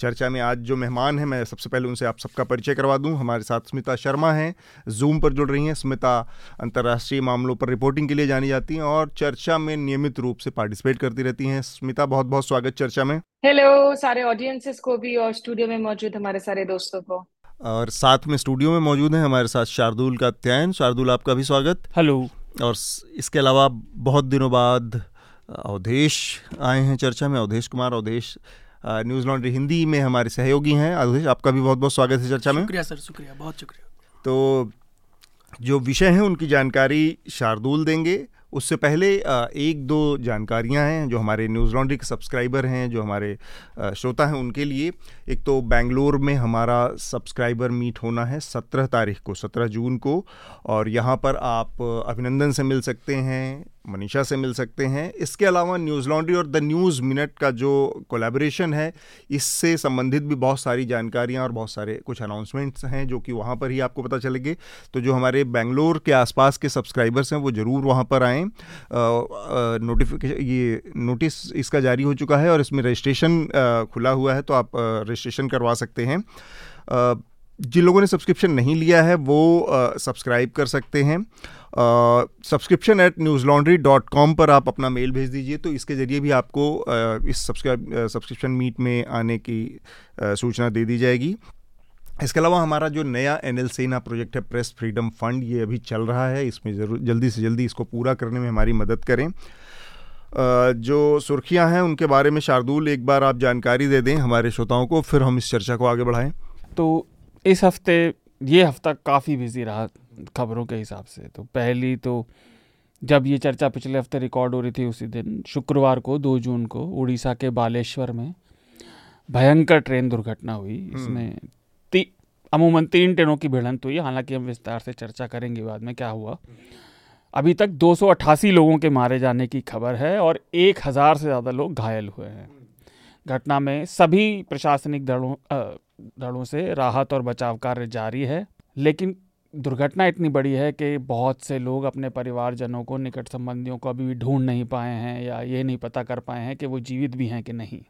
चर्चा में आज जो मेहमान हैं, मैं सबसे पहले उनसे आप सबका परिचय करवा दूं। हमारे साथ स्मिता शर्मा हैं, जूम पर जुड़ रही हैं। स्मिता अंतर्राष्ट्रीय मामलों पर रिपोर्टिंग के लिए जानी जाती हैं और चर्चा में नियमित रूप से पार्टिसिपेट करती रहती हैं। स्मिता, बहुत बहुत स्वागत चर्चा में। हेलो सारे ऑडियंसेस को भी और स्टूडियो में मौजूद हमारे सारे दोस्तों को। और साथ में स्टूडियो में मौजूद हैं हमारे साथ शार्दुल कात्यायन। शार्दुल, आपका भी स्वागत। हेलो। और इसके अलावा बहुत दिनों बाद अवधेश आए हैं चर्चा में, अवधेश कुमार। अवधेश न्यूज़ लॉन्ड्री हिंदी में हमारे सहयोगी हैं। अवधेश, आपका भी बहुत बहुत स्वागत है चर्चा में। शुक्रिया सर, शुक्रिया, बहुत शुक्रिया। तो जो विषय हैं उनकी जानकारी शार्दुल देंगे। उससे पहले एक दो जानकारियां हैं जो हमारे न्यूज़ लॉन्ड्री के सब्सक्राइबर हैं, जो हमारे श्रोता हैं, उनके लिए। एक तो बेंगलोर में हमारा सब्सक्राइबर मीट होना है 17 जून को और यहाँ पर आप अभिनंदन से मिल सकते हैं, मनीषा से मिल सकते हैं। इसके अलावा न्यूज़ लॉन्ड्री और द न्यूज़ मिनट का जो कोलैबोरेशन है, इससे संबंधित भी बहुत सारी जानकारियां और बहुत सारे कुछ अनाउंसमेंट्स हैं जो कि वहां पर ही आपको पता चलेंगे। तो जो हमारे बेंगलोर के आसपास के सब्सक्राइबर्स हैं वो ज़रूर वहां पर आएँ। नोटिस इसका जारी हो चुका है और इसमें रजिस्ट्रेशन खुला हुआ है, तो आप रजिस्ट्रेशन करवा सकते हैं। जिन लोगों ने सब्सक्रिप्शन नहीं लिया है वो सब्सक्राइब कर सकते हैं। subscription@newslaundry.com पर आप अपना मेल भेज दीजिए, तो इसके ज़रिए भी आपको इस सब्सक्रिप्शन मीट में आने की सूचना दे दी जाएगी। इसके अलावा हमारा जो नया एनएल सेना प्रोजेक्ट है, प्रेस फ्रीडम फंड, ये अभी चल रहा है। इसमें ज़रूर जल्दी से जल्दी इसको पूरा करने में हमारी मदद करें। जो सुर्खियाँ हैं उनके बारे में शार्दुल एक बार आप जानकारी दे दें हमारे श्रोताओं को, फिर हम इस चर्चा को आगे बढ़ाएँ। तो इस हफ्ते, ये हफ्ता काफ़ी बिजी रहा खबरों के हिसाब से। तो पहली तो जब ये चर्चा पिछले हफ्ते रिकॉर्ड हो रही थी उसी दिन शुक्रवार को 2 जून को उड़ीसा के बालेश्वर में भयंकर ट्रेन दुर्घटना हुई। इसमें अमूमन 3 ट्रेनों की भिड़ंत हुई। हालांकि हम विस्तार से चर्चा करेंगे बाद में क्या हुआ। अभी तक 288 लोगों के मारे जाने की खबर है और 1,000 से ज़्यादा लोग घायल हुए हैं। घटना में सभी प्रशासनिक दलों से राहत और बचाव कार्य जारी है, लेकिन दुर्घटना इतनी बड़ी है कि बहुत से लोग अपने परिवारजनों को, निकट संबंधियों को अभी भी ढूंढ नहीं पाए हैं या ये नहीं पता कर पाए हैं कि वो जीवित भी हैं कि नहीं।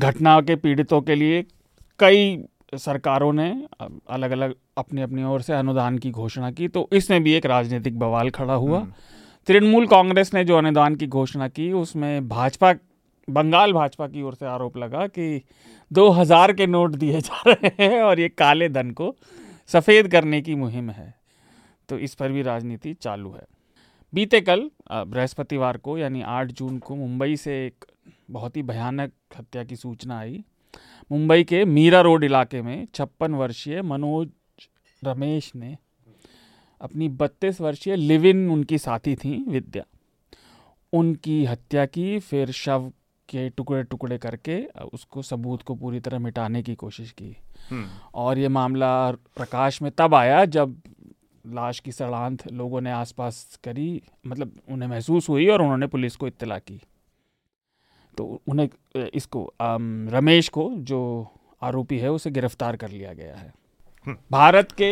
घटना के पीड़ितों के लिए कई सरकारों ने अलग अलग अपनी अपनी ओर से अनुदान की घोषणा की, तो इसमें भी एक राजनीतिक बवाल खड़ा हुआ। तृणमूल कांग्रेस ने जो अनुदान की घोषणा की उसमें बंगाल भाजपा की ओर से आरोप लगा कि 2000 के नोट दिए जा रहे हैं और ये काले धन को सफ़ेद करने की मुहिम है। तो इस पर भी राजनीति चालू है। बीते कल बृहस्पतिवार को यानी 8 जून को मुंबई से एक बहुत ही भयानक हत्या की सूचना आई। मुंबई के मीरा रोड इलाके में 56 वर्षीय मनोज रमेश ने अपनी 32 वर्षीय लिव इन, उनकी साथी थी विद्या, उनकी हत्या की। फिर शव के टुकड़े टुकड़े करके उसको, सबूत को पूरी तरह मिटाने की कोशिश की। और ये मामला प्रकाश में तब आया जब लाश की सड़ांत लोगों ने आसपास करी, मतलब उन्हें महसूस हुई और उन्होंने पुलिस को इत्तला की। तो उन्हें रमेश को, जो आरोपी है, उसे गिरफ्तार कर लिया गया है। भारत के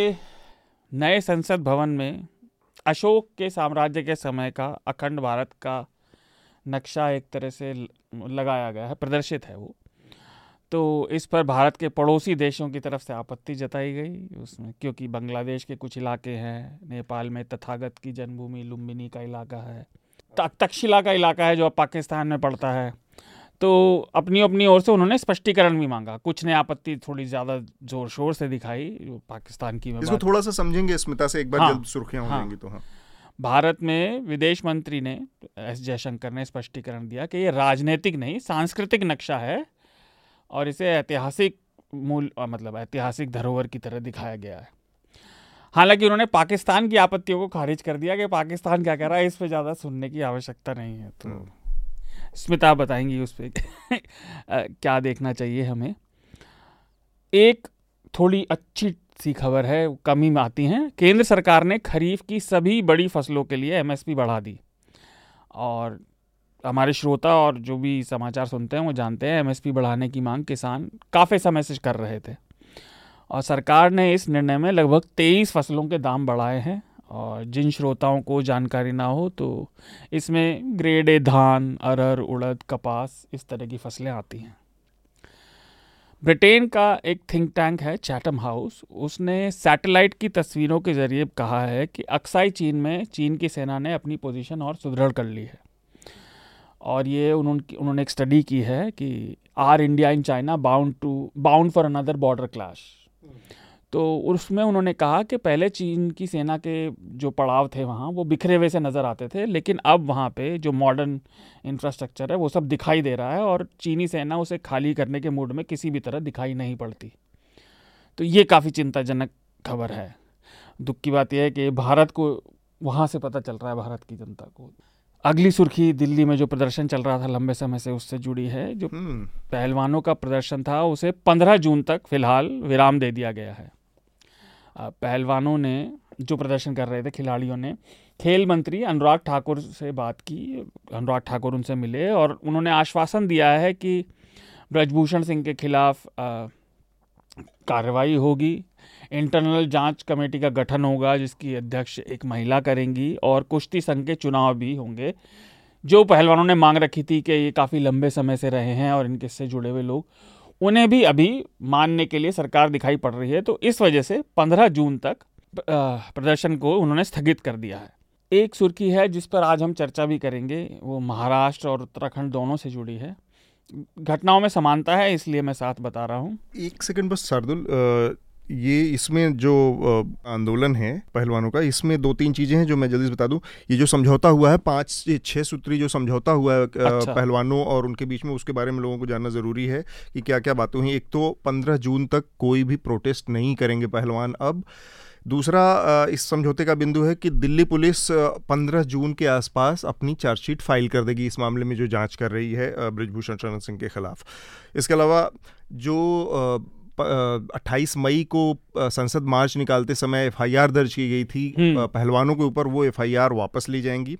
नए संसद भवन में अशोक के साम्राज्य के समय का अखंड भारत का नक्शा एक तरह से लगाया गया है, प्रदर्शित है वो। तो इस पर भारत के पड़ोसी देशों की तरफ से आपत्ति जताई गई उसमें, क्योंकि बांग्लादेश के कुछ इलाके हैं, नेपाल में तथागत की जन्मभूमि लुम्बिनी का इलाका है, तक्षशिला का इलाका है जो अब पाकिस्तान में पड़ता है। तो अपनी ओर से उन्होंने स्पष्टीकरण भी मांगा। कुछ ने आपत्ति थोड़ी ज़्यादा जोर शोर से दिखाई, जो पाकिस्तान की। इसको थोड़ा सा समझेंगे स्मिता से एक बार, जब सुर्खियां हो जाएंगी तो। भारत में विदेश मंत्री ने, एस जयशंकर ने स्पष्टीकरण दिया कि ये राजनीतिक नहीं सांस्कृतिक नक्शा है और इसे ऐतिहासिक ऐतिहासिक धरोहर की तरह दिखाया गया है। हालांकि उन्होंने पाकिस्तान की आपत्तियों को खारिज कर दिया कि पाकिस्तान क्या कह रहा है इस पर ज़्यादा सुनने की आवश्यकता नहीं है। तो स्मिता बताएंगी उस पर क्या देखना चाहिए हमें। एक थोड़ी अच्छी सी खबर है, कमी में आती हैं। केंद्र सरकार ने खरीफ की सभी बड़ी फसलों के लिए एमएसपी बढ़ा दी और हमारे श्रोता और जो भी समाचार सुनते हैं वो जानते हैं एमएसपी बढ़ाने की मांग किसान काफ़ी समय से कर रहे थे और सरकार ने इस निर्णय में लगभग 23 फसलों के दाम बढ़ाए हैं। और जिन श्रोताओं को जानकारी ना हो तो इसमें ग्रेड ए धान, अरहर, उड़द, कपास इस तरह की फसलें आती हैं। ब्रिटेन का एक थिंक टैंक है चैटम हाउस, उसने सैटेलाइट की तस्वीरों के जरिए कहा है कि अक्साई चीन में चीन की सेना ने अपनी पोजीशन और सुदृढ़ कर ली है। और ये उन्होंने एक स्टडी की है कि are India in China bound for another border clash. तो उसमें उन्होंने कहा कि पहले चीन की सेना के जो पड़ाव थे वहाँ वो बिखरे हुए से नज़र आते थे, लेकिन अब वहाँ पे जो मॉडर्न इंफ्रास्ट्रक्चर है वो सब दिखाई दे रहा है और चीनी सेना उसे खाली करने के मूड में किसी भी तरह दिखाई नहीं पड़ती। तो ये काफ़ी चिंताजनक खबर है। दुख की बात यह है कि भारत को वहाँ से पता चल रहा है, भारत की जनता को। अगली सुर्खी दिल्ली में जो प्रदर्शन चल रहा था लंबे समय से उससे जुड़ी है। जो पहलवानों का प्रदर्शन था उसे 15 जून तक फ़िलहाल विराम दे दिया गया है। पहलवानों ने जो प्रदर्शन कर रहे थे, खिलाड़ियों ने खेल मंत्री अनुराग ठाकुर से बात की, अनुराग ठाकुर उनसे मिले और उन्होंने आश्वासन दिया है कि ब्रजभूषण सिंह के खिलाफ कार्रवाई होगी, इंटरनल जांच कमेटी का गठन होगा जिसकी अध्यक्ष एक महिला करेंगी और कुश्ती संघ के चुनाव भी होंगे। जो पहलवानों ने मांग रखी थी कि ये काफ़ी लंबे समय से रहे हैं और इनके से जुड़े हुए लोग, उन्हें भी अभी मानने के लिए सरकार दिखाई पड़ रही है। तो इस वजह से 15 जून तक प्रदर्शन को उन्होंने स्थगित कर दिया है। एक सुर्खी है जिस पर आज हम चर्चा भी करेंगे, वो महाराष्ट्र और उत्तराखंड दोनों से जुड़ी है। घटनाओं में समानता है इसलिए मैं साथ बता रहा हूँ। एक सेकंड बस शार्दुल, ये इसमें जो आंदोलन है पहलवानों का, इसमें 2-3 चीज़ें हैं जो मैं जल्दी से बता दूं। ये जो समझौता हुआ है 5-6 सूत्री जो समझौता हुआ है पहलवानों और उनके बीच में, उसके बारे में लोगों को जानना ज़रूरी है कि क्या क्या बातें हुई। एक तो 15 जून तक कोई भी प्रोटेस्ट नहीं करेंगे पहलवान अब। दूसरा इस समझौते का बिंदु है कि दिल्ली पुलिस 15 जून के आसपास अपनी चार्जशीट फाइल कर देगी इस मामले में जो जांच कर रही है ब्रजभूषण शरण सिंह के खिलाफ। इसके अलावा जो 28 मई को संसद मार्च निकालते समय एफआईआर दर्ज की गई थी पहलवानों के ऊपर, वो एफआईआर वापस ली जाएंगी।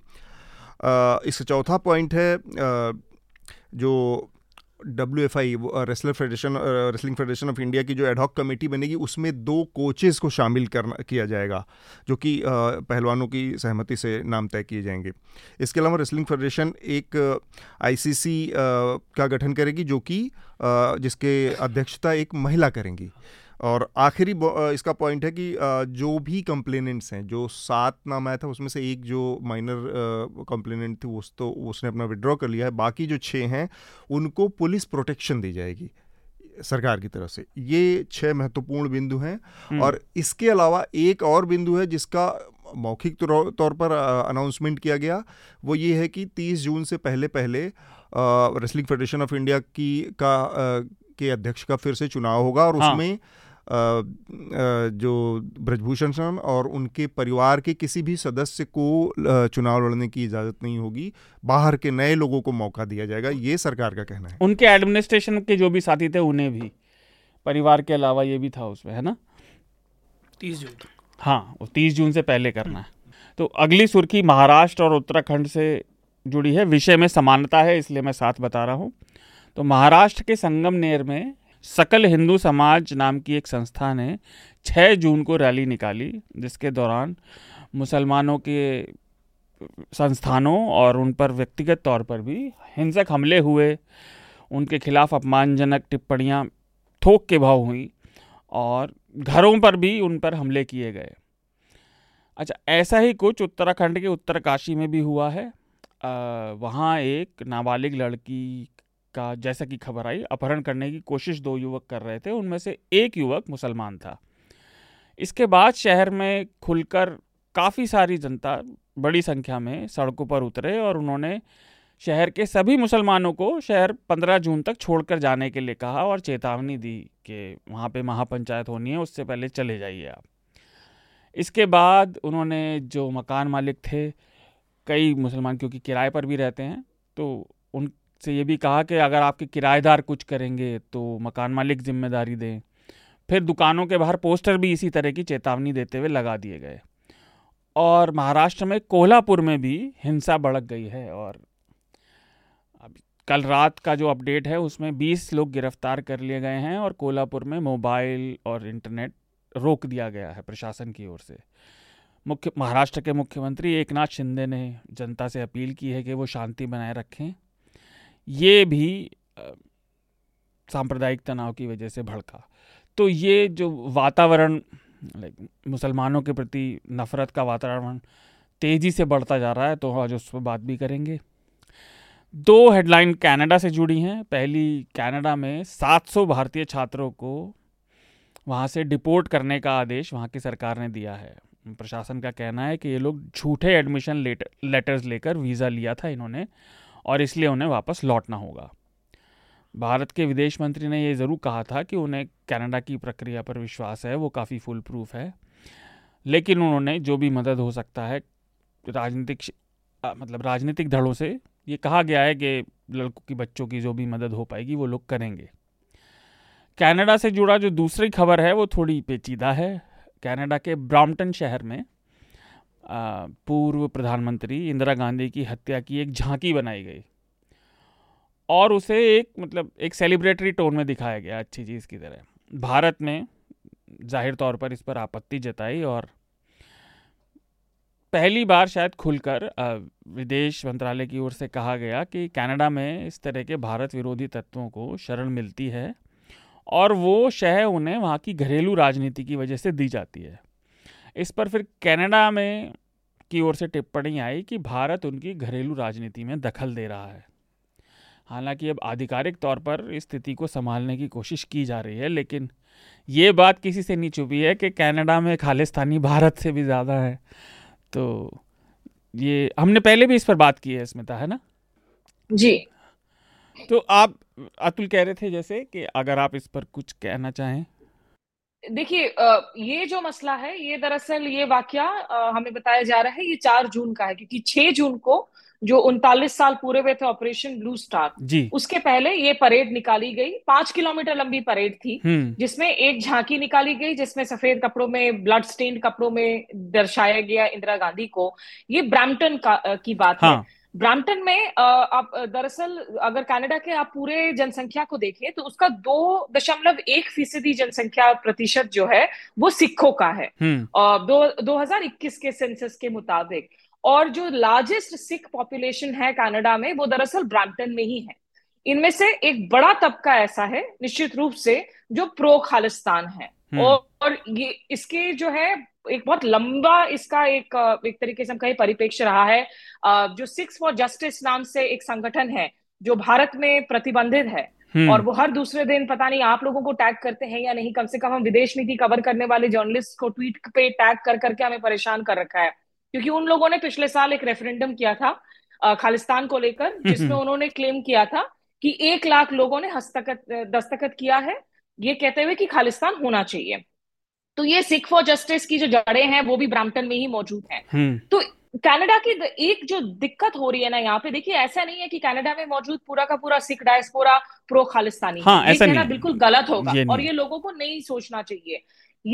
इसका चौथा पॉइंट है जो WFI wrestling federation of India की जो एडहॉक कमेटी बनेगी उसमें 2 कोचेस को शामिल किया जाएगा जो कि पहलवानों की सहमति से नाम तय किए जाएंगे। इसके अलावा रेसलिंग फेडरेशन एक ICC का गठन करेगी जो कि जिसके अध्यक्षता एक महिला करेंगी। और आखिरी इसका पॉइंट है कि जो भी कंप्लेनेंट्स हैं, जो 7 नाम आया था उसमें से एक जो माइनर कंप्लेनेंट थी उसने अपना विड्रॉ कर लिया है, बाकी जो 6 हैं उनको पुलिस प्रोटेक्शन दी जाएगी सरकार की तरफ से। ये 6 महत्वपूर्ण बिंदु हैं। और इसके अलावा एक और बिंदु है जिसका मौखिक तौर पर अनाउंसमेंट किया गया, वो ये है कि 30 जून से पहले रेसलिंग फेडरेशन ऑफ इंडिया के अध्यक्ष का फिर से चुनाव होगा और उसमें जो ब्रजभूषण सिंह और उनके परिवार के किसी भी सदस्य को चुनाव लड़ने की इजाज़त नहीं होगी, बाहर के नए लोगों को मौका दिया जाएगा, ये सरकार का कहना है। उनके एडमिनिस्ट्रेशन के जो भी साथी थे उन्हें भी, परिवार के अलावा ये भी था उसमें, है ना, 30 जून तक। हाँ, 30 जून से पहले करना है। तो अगली सुर्खी महाराष्ट्र और उत्तराखंड से जुड़ी है, विषय में समानता है इसलिए मैं साथ बता रहा हूँ। तो महाराष्ट्र के संगमनेर में सकल हिंदू समाज नाम की एक संस्था ने 6 जून को रैली निकाली जिसके दौरान मुसलमानों के संस्थानों और उन पर व्यक्तिगत तौर पर भी हिंसक हमले हुए, उनके खिलाफ अपमानजनक टिप्पणियां थोक के भाव हुई और घरों पर भी उन पर हमले किए गए। अच्छा, ऐसा ही कुछ उत्तराखंड के उत्तरकाशी में भी हुआ है। वहाँ एक नाबालिग लड़की का, जैसा कि खबर आई, अपहरण करने की कोशिश 2 युवक कर रहे थे, उनमें से एक युवक मुसलमान था। इसके बाद शहर में खुलकर काफ़ी सारी जनता बड़ी संख्या में सड़कों पर उतरे और उन्होंने शहर के सभी मुसलमानों को शहर 15 जून तक छोड़कर जाने के लिए कहा और चेतावनी दी कि वहाँ पे महापंचायत होनी है, उससे पहले चले जाइए आप। इसके बाद उन्होंने, जो मकान मालिक थे, कई मुसलमान क्योंकि किराए पर भी रहते हैं तो उन से ये भी कहा कि अगर आपके किराएदार कुछ करेंगे तो मकान मालिक जिम्मेदारी दें। फिर दुकानों के बाहर पोस्टर भी इसी तरह की चेतावनी देते हुए लगा दिए गए। और महाराष्ट्र में कोल्हापुर में भी हिंसा भड़क गई है और कल रात का जो अपडेट है उसमें 20 लोग गिरफ्तार कर लिए गए हैं और कोल्हापुर में मोबाइल और इंटरनेट रोक दिया गया है प्रशासन की ओर से। महाराष्ट्र के मुख्यमंत्री एक नाथ शिंदे ने जनता से अपील की है कि वो शांति बनाए रखें। ये भी सांप्रदायिक तनाव की वजह से भड़का। तो ये जो वातावरण मुसलमानों के प्रति नफरत का वातावरण तेज़ी से बढ़ता जा रहा है, तो आज उस पर बात भी करेंगे। दो हेडलाइन कनाडा से जुड़ी हैं। पहली, कनाडा में 700 भारतीय छात्रों को वहाँ से डिपोर्ट करने का आदेश वहाँ की सरकार ने दिया है। प्रशासन का कहना है कि ये लोग झूठे एडमिशन लेटर्स लेकर वीज़ा लिया था इन्होंने और इसलिए उन्हें वापस लौटना होगा। भारत के विदेश मंत्री ने ये ज़रूर कहा था कि उन्हें कनाडा की प्रक्रिया पर विश्वास है, वो काफ़ी फुल प्रूफ है, लेकिन उन्होंने जो भी मदद हो सकता है राजनीतिक धड़ों से ये कहा गया है कि लड़कों की बच्चों की जो भी मदद हो पाएगी वो लोग करेंगे। कनाडा से जुड़ा जो दूसरी खबर है वो थोड़ी पेचीदा है। कनाडा के ब्रैम्पटन शहर में पूर्व प्रधानमंत्री इंदिरा गांधी की हत्या की एक झांकी बनाई गई और उसे एक सेलिब्रेटरी टोन में दिखाया गया, अच्छी चीज़ की तरह। भारत ने जाहिर तौर पर इस पर आपत्ति जताई और पहली बार शायद खुलकर विदेश मंत्रालय की ओर से कहा गया कि कनाडा में इस तरह के भारत विरोधी तत्वों को शरण मिलती है और वो शह उन्हें वहाँ की घरेलू राजनीति की वजह से दी जाती है। इस पर फिर कनाडा में की ओर से टिप्पणी आई कि भारत उनकी घरेलू राजनीति में दखल दे रहा है। हालांकि अब आधिकारिक तौर पर इस स्थिति को संभालने की कोशिश की जा रही है, लेकिन ये बात किसी से नहीं छुपी है कि कनाडा में खालिस्तानी भारत से भी ज़्यादा है। तो ये हमने पहले भी इस पर बात की है, स्मिता, है ना जी। तो आप, अतुल कह रहे थे जैसे कि अगर आप इस पर कुछ कहना चाहें। देखिए, ये जो मसला है ये दरअसल ये वाकया हमें बताया जा रहा है ये 4 जून का है, क्योंकि 6 जून को जो 39 साल पूरे हुए थे ऑपरेशन ब्लू स्टार जी, उसके पहले ये परेड निकाली गई। 5 किलोमीटर लंबी परेड थी जिसमें एक झांकी निकाली गई जिसमें सफेद कपड़ों में, ब्लड स्टेन्ड कपड़ों में दर्शाया गया इंदिरा गांधी को। ये ब्रैम्पटन की बात है। ब्रैम्पटन में आप दरअसल अगर कनाडा के आप पूरे जनसंख्या को देखें तो उसका 2.1% प्रतिशत जो है वो सिखों का है 2021 के सेंसस के मुताबिक। और जो लार्जेस्ट सिख पॉपुलेशन है कनाडा में वो दरअसल ब्रैम्पटन में ही है। इनमें से एक बड़ा तबका ऐसा है निश्चित रूप से जो प्रो खालिस्तान है और ये इसके जो है एक बहुत लंबा इसका एक तरीके से हम कहीं परिपेक्ष रहा है। जो सिक्स फॉर जस्टिस नाम से एक संगठन है जो भारत में प्रतिबंधित है और वो हर दूसरे दिन, पता नहीं आप लोगों को टैग करते हैं या नहीं, कम से कम हम विदेश नीति कवर करने वाले जर्नलिस्ट को ट्वीट पे टैग कर करके हमें परेशान कर रखा है, क्योंकि उन लोगों ने पिछले साल एक रेफरेंडम किया था खालिस्तान को लेकर जिसमें उन्होंने क्लेम किया था कि 100,000 लोगों ने दस्तखत किया है ये कहते हुए कि खालिस्तान होना चाहिए। तो ये सिख फॉर जस्टिस की जो जड़ें हैं वो भी ब्रैम्पटन में ही मौजूद हैं। तो कनाडा की एक जो दिक्कत हो रही है ना यहाँ पे, देखिए ऐसा नहीं है कि कनाडा में मौजूद पूरा का पूरा सिख डायस्पोरा प्रो खालिस्तानी है, ये कहना बिल्कुल गलत होगा और ये लोगों को नहीं सोचना चाहिए।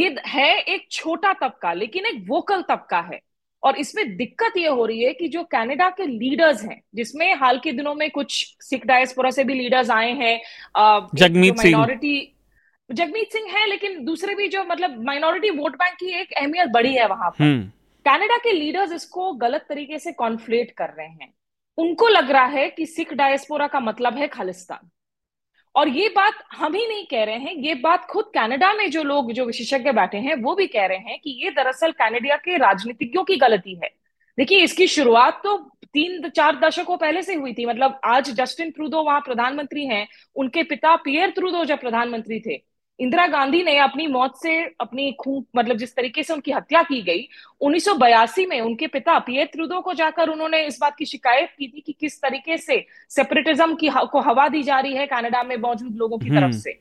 ये है एक छोटा तबका लेकिन एक वोकल तबका है और इसमें दिक्कत ये हो रही है कि जो कनाडा के लीडर्स हैं, जिसमें हाल के दिनों में कुछ सिख डायस्पोरा से भी लीडर्स आए हैं, जगमीत सिंह है, लेकिन दूसरे भी जो माइनॉरिटी वोट बैंक की एक अहमियत बड़ी है वहां पर। कनाडा के लीडर्स इसको गलत तरीके से कॉन्फ्लेट कर रहे हैं। उनको लग रहा है कि सिख डायस्पोरा का मतलब है खालिस्तान और ये बात हम ही नहीं कह रहे हैं, ये बात खुद कनाडा में जो लोग, जो विशेषज्ञ बैठे हैं वो भी कह रहे हैं कि ये दरअसल कनाडा के राजनीतिज्ञों की गलती है। देखिए, इसकी शुरुआत तो 3-4 दशकों पहले से हुई थी। आज जस्टिन ट्रूडो वहां प्रधानमंत्री हैं, उनके पिता पियर ट्रूडो जब प्रधानमंत्री थे, इंदिरा गांधी ने अपनी मौत से अपनी जिस तरीके से उनकी हत्या की गई 1982 में, उनके पिता पियर ट्रूडो को जाकर उन्होंने इस बात की शिकायत की थी कि किस तरीके से सेपरेटिज्म को हवा दी जा रही है कनाडा में मौजूद लोगों की तरफ से।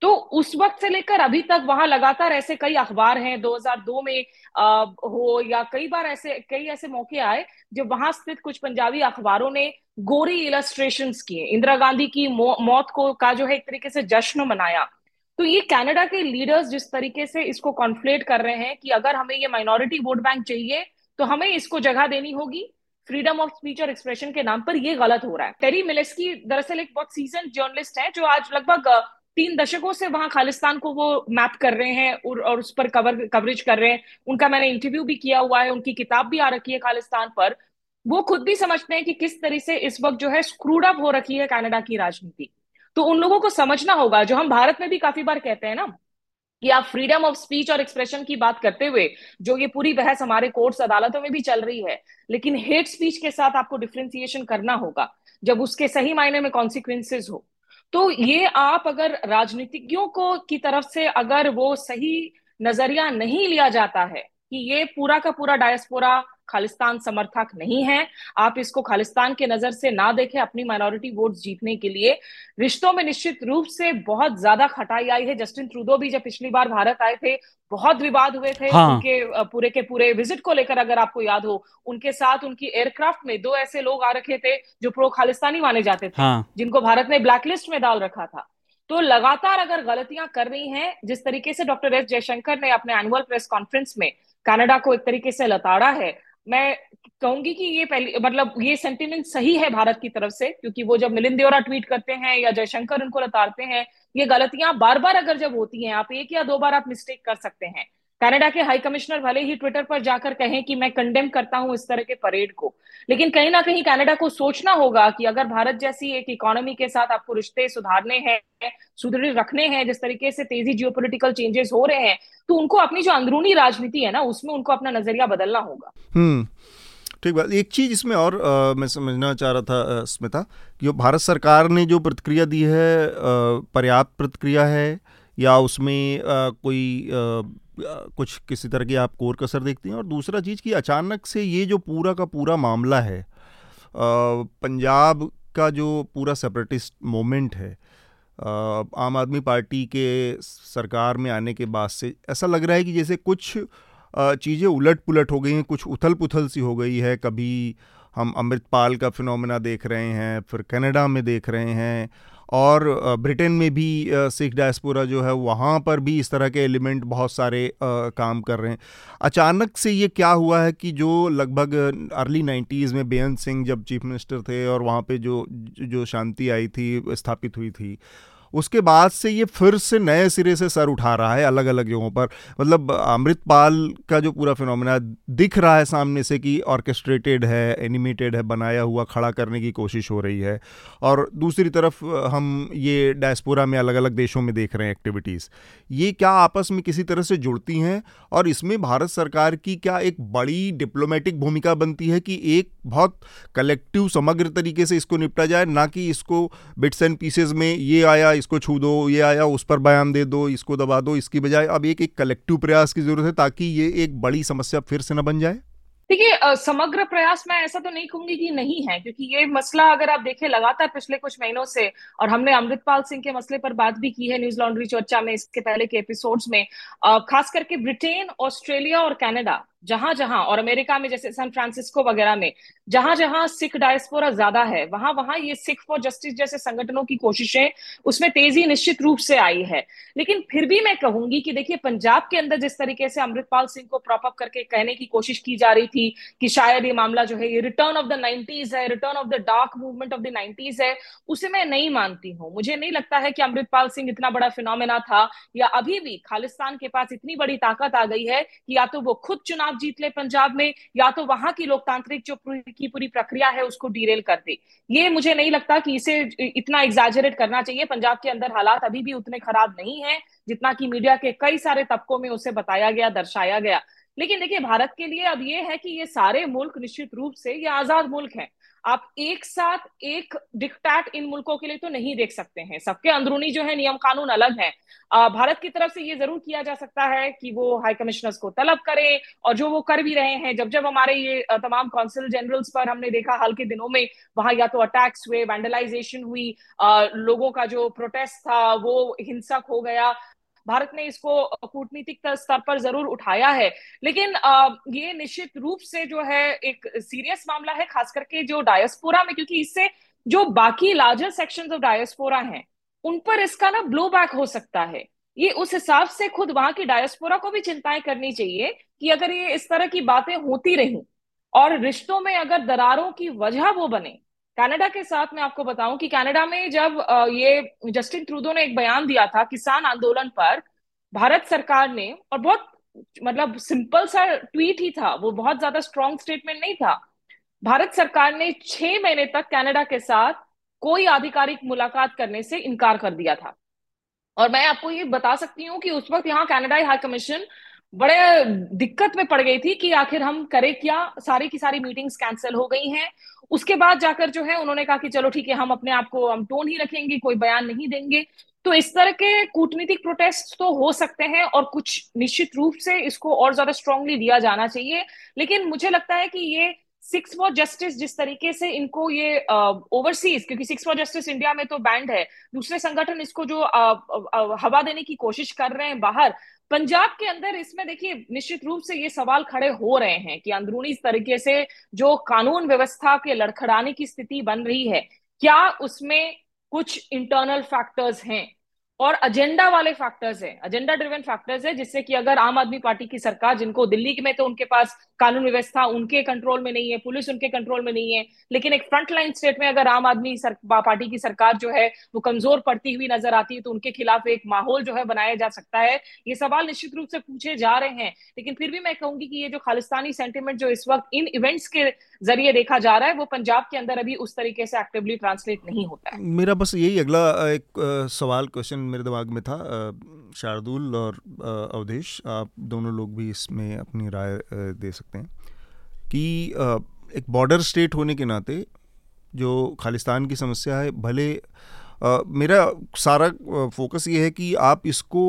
तो उस वक्त से लेकर अभी तक वहां लगातार ऐसे कई अखबार हैं, 2002 में हो या कई बार ऐसे मौके आए जब वहां स्थित कुछ पंजाबी अखबारों ने गोरी इलस्ट्रेशंस किए, इंदिरा गांधी की मौत का जो है एक तरीके से जश्न मनाया। तो ये कनाडा के लीडर्स जिस तरीके से इसको कॉन्फ्लेट कर रहे हैं कि अगर हमें ये माइनॉरिटी वोट बैंक चाहिए तो हमें इसको जगह देनी होगी, फ्रीडम ऑफ स्पीच और एक्सप्रेशन के नाम पर ये गलत हो रहा है। टेरी मिलेस्की दरअसल एक बहुत सीजन जर्नलिस्ट है जो आज लगभग 3 दशकों से वहां खालिस्तान को वो मैप कर रहे हैं और उस पर कवरेज कर रहे हैं। उनका मैंने इंटरव्यू भी किया हुआ है, उनकी किताब भी आ रखी है खालिस्तान पर। वो खुद भी समझते हैं कि किस तरह से इस वक्त जो है स्क्रूड अप हो रखी है कनाडा की राजनीति। तो उन लोगों को समझना होगा, जो हम भारत में भी काफी बार कहते हैं ना कि आप फ्रीडम ऑफ स्पीच और एक्सप्रेशन की बात करते हुए, जो ये पूरी बहस हमारे कोर्ट्स अदालतों में भी चल रही है, लेकिन हेट स्पीच के साथ आपको डिफ्रेंसिएशन करना होगा जब उसके सही मायने में कॉन्सिक्वेंसेज हो। तो ये आप अगर राजनीतिज्ञों को की तरफ से अगर वो सही नजरिया नहीं लिया जाता है कि ये पूरा का पूरा डायस्पोरा खालिस्तान समर्थक नहीं है, आप इसको खालिस्तान के नजर से ना देखें अपनी माइनॉरिटी वोट जीतने के लिए। रिश्तों में निश्चित रूप से बहुत ज्यादा खटाई आई है। जस्टिन ट्रूडो भी जब पिछली बार भारत आए थे बहुत विवाद हुए थे उनके पूरे के पूरे विजिट को लेकर। अगर आपको याद हो, उनके साथ उनकी एयरक्राफ्ट में 2 ऐसे लोग आ रखे थे जो प्रो खालिस्तानी माने जाते थे, जिनको भारत ने ब्लैकलिस्ट में डाल रखा था। तो लगातार अगर गलतियां कर रही हैं, जिस तरीके से डॉक्टर एस जयशंकर ने अपने एनुअल प्रेस कॉन्फ्रेंस में कनाडा को एक तरीके से लताड़ा है, मैं कहूंगी कि ये पहली मतलब ये सेंटिमेंट सही है भारत की तरफ से, क्योंकि वो जब मिलिंद देओरा ट्वीट करते हैं या जयशंकर उनको लताड़ते हैं, ये गलतियां बार बार अगर जब होती हैं, आप 1 या 2 बार आप मिस्टेक कर सकते हैं। कनाडा के हाई कमिश्नर भले ही ट्विटर पर जाकर कहें कि मैं कंडेम करता हूं इस तरह के परेड को, लेकिन कहीं ना कहीं कनाडा को सोचना होगा कि अगर भारत जैसी एक इकोनॉमी के साथ आपको रिश्ते सुधारने हैं, सुदृढ़ रखने हैं, जिस तरीके से तेजी जियोपॉलिटिकल चेंजेस हो रहे हैं, तो उनको अपनी जो अंदरूनी राजनीति है ना, उसमें उनको अपना नजरिया बदलना होगा। ठीक बात। एक चीज़ इसमें और मैं समझना चाह रहा था स्मिता, जो भारत सरकार ने जो प्रतिक्रिया दी है पर्याप्त प्रतिक्रिया है या उसमें कोई कुछ किसी तरह की आप कोर कसर देखती हैं? और दूसरा चीज़ कि अचानक से ये जो पूरा का पूरा मामला है पंजाब का, जो पूरा सेपरेटिस्ट मोमेंट है आम आदमी पार्टी के सरकार में आने के बाद से, ऐसा लग रहा है कि जैसे कुछ चीज़ें उलट पुलट हो गई हैं, कुछ उथल पुथल सी हो गई है। कभी हम अमृतपाल का फिनोमेना देख रहे हैं, फिर कनाडा में देख रहे हैं, और ब्रिटेन में भी सिख डायस्पोरा जो है वहाँ पर भी इस तरह के एलिमेंट बहुत सारे काम कर रहे हैं। अचानक से ये क्या हुआ है कि जो लगभग अर्ली 90s में बेअंत सिंह जब चीफ मिनिस्टर थे और वहाँ पे जो शांति आई थी, स्थापित हुई थी, उसके बाद से ये फिर से नए सिरे से सर उठा रहा है अलग अलग जगहों पर। मतलब अमृतपाल का जो पूरा फिनोमेना दिख रहा है सामने से कि ऑर्केस्ट्रेटेड है, एनिमेटेड है, बनाया हुआ, खड़ा करने की कोशिश हो रही है, और दूसरी तरफ हम ये डायस्पोरा में अलग अलग देशों में देख रहे हैं एक्टिविटीज़। ये क्या आपस में किसी तरह से जुड़ती हैं, और इसमें भारत सरकार की क्या एक बड़ी डिप्लोमेटिक भूमिका बनती है कि एक बहुत कलेक्टिव समग्र तरीके से इसको निपटा जाए, ना कि इसको बिट्स एंड पीसेज में ये आया इसको छू दो, ये आया उस पर बयान दे दो, इसको दबा दो, इसकी बजाय अब एक कलेक्टिव प्रयास की जरूरत है ताकि ये एक बड़ी समस्या फिर से न बन जाए? देखिए, समग्र प्रयास मैं ऐसा तो नहीं कहूंगी कि नहीं है, क्योंकि ये मसला अगर आप देखें लगातार पिछले कुछ महीनों से, और हमने अमृतपाल सिंह के मसले पर बात भी की है न्यूज लॉन्ड्री चर्चा में इसके पहले के एपिसोड्स में, खास करके ब्रिटेन, ऑस्ट्रेलिया और कनाडा, जहां जहां, और अमेरिका में जैसे सैन फ्रांसिस्को वगैरह में जहां जहां सिख डायस्पोरा ज्यादा है, वहां वहां ये सिख फॉर जस्टिस जैसे संगठनों की कोशिशें, उसमें तेजी निश्चित रूप से आई है। लेकिन फिर भी मैं कहूंगी कि देखिए, पंजाब के अंदर जिस तरीके से अमृतपाल सिंह को प्रॉप अप करके कहने की कोशिश की जा रही थी कि शायद ये मामला जो है ये रिटर्न ऑफ द 90s है, return of the dark movement of the 90s है, उसे मैं नहीं मानती हूँ। मुझे नहीं लगता है कि अमृतपाल सिंह इतना बड़ा फिनोमेना था, या अभी भी खालिस्तान के पास इतनी बड़ी ताकत आ गई है कि या तो वो खुद चुनाव जीत ले पंजाब में, या तो वहां की लोकतांत्रिक जो की पूरी प्रक्रिया है उसको डीरेल कर दे। ये मुझे नहीं लगता कि इसे इतना एग्जाजरेट करना चाहिए। पंजाब के अंदर हालात अभी भी उतने खराब नहीं है जितना कि मीडिया के कई सारे तबकों में उसे बताया गया, दर्शाया गया। लेकिन देखिए, भारत के लिए अब ये है कि ये सारे मुल्क निश्चित रूप से ये आजाद मुल्क है, आप एक साथ एक डिक्टेट इन मुल्कों के लिए तो नहीं देख सकते हैं। सबके अंदरूनी जो है नियम कानून अलग है। भारत की तरफ से ये जरूर किया जा सकता है कि वो हाई कमिश्नर्स को तलब करें, और जो वो कर भी रहे हैं, जब जब हमारे ये तमाम कॉन्सल जनरल्स पर हमने देखा हाल के दिनों में, वहां या तो अटैक्स हुए, वैंडलाइजेशन हुई, लोगों का जो प्रोटेस्ट था वो हिंसक हो गया। भारत ने इसको कूटनीतिक स्तर पर जरूर उठाया है, लेकिन ये निश्चित रूप से जो है एक सीरियस मामला है, खास करके जो डायस्पोरा में, क्योंकि इससे जो बाकी लार्जर सेक्शंस ऑफ डायस्पोरा हैं उन पर इसका ना ब्लो बैक हो सकता है। ये उस हिसाब से खुद वहां की डायस्पोरा को भी चिंताएं करनी चाहिए कि अगर ये इस तरह की बातें होती रहीं और रिश्तों में अगर दरारों की वजह वो बने। कनाडा के साथ मैं आपको बताऊं कि कनाडा में जब ये जस्टिन ट्रूडो ने एक बयान दिया था किसान आंदोलन पर, भारत सरकार ने, और बहुत मतलब सिंपल सा ट्वीट ही था वो, बहुत ज्यादा स्ट्रॉन्ग स्टेटमेंट नहीं था, भारत सरकार ने 6 महीने तक कनाडा के साथ कोई आधिकारिक मुलाकात करने से इनकार कर दिया था। और मैं आपको ये बता सकती हूँ कि उस वक्त यहाँ कनाडाई हाई कमीशन बड़े दिक्कत में पड़ गई थी कि आखिर हम करें क्या, सारी की सारी मीटिंग्स कैंसिल हो गई हैं। उसके बाद जाकर जो है उन्होंने कहा कि चलो ठीक है, हम अपने आप को हम टोन ही रखेंगे, कोई बयान नहीं देंगे। तो इस तरह के कूटनीतिक प्रोटेस्ट तो हो सकते हैं और कुछ निश्चित रूप से इसको और ज्यादा स्ट्रांगली लिया जाना चाहिए। लेकिन मुझे लगता है कि ये सिक्स फॉर जस्टिस जिस तरीके से इनको ये ओवरसीज, क्योंकि सिक्स फॉर जस्टिस इंडिया में तो बैंड है, दूसरे संगठन इसको जो हवा देने की कोशिश कर रहे हैं बाहर, पंजाब के अंदर इसमें देखिए निश्चित रूप से ये सवाल खड़े हो रहे हैं कि अंदरूनी तरीके से जो कानून व्यवस्था के लड़खड़ाने की स्थिति बन रही है, क्या उसमें कुछ इंटरनल फैक्टर्स हैं और एजेंडा वाले फैक्टर्स हैं, एजेंडा ड्रिवन फैक्टर्स हैं, जिससे कि अगर आम आदमी पार्टी की सरकार, जिनको दिल्ली में तो उनके पास कानून व्यवस्था उनके कंट्रोल में नहीं है, पुलिस उनके कंट्रोल में नहीं है, लेकिन एक फ्रंटलाइन स्टेट में अगर आम आदमी पार्टी की सरकार जो है वो कमजोर पड़ती हुई नजर आती है, तो उनके खिलाफ एक माहौल जो है बनाया जा सकता है। ये सवाल निश्चित रूप से पूछे जा रहे हैं। लेकिन फिर भी मैं कहूंगी कि ये जो खालिस्तानी सेंटिमेंट जो इस वक्त इन इवेंट्स के जरिए देखा जा रहा है, वो पंजाब के अंदर अभी उस तरीके से एक्टिवली ट्रांसलेट नहीं होता है। मेरा बस यही अगला एक सवाल, क्वेश्चन मेरे दिमाग में था। शार्दुल और अवधेश, आप दोनों लोग भी इसमें अपनी राय दे सकते हैं कि एक बॉर्डर स्टेट होने के नाते जो खालिस्तान की समस्या है, भले मेरा सारा फोकस ये है कि आप इसको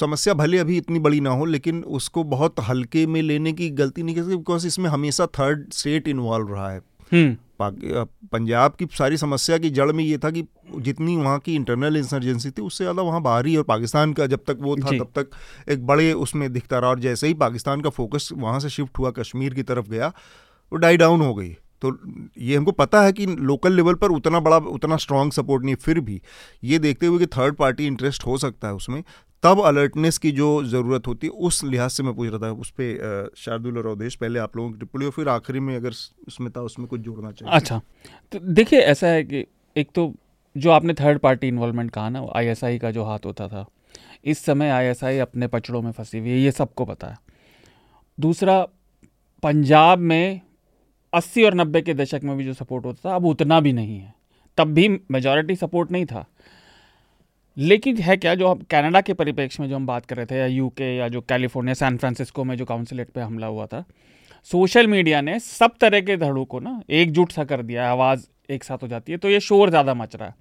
समस्या भले अभी इतनी बड़ी ना हो, लेकिन उसको बहुत हल्के में लेने की गलती नहीं कर सकते, बिकॉज इसमें हमेशा थर्ड स्टेट इन्वॉल्व रहा है। पंजाब की सारी समस्या की जड़ में ये था कि जितनी वहाँ की इंटरनल इंसर्जेंसी थी, उससे ज़्यादा वहाँ बाहरी और पाकिस्तान का जब तक वो था तब तक एक बड़े उसमें दिखता रहा। और जैसे ही पाकिस्तान का फोकस वहाँ से शिफ्ट हुआ, कश्मीर की तरफ गया, वो डाई डाउन हो गई। तो ये हमको पता है कि लोकल लेवल पर उतना बड़ा, उतना स्ट्रांग सपोर्ट नहीं, फिर भी ये देखते हुए कि थर्ड पार्टी इंटरेस्ट हो सकता है उसमें, तब अलर्टनेस की जो ज़रूरत होती है, उस लिहाज से मैं पूछ रहा था। उस पर शार्दुल और अवधेश, पहले आप लोगों की टिप्पणी और फिर आखिरी में अगर स्मिता उसमें कुछ जोड़ना चाहिए। अच्छा, तो देखिए ऐसा है कि एक तो जो आपने थर्ड पार्टी इन्वॉल्वमेंट कहा ना, ISI का जो हाथ होता था, इस समय ISI अपने पचड़ों में फंसी हुई है, ये सबको पता है। दूसरा, पंजाब में 80 और 90 के दशक में भी जो सपोर्ट होता था, अब उतना भी नहीं है, तब भी मेजॉरिटी सपोर्ट नहीं था। लेकिन है क्या, जो कनाडा के परिप्रेक्ष्य में जो हम बात कर रहे थे, या यूके या जो कैलिफोर्निया, सैन फ्रांसिस्को में जो काउंसिलेट पे हमला हुआ था, सोशल मीडिया ने सब तरह के धड़ों को ना एकजुट सा कर दिया, आवाज़ एक साथ हो जाती है, तो ये शोर ज़्यादा मच रहा है।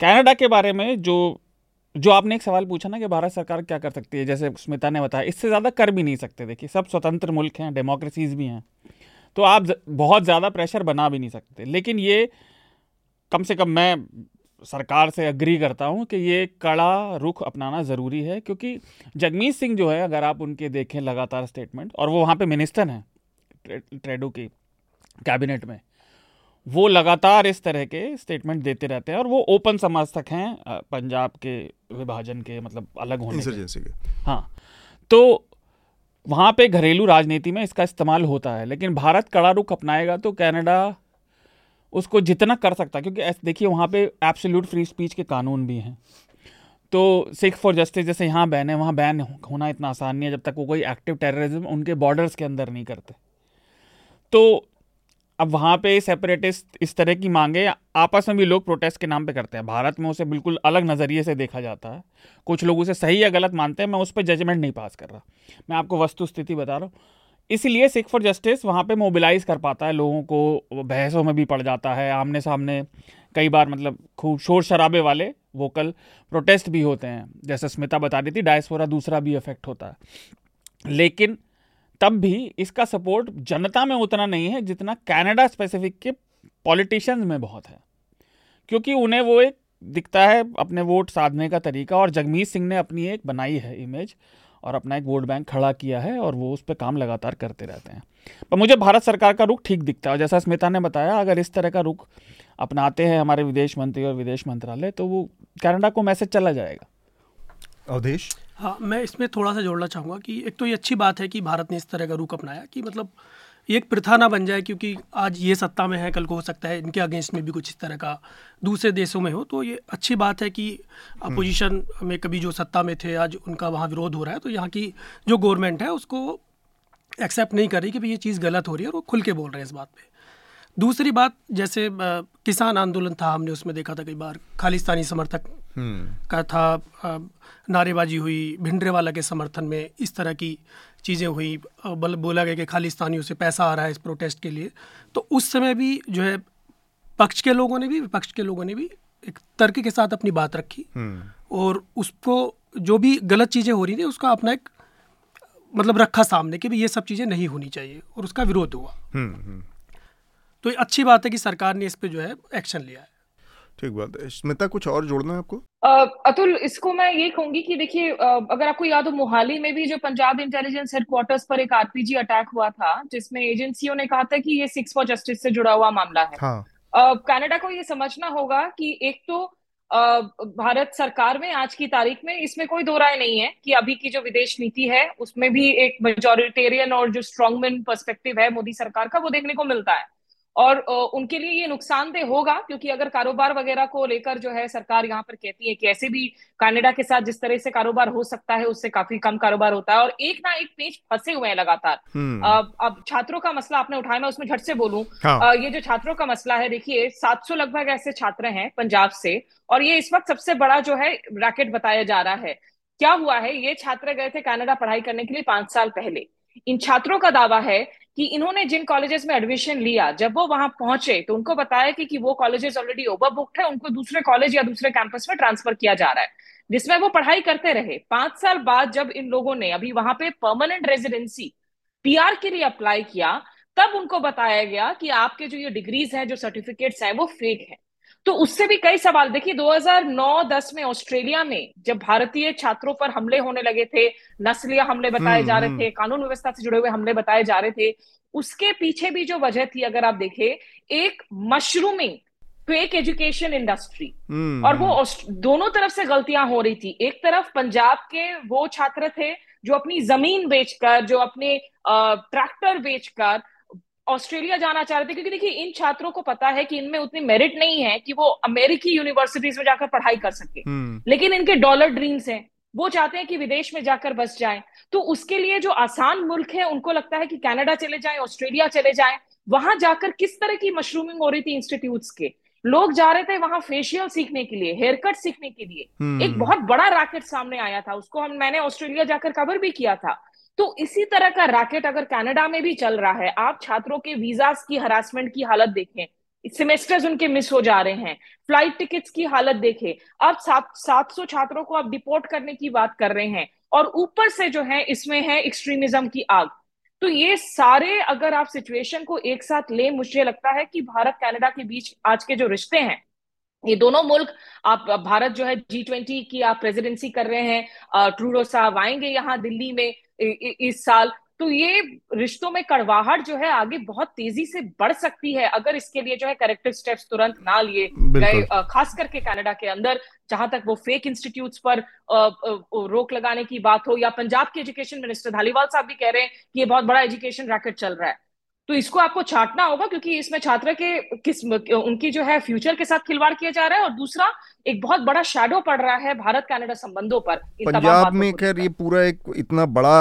कनाडा के बारे में जो आपने एक सवाल पूछा ना कि भारत सरकार क्या कर सकती है, जैसे स्मिता ने बताया, इससे ज़्यादा कर भी नहीं सकते। देखिए, सब स्वतंत्र मुल्क हैं, डेमोक्रेसीज़ भी हैं, तो आप बहुत ज़्यादा प्रेशर बना भी नहीं सकते। लेकिन ये कम से कम मैं सरकार से एग्री करता हूँ कि ये कड़ा रुख अपनाना ज़रूरी है, क्योंकि जगमीत सिंह जो है, अगर आप उनके देखें लगातार स्टेटमेंट, और वो वहाँ पे मिनिस्टर हैं ट्रेडो की कैबिनेट में, वो लगातार इस तरह के स्टेटमेंट देते रहते हैं, और वो ओपन समर्थक हैं पंजाब के विभाजन के, मतलब अलग होने के। हाँ, तो वहाँ पे घरेलू राजनीति में इसका इस्तेमाल होता है, लेकिन भारत कड़ा रुख अपनाएगा तो कनाडा उसको जितना कर सकता है, क्योंकि देखिए वहाँ पे एब्सोल्यूट फ्री स्पीच के कानून भी हैं, तो सिख फॉर जस्टिस जैसे यहाँ बैन है, वहाँ बैन होना इतना आसान नहीं है, जब तक वो कोई एक्टिव टेररिज्म उनके बॉर्डर्स के अंदर नहीं करते। तो अब वहाँ पे सेपरेटिस्ट इस तरह की मांगे आपस में भी लोग प्रोटेस्ट के नाम पे करते हैं। भारत में उसे बिल्कुल अलग नज़रिए से देखा जाता है, कुछ लोग उसे सही या गलत मानते हैं, मैं उस पर जजमेंट नहीं पास कर रहा, मैं आपको वस्तुस्थिति बता रहा हूँ। इसलिए सिख फॉर जस्टिस वहाँ पे मोबिलाइज़ कर पाता है लोगों को, बहसों में भी पड़ जाता है, आमने सामने कई बार, मतलब खूब शोर शराबे वाले वोकल प्रोटेस्ट भी होते हैं, जैसे स्मिता बता रही थी, डायस्पोरा दूसरा भी इफेक्ट होता है। लेकिन तब भी इसका सपोर्ट जनता में उतना नहीं है जितना कनाडा स्पेसिफिक के पॉलिटिशियंस में बहुत है, क्योंकि उन्हें वो एक दिखता है अपने वोट साधने का तरीका, और जगमीत सिंह ने अपनी एक बनाई है इमेज और अपना एक वोट बैंक खड़ा किया है, और वो उस पर काम लगातार करते रहते हैं। पर मुझे भारत सरकार का रुख ठीक दिखता है, जैसा स्मिता ने बताया, अगर इस तरह का रुख अपनाते हैं हमारे विदेश मंत्री और विदेश मंत्रालय, तो वो कनाडा को मैसेज चला जाएगा। अवधेश। हाँ, मैं इसमें थोड़ा सा जोड़ना चाहूँगा कि एक तो ये अच्छी बात है कि भारत ने इस तरह का रुख अपनाया कि मतलब ये एक प्रथा ना बन जाए, क्योंकि आज ये सत्ता में है, कल को हो सकता है इनके अगेंस्ट में भी कुछ इस तरह का दूसरे देशों में हो। तो ये अच्छी बात है कि अपोजिशन में कभी जो सत्ता में थे आज उनका वहाँ विरोध हो रहा है, तो यहाँ की जो गवर्नमेंट है उसको एक्सेप्ट नहीं कर रही कि भाई ये चीज़ गलत हो रही है, और वो खुल के बोल रहे हैं इस बात पे। दूसरी बात, जैसे किसान आंदोलन था, हमने उसमें देखा था कई बार खालिस्तानी समर्थक का था, नारेबाजी हुई, भिंडरेवाला के समर्थन में इस तरह की चीज़ें हुई, बोला गया कि खालिस्तानियों से पैसा आ रहा है इस प्रोटेस्ट के लिए। तो उस समय भी जो है पक्ष के लोगों ने भी विपक्ष के लोगों ने भी एक तर्क के साथ अपनी बात रखी, और उसको जो भी गलत चीज़ें हो रही थी उसका अपना एक मतलब रखा सामने कि भी ये सब चीज़ें नहीं होनी चाहिए, और उसका विरोध हुआ। तो ये अच्छी बात है कि सरकार ने इस पे जो है एक्शन लिया है। ठीक बात है। स्मिता, कुछ और जोड़ना है आपको? अतुल, इसको मैं ये कहूंगी कि देखिए, अगर आपको याद हो मोहाली में भी जो पंजाब इंटेलिजेंस हेडक्वार्टर्स पर एक आरपीजी अटैक हुआ था, जिसमें एजेंसियों ने कहा था कि ये सिक्स फॉर जस्टिस से जुड़ा हुआ मामला है। हाँ। कनाडा को ये समझना होगा कि एक तो भारत सरकार में आज की तारीख में इसमें कोई दो राय नहीं है कि अभी की जो विदेश नीति है उसमें भी एक मेजोरिटेरियन और जो स्ट्रॉन्गमैन पर्सपेक्टिव है मोदी सरकार का वो देखने को मिलता है, और उनके लिए ये नुकसानदेह होगा, क्योंकि अगर कारोबार वगैरह को लेकर जो है सरकार यहाँ पर कहती है कि ऐसे भी कनाडा के साथ जिस तरह से कारोबार हो सकता है उससे काफी कम कारोबार होता है, और एक ना एक पेच फंसे हुए हैं लगातार। अब छात्रों का मसला आपने उठाया, मैं उसमें झट से बोलूं। हाँ। ये जो छात्रों का मसला है, देखिए 700 लगभग ऐसे छात्र हैं पंजाब से, और ये इस वक्त सबसे बड़ा जो है रैकेट बताया जा रहा है। क्या हुआ है, ये छात्र गए थे कनाडा पढ़ाई करने के लिए 5 साल पहले। इन छात्रों का दावा है कि इन्होंने जिन कॉलेजेस में एडमिशन लिया, जब वो वहां पहुंचे तो उनको बताया कि वो कॉलेजेस ऑलरेडी ओवरबुक्ड है, उनको दूसरे कॉलेज या दूसरे कैंपस में ट्रांसफर किया जा रहा है, जिसमें वो पढ़ाई करते रहे। 5 साल बाद जब इन लोगों ने अभी वहां पे परमानेंट रेजिडेंसी पीआर के लिए अप्लाई किया, तब उनको बताया गया कि आपके जो ये डिग्रीज हैं, जो सर्टिफिकेट्स हैं, वो फेक हैं। तो उससे भी कई सवाल। देखिए 2009-10 में ऑस्ट्रेलिया में जब भारतीय छात्रों पर हमले होने लगे थे, नस्लीय हमले बताए जा रहे थे, कानून व्यवस्था से जुड़े हुए हमले बताए जा रहे थे, उसके पीछे भी जो वजह थी अगर आप देखें, एक मशरूमिंग फेक एजुकेशन इंडस्ट्री, और वो दोनों तरफ से गलतियां हो रही थी। एक तरफ पंजाब के वो छात्र थे जो अपनी जमीन बेचकर, जो अपने ट्रैक्टर बेचकर ऑस्ट्रेलिया जाना चाह रहे थे, क्योंकि देखिए इन छात्रों को पता है कि इनमें उतनी मेरिट नहीं है कि वो अमेरिकी यूनिवर्सिटीज में जाकर पढ़ाई कर सके, लेकिन इनके डॉलर ड्रीम्स हैं, वो चाहते हैं कि विदेश में जाकर बस जाएं। तो उसके लिए जो आसान मुल्क है उनको लगता है कि कनाडा चले जाएं, ऑस्ट्रेलिया चले जाएं। वहां जाकर किस तरह की मशरूमिंग हो रही थी, इंस्टीट्यूट्स के लोग जा रहे थे वहां फेशियल सीखने के लिए, हेयर कट सीखने के लिए। एक बहुत बड़ा रैकेट सामने आया था, उसको मैंने ऑस्ट्रेलिया जाकर कवर भी किया था। तो इसी तरह का रैकेट अगर कनाडा में भी चल रहा है, आप छात्रों के वीजा की हरासमेंट की हालत देखें, सेमेस्टर्स उनके मिस हो जा रहे हैं, फ्लाइट टिकट्स की हालत देखें, अब 700 छात्रों को आप डिपोर्ट करने की बात कर रहे हैं, और ऊपर से जो है इसमें है एक्सट्रीमिज्म की आग। तो ये सारे अगर आप सिचुएशन को एक साथ ले, मुझे लगता है कि भारत कनाडा के बीच आज के जो रिश्ते हैं, ये दोनों मुल्क, आप भारत जो है G20 की आप प्रेसिडेंसी कर रहे हैं, ट्रूडो साहब आएंगे यहाँ दिल्ली में इस साल, तो ये रिश्तों में कड़वाहट जो है आगे बहुत तेजी से बढ़ सकती है अगर इसके लिए जो है करेक्टिव स्टेप्स तुरंत ना लिए गए, खास करके कनाडा के अंदर, जहां तक वो फेक इंस्टीट्यूट्स पर रोक लगाने की बात हो, या पंजाब के एजुकेशन मिनिस्टर धालीवाल साहब भी कह रहे हैं कि ये बहुत बड़ा एजुकेशन रैकेट चल रहा है। तो इसको आपको छांटना होगा, क्योंकि इसमें छात्र के उनकी जो है फ्यूचर के साथ खिलवाड़ किया जा रहा है, और दूसरा एक बहुत बड़ा शैडो पड़ रहा है भारत कनाडा संबंधों पर। पंजाब में खैर ये पूरा एक इतना बड़ा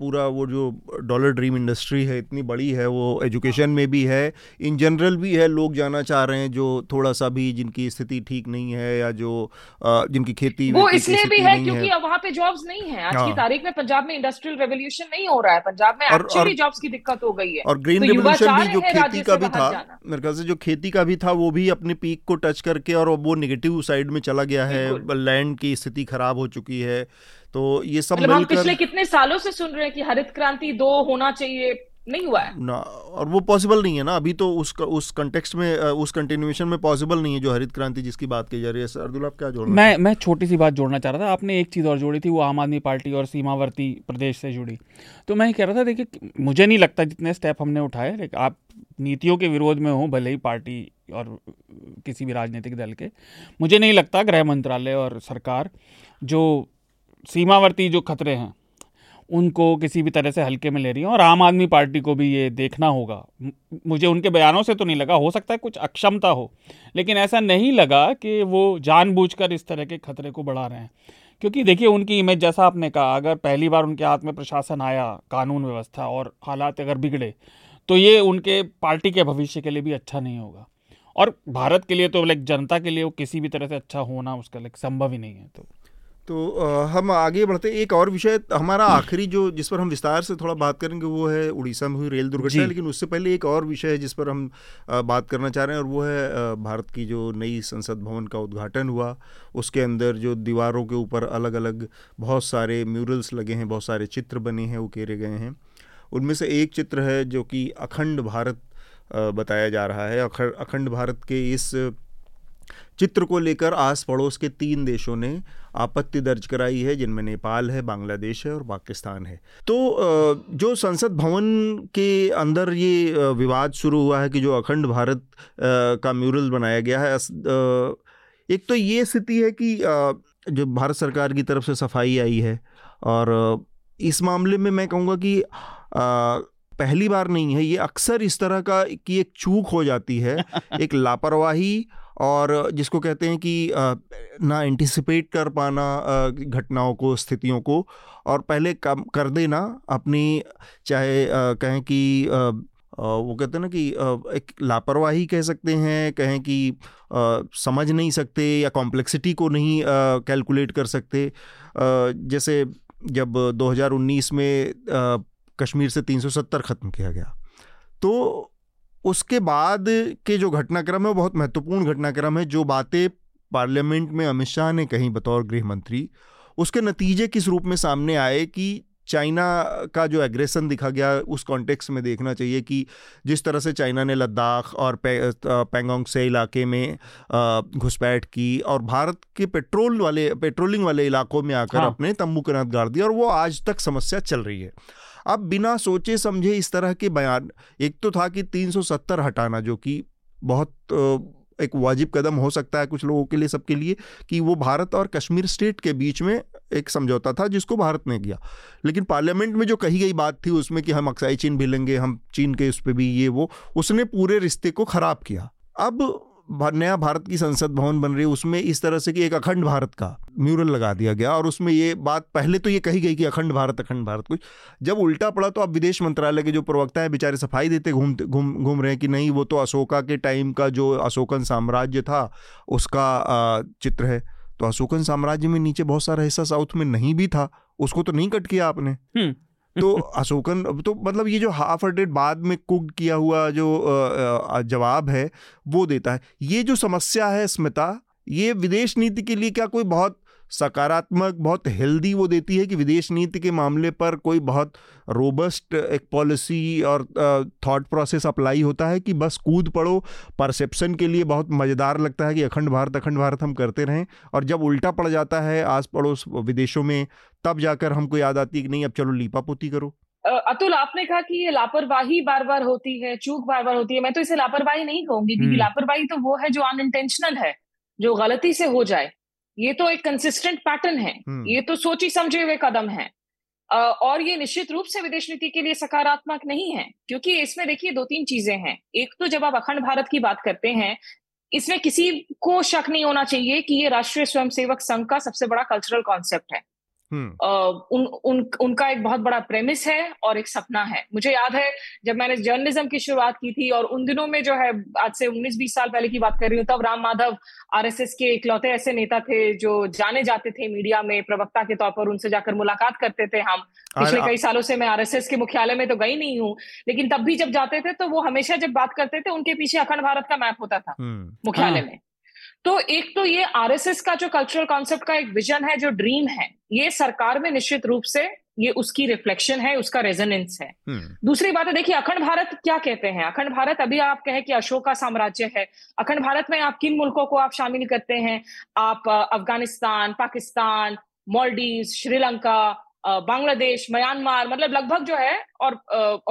पूरा वो जो डॉलर ड्रीम इंडस्ट्री है इतनी बड़ी है, वो एजुकेशन में भी है, इन जनरल भी है, लोग जाना चाह रहे हैं जो थोड़ा सा भी जिनकी स्थिति ठीक नहीं है, या जो जिनकी खेती वो इसलिए भी है क्योंकि वहाँ पे जॉब्स नहीं है। आज की तारीख में पंजाब में इंडस्ट्रियल रेवोल्यूशन नहीं हो रहा है, पंजाब में एक्चुअली जॉब्स की दिक्कत हो गई है, और ग्रीन रेवोल्यूशन भी जो खेती का भी था, मेरे ख्याल से जो खेती का भी था वो भी अपने पीक को टच करके और वो नेगेटिव साइड में चला गया है, लैंड की स्थिति खराब हो चुकी है। तो ये सब मिलकर हम पिछले कितने सालों से सुन रहे हैं कि हरित क्रांति 2 होना चाहिए, नहीं हुआ है ना, और वो पॉसिबल नहीं है ना अभी, तो उस कंटेक्स्ट में, उस कंटिन्यूएशन में पॉसिबल नहीं है जो हरित क्रांति जिसकी बात की जा रही है। शार्दुल, आप क्या जोड़ना? मैं छोटी सी बात जोड़ना चाह रहा था, आपने एक चीज़ और जोड़ी थी, वो आम आदमी पार्टी और सीमावर्ती प्रदेश से जुड़ी। तो मैं कह रहा था, देखिए मुझे नहीं लगता जितने स्टेप हमने उठाए, लेकिन आप नीतियों के विरोध में हो भले ही पार्टी और किसी भी राजनीतिक दल के, मुझे नहीं लगता गृह मंत्रालय और सरकार जो सीमावर्ती जो खतरे हैं उनको किसी भी तरह से हल्के में ले रही हैं, और आम आदमी पार्टी को भी ये देखना होगा। मुझे उनके बयानों से तो नहीं लगा, हो सकता है कुछ अक्षमता हो, लेकिन ऐसा नहीं लगा कि वो जानबूझकर इस तरह के खतरे को बढ़ा रहे हैं। क्योंकि देखिए उनकी इमेज, जैसा आपने कहा, अगर पहली बार उनके हाथ में प्रशासन आया, कानून व्यवस्था और हालात अगर बिगड़े तो ये उनके पार्टी के भविष्य के लिए भी अच्छा नहीं होगा, और भारत के लिए तो लाइक जनता के लिए वो किसी भी तरह से अच्छा होना उसका लाइक संभव ही नहीं है। तो हम आगे बढ़ते, एक और विषय हमारा आखिरी जो जिस पर हम विस्तार से थोड़ा बात करेंगे वो है उड़ीसा में हुई रेल दुर्घटना, लेकिन उससे पहले एक और विषय है जिस पर हम बात करना चाह रहे हैं, और वो है भारत की जो नई संसद भवन का उद्घाटन हुआ, उसके अंदर जो दीवारों के ऊपर अलग अलग बहुत सारे म्यूरल्स लगे हैं, बहुत सारे चित्र बने हैं, उकेरे गए हैं। उनमें से एक चित्र है जो कि अखंड भारत बताया जा रहा है। अखंड भारत के इस चित्र को लेकर आस पड़ोस के 3 देशों ने आपत्ति दर्ज कराई है, जिनमें नेपाल है, बांग्लादेश है और पाकिस्तान है। तो जो संसद भवन के अंदर ये विवाद शुरू हुआ है कि जो अखंड भारत का म्यूरल बनाया गया है, एक तो ये स्थिति है कि जो भारत सरकार की तरफ से सफाई आई है, और इस मामले में मैं कहूँगा कि पहली बार नहीं है, ये अक्सर इस तरह का कि एक चूक हो जाती है, एक लापरवाही, और जिसको कहते हैं कि ना एंटिसिपेट कर पाना घटनाओं को, स्थितियों को, और पहले काम कर देना अपनी, चाहे कहें कि वो कहते हैं ना कि एक लापरवाही कह सकते हैं, कहें कि समझ नहीं सकते या कॉम्प्लेक्सिटी को नहीं कैलकुलेट कर सकते। जैसे जब 2019 में कश्मीर से 370 ख़त्म किया गया, तो उसके बाद के जो घटनाक्रम है वो बहुत महत्वपूर्ण घटनाक्रम है। जो बातें पार्लियामेंट में अमित शाह ने कहीं बतौर गृह मंत्री, उसके नतीजे किस रूप में सामने आए कि चाइना का जो एग्रेसन दिखा गया, उस कॉन्टेक्स्ट में देखना चाहिए कि जिस तरह से चाइना ने लद्दाख और पैंगोंग से इलाके में घुसपैठ की, और भारत के पेट्रोलिंग वाले इलाकों में आकर अपने तंबू कनात गाड़ दिया, और वो आज तक समस्या चल रही है। अब बिना सोचे समझे इस तरह के बयान, एक तो था कि 370 हटाना जो कि बहुत एक वाजिब कदम हो सकता है कुछ लोगों के लिए, सबके लिए, कि वो भारत और कश्मीर स्टेट के बीच में एक समझौता था जिसको भारत ने किया, लेकिन पार्लियामेंट में जो कही गई बात थी उसमें कि हम अक्साई चीन भी लेंगे, हम चीन के उस पर भी ये वो, उसने पूरे रिश्ते को ख़राब किया। अब नया भारत की संसद भवन बन रही है, उसमें इस तरह से कि एक अखंड भारत का म्यूरल लगा दिया गया, और उसमें ये बात पहले तो ये कही गई कि अखंड भारत कुछ, जब उल्टा पड़ा तो अब विदेश मंत्रालय के जो प्रवक्ता है बेचारे सफाई देते घूम रहे हैं कि नहीं, वो तो अशोका के टाइम का जो अशोकन साम्राज्य था उसका चित्र है। तो अशोकन साम्राज्य में नीचे बहुत सारा हिस्सा साउथ में नहीं भी था, उसको तो नहीं कट किया आपने। तो अशोकन, तो मतलब ये जो हाफ हार्टेड बाद में कुक किया हुआ जो जवाब है वो देता है। ये जो समस्या है स्मिता, ये विदेश नीति के लिए क्या कोई बहुत सकारात्मक, बहुत हेल्दी वो देती है कि विदेश नीति के मामले पर कोई बहुत रोबस्ट एक पॉलिसी और थॉट प्रोसेस अप्लाई होता है कि बस कूद पड़ो, परसेप्शन के लिए बहुत मज़ेदार लगता है कि अखंड भारत हम करते रहें, और जब उल्टा पड़ जाता है आस पड़ोस विदेशों में तब जाकर हमको याद आती है कि नहीं अब चलो लीपापोती करो। अतुल, आपने कहा कि ये लापरवाही बार बार होती है, चूक बार बार होती है, मैं तो इसे लापरवाही नहीं कहूँगी, क्योंकि लापरवाही तो वो है जो अनइंटेंशनल है, जो गलती से हो जाए। ये तो एक कंसिस्टेंट पैटर्न है, ये तो सोची समझे हुए कदम है, और ये निश्चित रूप से विदेश नीति के लिए सकारात्मक नहीं है। क्योंकि इसमें देखिए 2-3 चीजें हैं। एक तो जब आप अखंड भारत की बात करते हैं, इसमें किसी को शक नहीं होना चाहिए कि ये राष्ट्रीय स्वयंसेवक संघ का सबसे बड़ा कल्चरल कॉन्सेप्ट है। उनका एक बहुत बड़ा प्रेमिस है और एक सपना है। मुझे याद है जब मैंने जर्नलिज्म की शुरुआत की थी, और उन दिनों में जो है, आज से 19-20 साल पहले की बात कर रही हूँ, तब राम माधव आरएसएस के इकलौते ऐसे नेता थे जो जाने जाते थे मीडिया में प्रवक्ता के तौर पर, उनसे जाकर मुलाकात करते थे हम। पिछले कई सालों से मैं आरएसएस के मुख्यालय में तो गई नहीं हूँ, लेकिन तब भी जब जाते थे तो वो हमेशा जब बात करते थे उनके पीछे अखंड भारत का मैप होता था मुख्यालय में। तो एक तो ये आरएसएस का जो कल्चरल कॉन्सेप्ट का एक विजन है, जो ड्रीम है, ये सरकार में निश्चित रूप से ये उसकी रिफ्लेक्शन है, उसका रेजोनेंस है। दूसरी बात है, देखिए अखंड भारत क्या कहते हैं। अखंड भारत, अभी आप कहें कि अशोका साम्राज्य है, अखंड भारत में आप किन मुल्कों को आप शामिल करते हैं? आप अफगानिस्तान, पाकिस्तान, मालदीव, श्रीलंका, बांग्लादेश, म्यांमार, मतलब लगभग जो है, और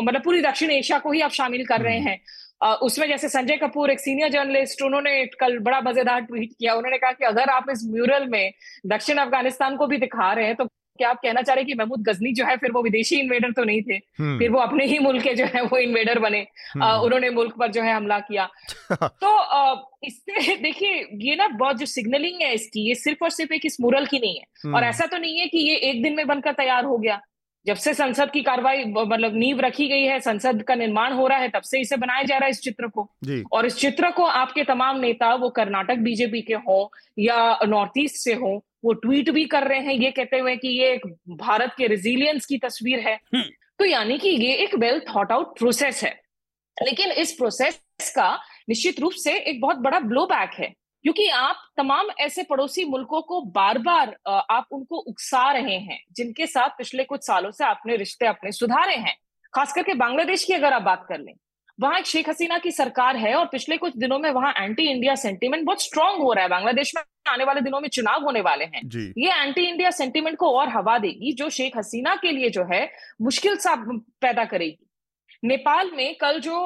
मतलब पूरी दक्षिण एशिया को ही आप शामिल कर रहे हैं। उसमें जैसे संजय कपूर एक सीनियर जर्नलिस्ट, उन्होंने कल बड़ा मजेदार ट्वीट किया, उन्होंने कहा कि अगर आप इस म्यूरल में दक्षिण अफगानिस्तान को भी दिखा रहे हैं तो क्या आप कहना चाह रहे हैं कि महमूद गजनी जो है फिर वो विदेशी इन्वेडर तो नहीं थे, फिर वो अपने ही मुल्क के जो है वो इन्वेडर बने, उन्होंने मुल्क पर जो है हमला किया। तो इससे देखिए ये ना बहुत जो सिग्नलिंग है इसकी, ये सिर्फ और सिर्फ एक इस म्यूरल की नहीं है, और ऐसा तो नहीं है कि ये एक दिन में बनकर तैयार हो गया। जब से संसद की कार्रवाई मतलब नींव रखी गई है, संसद का निर्माण हो रहा है, तब से इसे बनाया जा रहा है इस चित्र को, और इस चित्र को आपके तमाम नेता, वो कर्नाटक बीजेपी के हों या नॉर्थ ईस्ट से हों, वो ट्वीट भी कर रहे हैं ये कहते हुए कि ये एक भारत के रेजिलियंस की तस्वीर है। तो यानी कि ये एक वेल थॉट आउट प्रोसेस है, लेकिन इस प्रोसेस का निश्चित रूप से एक बहुत बड़ा ब्लो बैक है, क्योंकि आप तमाम ऐसे पड़ोसी मुल्कों को बार बार आप उनको उकसा रहे हैं जिनके साथ पिछले कुछ सालों से आपने रिश्ते अपने सुधारे हैं। खास करके बांग्लादेश की अगर आप बात कर लें, वहां एक शेख हसीना की सरकार है और पिछले कुछ दिनों में वहां एंटी इंडिया सेंटीमेंट बहुत स्ट्रांग हो रहा है। बांग्लादेश में आने वाले दिनों में चुनाव होने वाले हैं, ये एंटी इंडिया सेंटीमेंट को और हवा देगी, जो शेख हसीना के लिए जो है मुश्किल सा पैदा करेगी। नेपाल में कल जो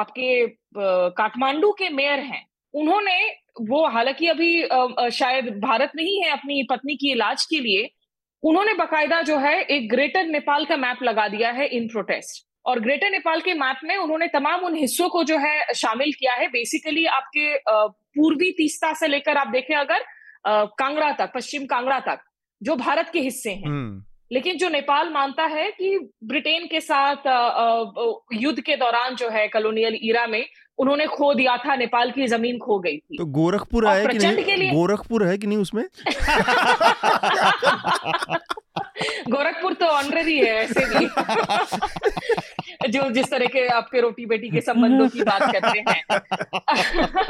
आपके काठमांडू के मेयर हैं, उन्होंने वो हालांकि अभी शायद भारत नहीं है अपनी पत्नी की इलाज के लिए, उन्होंने बाकायदा जो है एक ग्रेटर नेपाल का मैप लगा दिया है इन प्रोटेस्ट, और ग्रेटर नेपाल के मैप में उन्होंने तमाम उन हिस्सों को जो है शामिल किया है। बेसिकली आपके पूर्वी तीस्ता से लेकर आप देखें अगर कांगड़ा तक, पश्चिम कांगड़ा तक, जो भारत के हिस्से हैं, लेकिन जो नेपाल मानता है कि ब्रिटेन के साथ युद्ध के दौरान जो है कॉलोनियल ईरा में उन्होंने खो दिया था, नेपाल की जमीन खो गई थी। तो गोरखपुर है कि नहीं, गोरखपुर है कि नहीं उसमें? गोरखपुर तो ऑनररी है ऐसे भी। जो जिस तरह के आपके रोटी बेटी के संबंधों की बात करते हैं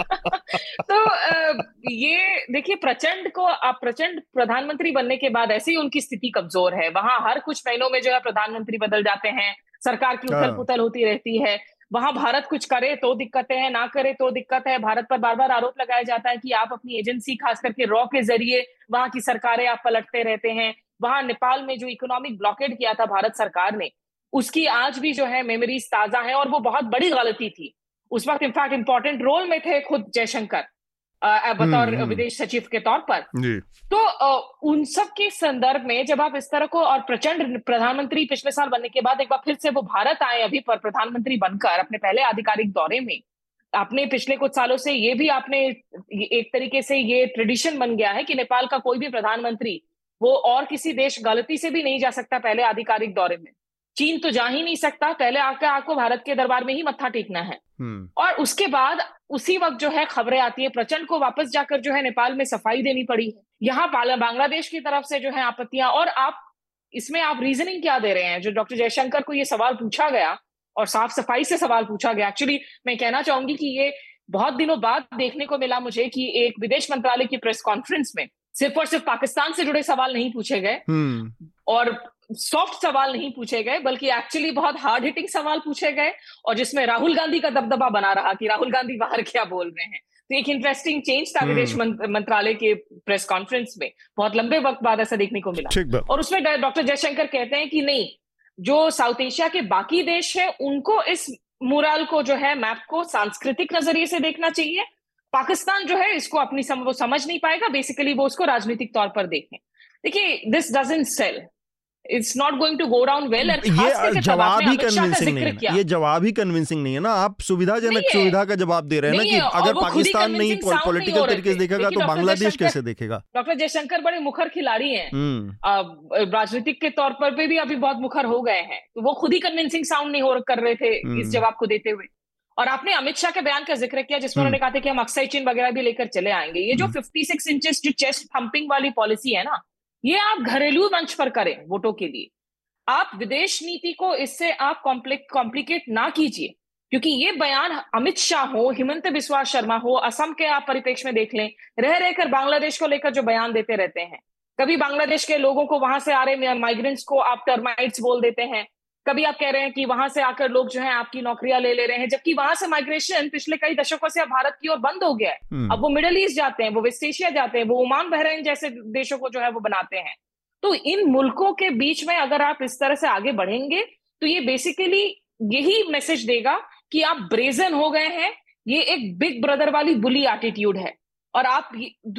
तो ये देखिए प्रचंड को आप, प्रचंड प्रधानमंत्री बनने के बाद ऐसे ही उनकी स्थिति कमजोर है। वहां हर कुछ महीनों में जो है प्रधानमंत्री बदल जाते हैं, सरकार की उथल पुथल होती रहती है। वहां भारत कुछ करे तो दिक्कतें हैं, ना करे तो दिक्कत है। भारत पर बार बार आरोप लगाया जाता है कि आप अपनी एजेंसी खास करके रॉ के जरिए वहां की सरकारें आप पलटते रहते हैं। वहां नेपाल में जो इकोनॉमिक ब्लॉकेड किया था भारत सरकार ने, उसकी आज भी जो है मेमोरीज ताजा है, और वो बहुत बड़ी गलती थी। उस वक्त इनफैक्ट इंपॉर्टेंट रोल में थे खुद जयशंकर बतौर विदेश सचिव के तौर पर। तो उन सब के संदर्भ में जब आप इस तरह को, और प्रचंड प्रधानमंत्री पिछले साल बनने के बाद एक बार फिर से वो भारत आए अभी पर प्रधानमंत्री बनकर अपने पहले आधिकारिक दौरे में, आपने पिछले कुछ सालों से ये भी आपने एक तरीके से ये ट्रेडिशन बन गया है कि नेपाल का कोई भी प्रधानमंत्री वो और किसी देश गलती से भी नहीं जा सकता पहले आधिकारिक दौरे में। चीन तो जा ही नहीं सकता, पहले आकर आपको भारत के दरबार में ही मत्था टेकना है। और उसके बाद उसी वक्त जो है खबरें आती है, प्रचंड को वापस जाकर जो है नेपाल में सफाई देनी पड़ी है। यहाँ बांग्लादेश की तरफ से जो है आपत्तियां, और आप इसमें आप रीजनिंग क्या दे रहे हैं? जो डॉक्टर जयशंकर को ये सवाल पूछा गया, और साफ सफाई से सवाल पूछा गया। एक्चुअली मैं कहना चाहूंगी कि ये बहुत दिनों बाद देखने को मिला मुझे कि एक विदेश मंत्रालय की प्रेस कॉन्फ्रेंस में सिर्फ और सिर्फ पाकिस्तान से जुड़े सवाल नहीं पूछे गए और सॉफ्ट सवाल नहीं पूछे गए, बल्कि एक्चुअली बहुत हार्ड हिटिंग सवाल पूछे गए, और जिसमें राहुल गांधी का दबदबा बना रहा कि राहुल गांधी बाहर क्या बोल रहे हैं। तो एक इंटरेस्टिंग चेंज था विदेश मंत्रालय के प्रेस कॉन्फ्रेंस में, बहुत लंबे वक्त बाद ऐसा देखने को मिला। और उसमें डॉक्टर जयशंकर कहते हैं कि नहीं, जो साउथ एशिया के बाकी देश हैं उनको इस मुराल को जो है मैप को सांस्कृतिक नजरिए से देखना चाहिए, पाकिस्तान जो है इसको अपनी वो समझ नहीं पाएगा, बेसिकली वो उसको राजनीतिक तौर पर देखें। देखिए this doesn't sell, it's not going to go down well. ये जवाब ही कन्विंसिंग नहीं है, ये जवाब ही कन्विंसिंग नहीं है ना। आप सुविधाजनक सुविधा का जवाब दे रहे हैं ना कि अगर पाकिस्तान नहीं पॉलिटिकल तरीके से देखेगा तो बांग्लादेश कैसे देखेगा। डॉक्टर जयशंकर बड़े मुखर खिलाड़ी हैं, राजनीतिक के तौर पर भी अभी बहुत मुखर हो गए हैं, तो वो खुद ही कन्विंसिंग साउंड नहीं हो कर रहे थे इस जवाब को देते हुए। और आपने अमित शाह के बयान का जिक्र किया जिसमें उन्होंने कहा था कि हम अक्सई चिन वगैरह भी लेकर चले आएंगे। ये जो 56 इंचेस जो चेस्ट थंपिंग वाली पॉलिसी है ना, ये आप घरेलू मंच पर करें वोटों के लिए, आप विदेश नीति को इससे आप कॉम्प्लिकेट ना कीजिए, क्योंकि ये बयान अमित शाह हो, हिमंत बिस्वा शर्मा हो, असम के आप परिपेक्ष में देख लें, रह रहकर बांग्लादेश को लेकर जो बयान देते रहते हैं। कभी बांग्लादेश के लोगों को, वहां से आ रहे माइग्रेंट्स को आप टर्माइट्स बोल देते हैं, कभी आप कह रहे हैं कि वहां से आकर लोग जो है आपकी नौकरियां ले ले रहे हैं, जबकि वहां से माइग्रेशन पिछले कई दशकों से भारत की ओर बंद हो गया है। अब वो मिडिल ईस्ट जाते हैं, वो वेस्ट एशिया जाते हैं, वो ओमान बहरीन जैसे देशों को जो है वो बनाते हैं। तो इन मुल्कों के बीच में अगर आप इस तरह से आगे बढ़ेंगे तो ये बेसिकली यही मैसेज देगा कि आप ब्रेजन हो गए हैं, ये एक बिग ब्रदर वाली बुली एटीट्यूड है और आप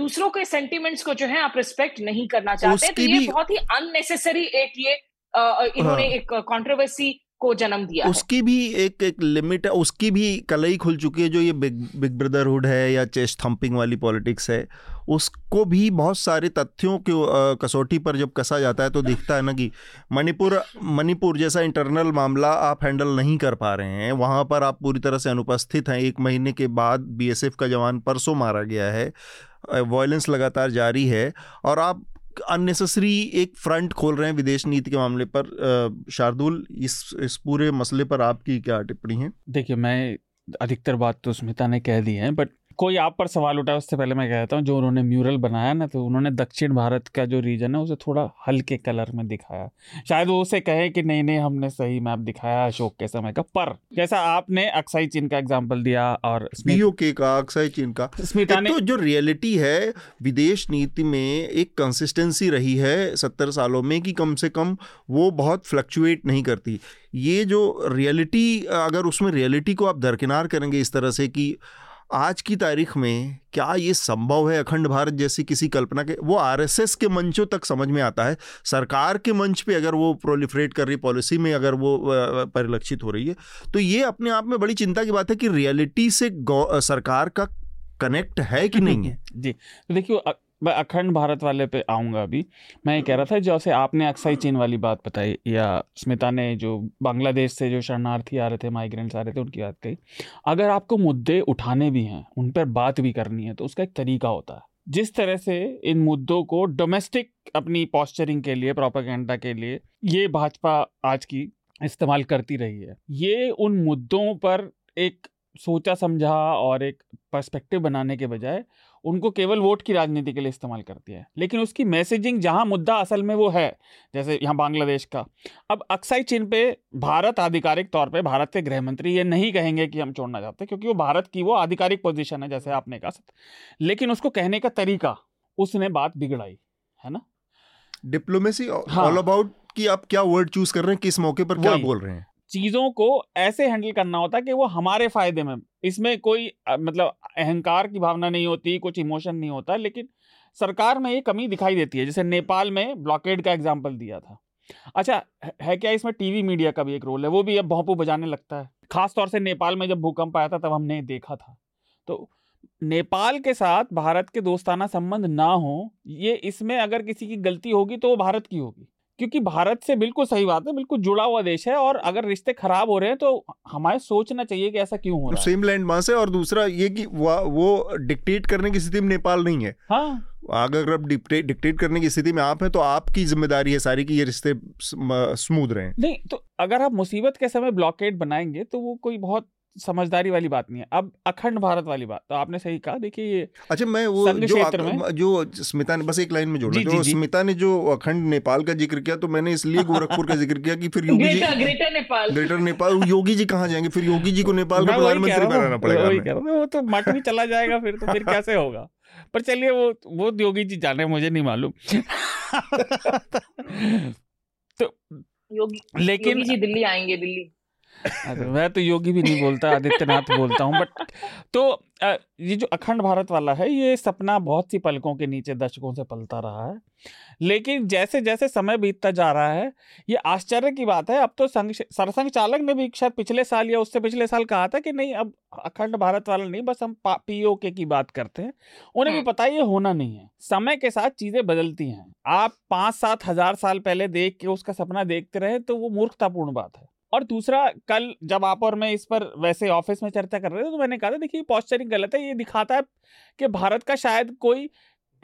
दूसरों के सेंटिमेंट्स को जो है आप रिस्पेक्ट नहीं करना चाहते, तो ये बहुत ही अननेसेसरी एक ये इन्होंने एक कंट्रोवर्सी को जन्म दिया। उसकी भी एक लिमिट है, उसकी भी कलई खुल चुकी है जो ये बिग ब्रदरहुड है या चेस्ट थम्पिंग वाली पॉलिटिक्स है, उसको भी बहुत सारे तथ्यों के कसौटी पर जब कसा जाता है तो दिखता है ना कि मणिपुर जैसा इंटरनल मामला आप हैंडल नहीं कर पा रहे हैं, वहाँ पर आप पूरी तरह से अनुपस्थित हैं। एक महीने के बाद BSF का जवान परसों मारा गया है, वायलेंस लगातार जारी है और आप अननेसेसरी एक फ्रंट खोल रहे हैं विदेश नीति के मामले पर। शार्दुल, इस पूरे मसले पर आपकी क्या टिप्पणी है? देखिए, मैं अधिकतर बात तो स्मिता ने कह दी है, बट कोई आप पर सवाल उठाए उससे पहले मैं कहता हूँ, जो उन्होंने म्यूरल बनाया ना, तो उन्होंने दक्षिण भारत का जो रीजन है उसे थोड़ा हल्के कलर में दिखाया। शायद वो उसे कहे कि नहीं नहीं हमने सही मैप दिखाया अशोक के समय का, पर जैसा आपने अक्साई चीन का एग्जांपल दिया और पीओके का, अक्साई चीन का, स्मिता ने तो जो रियलिटी है विदेश नीति में एक कंसिस्टेंसी रही है 70 सालों में कि कम से कम वो बहुत फ्लक्चुएट नहीं करती। ये जो रियलिटी, अगर उसमें रियलिटी को आप दरकिनार करेंगे इस तरह से कि आज की तारीख में क्या ये संभव है अखंड भारत जैसी किसी कल्पना के, वो आरएसएस के मंचों तक समझ में आता है। सरकार के मंच पे अगर वो प्रोलिफरेट कर रही, पॉलिसी में अगर वो परिलक्षित हो रही है, तो ये अपने आप में बड़ी चिंता की बात है कि रियलिटी से सरकार का कनेक्ट है कि नहीं है। जी, तो देखिए मैं अखंड भारत वाले पे आऊँगा, अभी मैं ये कह रहा था जैसे आपने अक्साई चीन वाली बात बताई या स्मिता ने जो बांग्लादेश से जो शरणार्थी आ रहे थे, माइग्रेंट्स आ रहे थे, उनकी बात कही। अगर आपको मुद्दे उठाने भी हैं, उन पर बात भी करनी है, तो उसका एक तरीका होता है। जिस तरह से इन मुद्दों को डोमेस्टिक अपनी पॉस्चरिंग के लिए, प्रोपेगेंडा के लिए ये भाजपा आज की इस्तेमाल करती रही है, ये उन मुद्दों पर एक सोचा समझा और एक पर्सपेक्टिव बनाने के बजाय उनको केवल वोट की राजनीति के लिए इस्तेमाल करती है। लेकिन उसकी मैसेजिंग जहां मुद्दा असल में वो है, जैसे यहाँ बांग्लादेश का, अब अक्साई चीन पे भारत आधिकारिक तौर पे, भारत के गृह मंत्री ये नहीं कहेंगे कि हम छोड़ना चाहते, क्योंकि वो भारत की वो आधिकारिक पोजीशन है जैसे आपने कहा, लेकिन उसको कहने का तरीका, उसने बात बिगड़ाई है ना। डिप्लोमेसी ऑल अबाउट कि आप क्या वर्ड चूज कर रहे हैं, किस मौके पर क्या बोल रहे हैं, चीज़ों को ऐसे हैंडल करना होता कि वो हमारे फ़ायदे में, इसमें कोई मतलब अहंकार की भावना नहीं होती, कुछ इमोशन नहीं होता। लेकिन सरकार में ये कमी दिखाई देती है, जैसे नेपाल में ब्लॉकेड का एग्जाम्पल दिया था। अच्छा है क्या, इसमें टीवी मीडिया का भी एक रोल है, वो भी अब भौंपू बजाने लगता है। ख़ास तौर से नेपाल में जब भूकंप आया था तब हमने देखा था। तो नेपाल के साथ भारत के दोस्ताना संबंध ना हो, ये इसमें अगर किसी की गलती होगी तो वो भारत की होगी, क्योंकि भारत से बिल्कुल सही बात है, बिल्कुल जुड़ा हुआ देश है, और अगर रिश्ते खराब हो रहे हैं तो हमें सोचना चाहिए कि ऐसा क्यों हो रहा है। सेम लैंड मास है। और दूसरा ये कि वो डिक्टेट करने की स्थिति में नेपाल नहीं है। हाँ, अगर आप डिक्टेट करने की स्थिति में आप हैं तो आपकी जिम्मेदारी है सारी कि ये रिश्ते स्मूथ रहें। नहीं तो अगर आप मुसीबत के समय ब्लॉकेड बनाएंगे तो वो कोई बहुत समझदारी वाली बात नहीं है। अब अखंड भारत वाली बात तो आपने सही कहा। देखिए, अच्छा मैं वो जो स्मिता ने बस एक लाइन में जोड़ा, जो स्मिता ने जो अखंड नेपाल का जिक्र किया, तो मैंने इसलिए गोरखपुर का जिक्र किया कि फिर योगी जी ग्रेटर नेपाल योगी जी कहाँ जाएंगे, फिर योगी जी को नेपाल का प्रधानमंत्री बनाना पड़ेगा, वो तो मठ भी चला जाएगा फिर, तो फिर कैसे होगा। पर चलिए, वो योगी जी जाने, मुझे नहीं मालूम। तो लेकिन जी दिल्ली आएंगे, दिल्ली। मैं तो योगी भी नहीं बोलता, आदित्यनाथ बोलता हूँ। बट तो ये जो अखंड भारत वाला है, ये सपना बहुत सी पलकों के नीचे दशकों से पलता रहा है, लेकिन जैसे जैसे समय बीतता जा रहा है, ये आश्चर्य की बात है। अब तो सरसंघ चालक ने भी शायद पिछले साल या उससे पिछले साल कहा था कि नहीं, अब अखंड भारत वाला नहीं, बस हम पीओके की बात करते हैं। उन्हें भी पता है ये होना नहीं है। समय के साथ चीज़ें बदलती हैं। आप 5-7 हज़ार साल पहले देख के उसका सपना देखते रहे तो वो मूर्खतापूर्ण बात है। और दूसरा, कल जब आप और मैं इस पर वैसे ऑफिस में चर्चा कर रहे थे तो मैंने कहा था, देखिए पॉस्चरिंग गलत है। ये दिखाता है कि भारत का शायद कोई,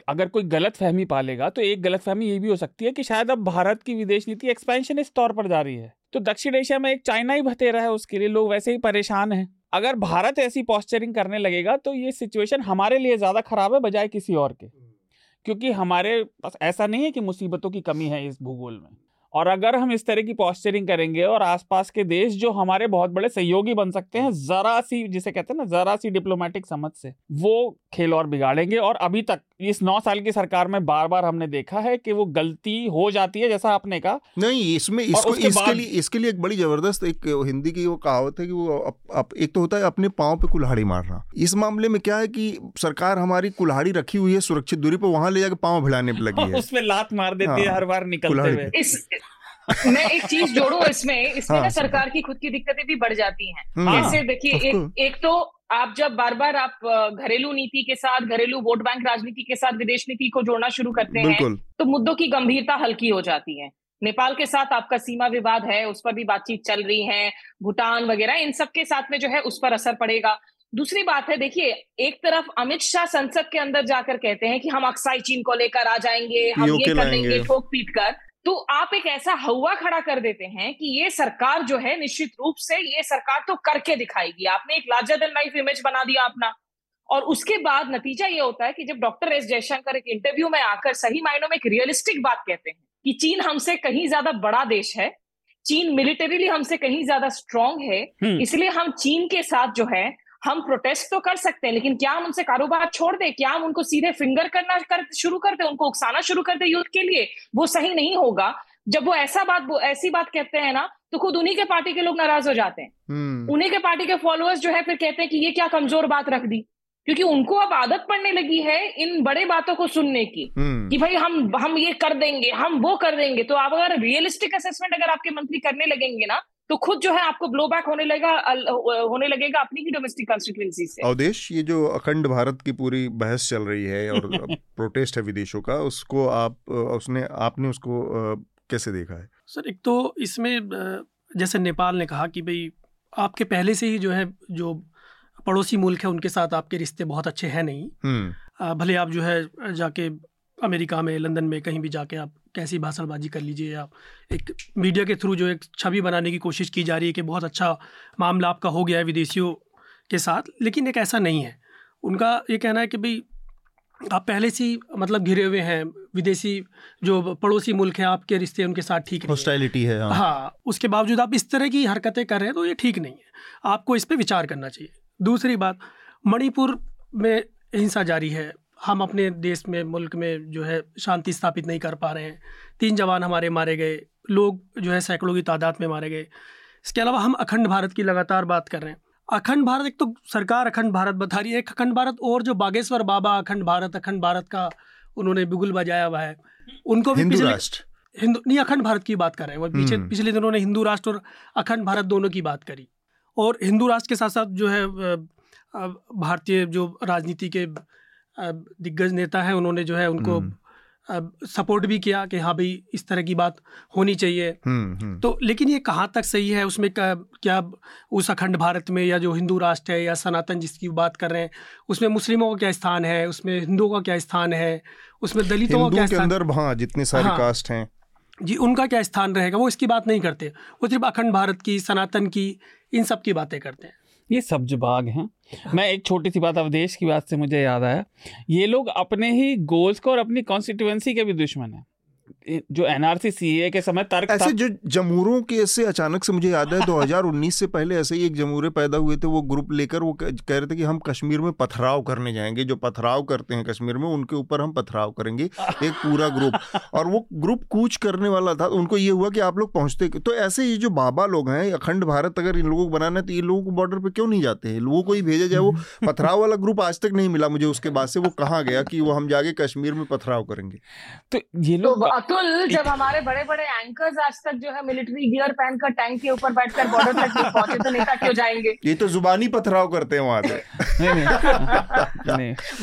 अगर कोई गलत फहमी पालेगा तो एक गलत फहमी ये भी हो सकती है कि शायद अब भारत की विदेश नीति एक्सपेंशनिस्ट तौर पर जा रही है। तो दक्षिण एशिया में एक चाइना ही भतेरा है, उसके लिए लोग वैसे ही परेशान हैं। अगर भारत ऐसी पॉस्चरिंग करने लगेगा तो ये सिचुएशन हमारे लिए ज़्यादा ख़राब है बजाय किसी और के, क्योंकि हमारे पास ऐसा नहीं है कि मुसीबतों की कमी है इस भूगोल में। और अगर हम इस तरह की पॉस्चरिंग करेंगे और आसपास के देश जो हमारे बहुत बड़े सहयोगी बन सकते हैं, जरा सी, जिसे कहते हैं ना, जरा सी डिप्लोमेटिक समझ से, वो खेल और बिगाड़ेंगे। और अभी तक इस 9 साल की सरकार में बार बार हमने देखा है कि वो गलती हो जाती है, जैसा आपने कहा। नहीं, इसमें इसके लिए एक बड़ी जबरदस्त एक हिंदी की वो कहावत है कि वो एक तो होता है अपने पाँव पे कुल्हाड़ी मारना। इस मामले में क्या है कि सरकार हमारी कुल्हाड़ी रखी हुई है सुरक्षित दूरी पर, वहां ले जाकर पाँव भिड़ाने लगी है, उसमें लात मार देती है हर बार निकलते हुए। मैं एक चीज जोड़ू इसमें ना सरकार की खुद की दिक्कतें भी बढ़ जाती हैं। जैसे देखिए, एक तो आप जब बार बार आप घरेलू नीति के साथ, घरेलू वोट बैंक राजनीति के साथ विदेश नीति को जोड़ना शुरू करते हैं तो मुद्दों की गंभीरता हल्की हो जाती है। नेपाल के साथ आपका सीमा विवाद है, उस पर भी बातचीत चल रही है, भूटान वगैरह इन सब के साथ में जो है उस पर असर पड़ेगा। दूसरी बात है, देखिए एक तरफ अमित शाह संसद के अंदर जाकर कहते हैं कि हम अक्साई चीन को लेकर आ जाएंगे, हम ये कर देंगे ठोक पीट कर, तो आप एक ऐसा हवा खड़ा कर देते हैं कि ये सरकार जो है निश्चित रूप से ये सरकार तो करके दिखाएगी। आपने एक लार्जर देन लाइफ इमेज बना दिया अपना, और उसके बाद नतीजा ये होता है कि जब डॉक्टर एस जयशंकर एक इंटरव्यू में आकर सही मायनों में एक रियलिस्टिक बात कहते हैं कि चीन हमसे कहीं ज्यादा बड़ा देश है, चीन मिलिटरीली हमसे कहीं ज्यादा स्ट्रांग है, इसलिए हम चीन के साथ जो है हम प्रोटेस्ट तो कर सकते हैं, लेकिन क्या हम उनसे कारोबार छोड़ दें, क्या हम उनको सीधे फिंगर करना शुरू कर दें, उनको उकसाना शुरू कर दें युद्ध के लिए, वो सही नहीं होगा। जब वो ऐसी बात कहते हैं ना, तो खुद उन्हीं के पार्टी के लोग नाराज हो जाते हैं, उन्हीं के पार्टी के फॉलोअर्स जो है फिर कहते हैं कि ये क्या कमजोर बात रख दी, क्योंकि उनको अब आदत पड़ने लगी है इन बड़े बातों को सुनने की कि भाई हम ये कर देंगे, हम वो कर देंगे। तो आप अगर रियलिस्टिक असेसमेंट अगर आपके मंत्री करने लगेंगे ना, तो खुद जो है आपको ब्लोबैक होने लगेगा अपनी ही डोमेस्टिक कंस्टिट्यूएंसी से। अवधेश, ये जो अखंड भारत की पूरी बहस चल रही है और प्रोटेस्ट है विदेशों का, उसको आपने उसको कैसे देखा है? सर, एक तो इसमें जैसे नेपाल ने कहा कि भाई आपके पहले से ही जो है जो पड़ोसी मुल्क है उनके साथ आपके रिश्ते बहुत अच्छे हैं नहीं, भले आप जो है जाके अमेरिका में, लंदन में कहीं भी जाके आप कैसी भाषणबाजी कर लीजिए, आप एक मीडिया के थ्रू जो एक छवि बनाने की कोशिश की जा रही है कि बहुत अच्छा मामला आपका हो गया है विदेशियों के साथ, लेकिन एक ऐसा नहीं है। उनका ये कहना है कि भाई आप पहले से ही मतलब घिरे हुए हैं, विदेशी जो पड़ोसी मुल्क है आपके रिश्ते उनके साथ ठीक है, हॉस्टाइलिटी है। हाँ, उसके बावजूद आप इस तरह की हरकतें कर रहे हैं तो ये ठीक नहीं है, आपको इस पर विचार करना चाहिए। दूसरी बात, मणिपुर में हिंसा जारी है, हम अपने देश में मुल्क में जो है शांति स्थापित नहीं कर पा रहे हैं, 3 जवान हमारे मारे गए, लोग जो है सैकड़ों की तादाद में मारे गए। इसके अलावा हम अखंड भारत की लगातार बात कर रहे हैं। अखंड भारत, एक तो सरकार अखंड भारत बता रही है, एक अखंड भारत, और जो बागेश्वर बाबा अखंड भारत का उन्होंने बिगुल बजाया हुआ है, उनको भी अखंड भारत की बात कर रहे हैं। वो पिछले दिनों ने हिंदू राष्ट्र और अखंड भारत दोनों की बात करी, और हिंदू राष्ट्र के साथ साथ जो है भारतीय जो राजनीति के दिग्गज नेता हैं उन्होंने जो है उनको सपोर्ट भी किया कि हाँ भाई इस तरह की बात होनी चाहिए। तो लेकिन ये कहाँ तक सही है, उसमें क्या उस अखंड भारत में या जो हिंदू राष्ट्र है या सनातन जिसकी बात कर रहे हैं उसमें मुस्लिमों का क्या स्थान है, उसमें हिंदुओं का क्या स्थान है, उसमें दलितों का क्या स्थान है, हाँ जितने सारे कास्ट हैं जी उनका क्या स्थान रहेगा, वो इसकी बात नहीं करते, वो सिर्फ अखंड भारत की, सनातन की, इन सब की बातें करते हैं। ये सब्जबाग हैं। मैं एक छोटी सी बात अवधेश की बात से मुझे याद आया, ये लोग अपने ही गोल्स को और अपनी कॉन्स्टिट्यूएंसी के भी दुश्मन हैं। जो एनआरसी सीए के समय तर्क ऐसे जो जमूरों के ऐसे अचानक से मुझे याद है 2019 से पहले ऐसे ही एक जमूरे पैदा हुए थे, वो ग्रुप लेकर वो कह रहे थे कि हम कश्मीर में पथराव करने जाएंगे, जो पथराव करते हैं कश्मीर में उनके ऊपर हम पथराव करेंगे, एक पूरा ग्रुप, और वो ग्रुप कूच करने वाला था। उनको ये हुआ कि आप लोग पहुंचते, तो ऐसे ये जो बाबा लोग हैं, अखंड भारत अगर इन लोगों को बनाना है तो ये लोगों को बॉर्डर पर क्यों नहीं जाते हैं, लोगों को ही भेजा जाए। वो पथराव वाला ग्रुप आज तक नहीं मिला मुझे, उसके बाद से वो कहाँ गया कि वो हम जाके कश्मीर में पथराव करेंगे। तो ये लोग अतुल, जब हमारे बड़े बड़े एंकर्स आज तक जो है मिलिट्री गियर पहनकर टैंक के ऊपर बैठकर बॉर्डर तक नहीं पहुंचे तो नेता क्यों जाएंगे? ये तो जुबानी पथराव करते हैं वहां पे,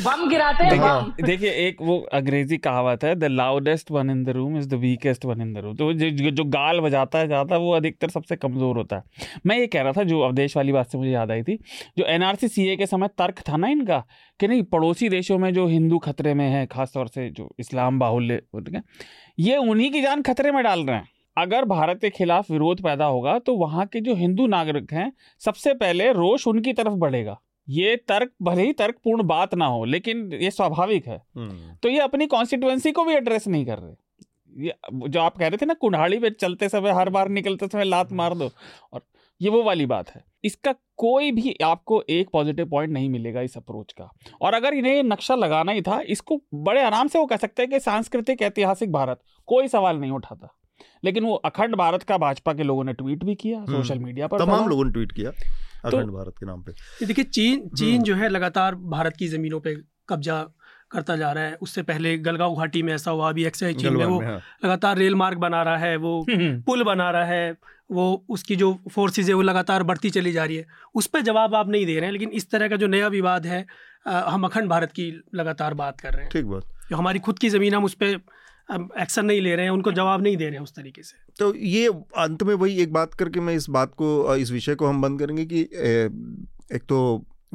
बम गिराते हैं। देखिए, एक वो अंग्रेजी कहावत है, the loudest one in the room is the weakest one in the room, तो जो गाल बजाता है ज्यादा वो अधिकतर सबसे कमजोर होता है। मैं ये कह रहा था, जो अवधेश वाली बात से मुझे याद आई थी, जो एनआरसी सीए के समय तर्क था ना इनका कि नहीं पड़ोसी देशों में जो हिंदू खतरे में है, खासतौर से जो इस्लाम बाहुल्य, ये उन्हीं की जान खतरे में डाल रहे हैं। अगर भारत के खिलाफ विरोध पैदा होगा तो वहाँ के जो हिंदू नागरिक हैं सबसे पहले रोष उनकी तरफ बढ़ेगा। ये तर्क भले ही तर्कपूर्ण बात ना हो लेकिन ये स्वाभाविक है। तो ये अपनी कॉन्स्टिट्यूएंसी को भी एड्रेस नहीं कर रहे। ये जो आप कह रहे थे ना कुल्हाड़ी पे चलते समय हर बार निकलते समय लात मार दो, और ये वो वाली बात है। इसका कोई भी आपको एक पॉजिटिव पॉइंट नहीं मिलेगा इस अप्रोच का। और अगर इन्हें नक्शा लगाना ही था, इसको बड़े आराम से वो कह सकते हैं कि सांस्कृतिक ऐतिहासिक भारत, कोई सवाल नहीं उठाता। लेकिन वो अखंड भारत का भाजपा के लोगों ने ट्वीट भी किया, सोशल मीडिया पर तमाम लोगों ने ट्वीट किया अखंड भारत के नाम पे। देखिए चीन जो है लगातार भारत की जमीनों पे कब्जा करता जा रहा है। उससे पहले गलगांव घाटी में ऐसा हुआ, अभी अक्सई चीन में वो लगातार रेल मार्ग बना रहा है, वो पुल बना रहा है, वो उसकी जो फोर्सेज है वो लगातार बढ़ती चली जा रही है। उस पर जवाब आप नहीं दे रहे हैं। लेकिन इस तरह का जो नया विवाद है, हम अखंड भारत की लगातार बात कर रहे हैं, ठीक बात, जो हमारी खुद की ज़मीन हम उस पर अब एक्शन नहीं ले रहे हैं, उनको जवाब नहीं दे रहे हैं उस तरीके से। तो ये अंत में वही एक बात करके मैं इस बात को, इस विषय को हम बंद करेंगे कि एक तो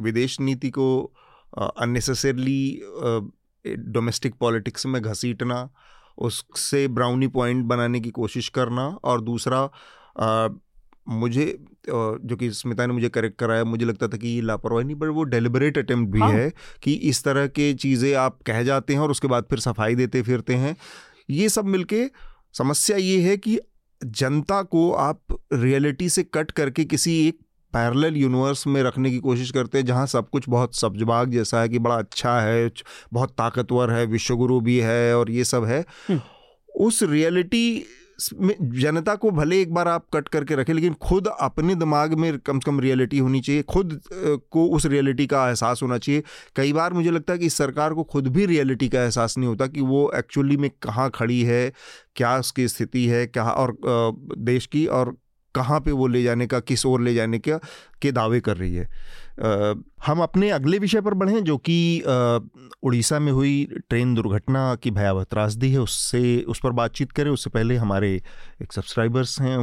विदेश नीति को अननेसेसरली डोमेस्टिक पॉलिटिक्स में घसीटना, उससे ब्राउनी पॉइंट बनाने की कोशिश करना, और दूसरा मुझे जो कि स्मिता ने मुझे करेक्ट कराया, मुझे लगता था कि ये लापरवाही नहीं पर वो डेलिबरेट अटेम्प्ट भी है कि इस तरह के चीज़ें आप कह जाते हैं और उसके बाद फिर सफाई देते फिरते हैं। ये सब मिलके समस्या ये है कि जनता को आप रियलिटी से कट करके किसी एक पैरेलल यूनिवर्स में रखने की कोशिश करते हैं जहाँ सब कुछ बहुत सब्जबाग जैसा है कि बड़ा अच्छा है, बहुत ताकतवर है, विश्वगुरु भी है और ये सब है। उस रियलिटी में जनता को भले एक बार आप कट करके रखें, लेकिन खुद अपने दिमाग में कम से कम रियलिटी होनी चाहिए, खुद को उस रियलिटी का एहसास होना चाहिए। कई बार मुझे लगता है कि सरकार को खुद भी रियलिटी का एहसास नहीं होता कि वो एक्चुअली में कहाँ खड़ी है, क्या उसकी स्थिति है, क्या और देश की, और कहाँ पे वो ले जाने का, किस ओर ले जाने का के दावे कर रही है। हम अपने अगले विषय पर बढ़ें जो कि उड़ीसा में हुई ट्रेन दुर्घटना की भयावह त्रासदी है, उससे उस पर बातचीत करें। उससे पहले हमारे एक सब्सक्राइबर हैं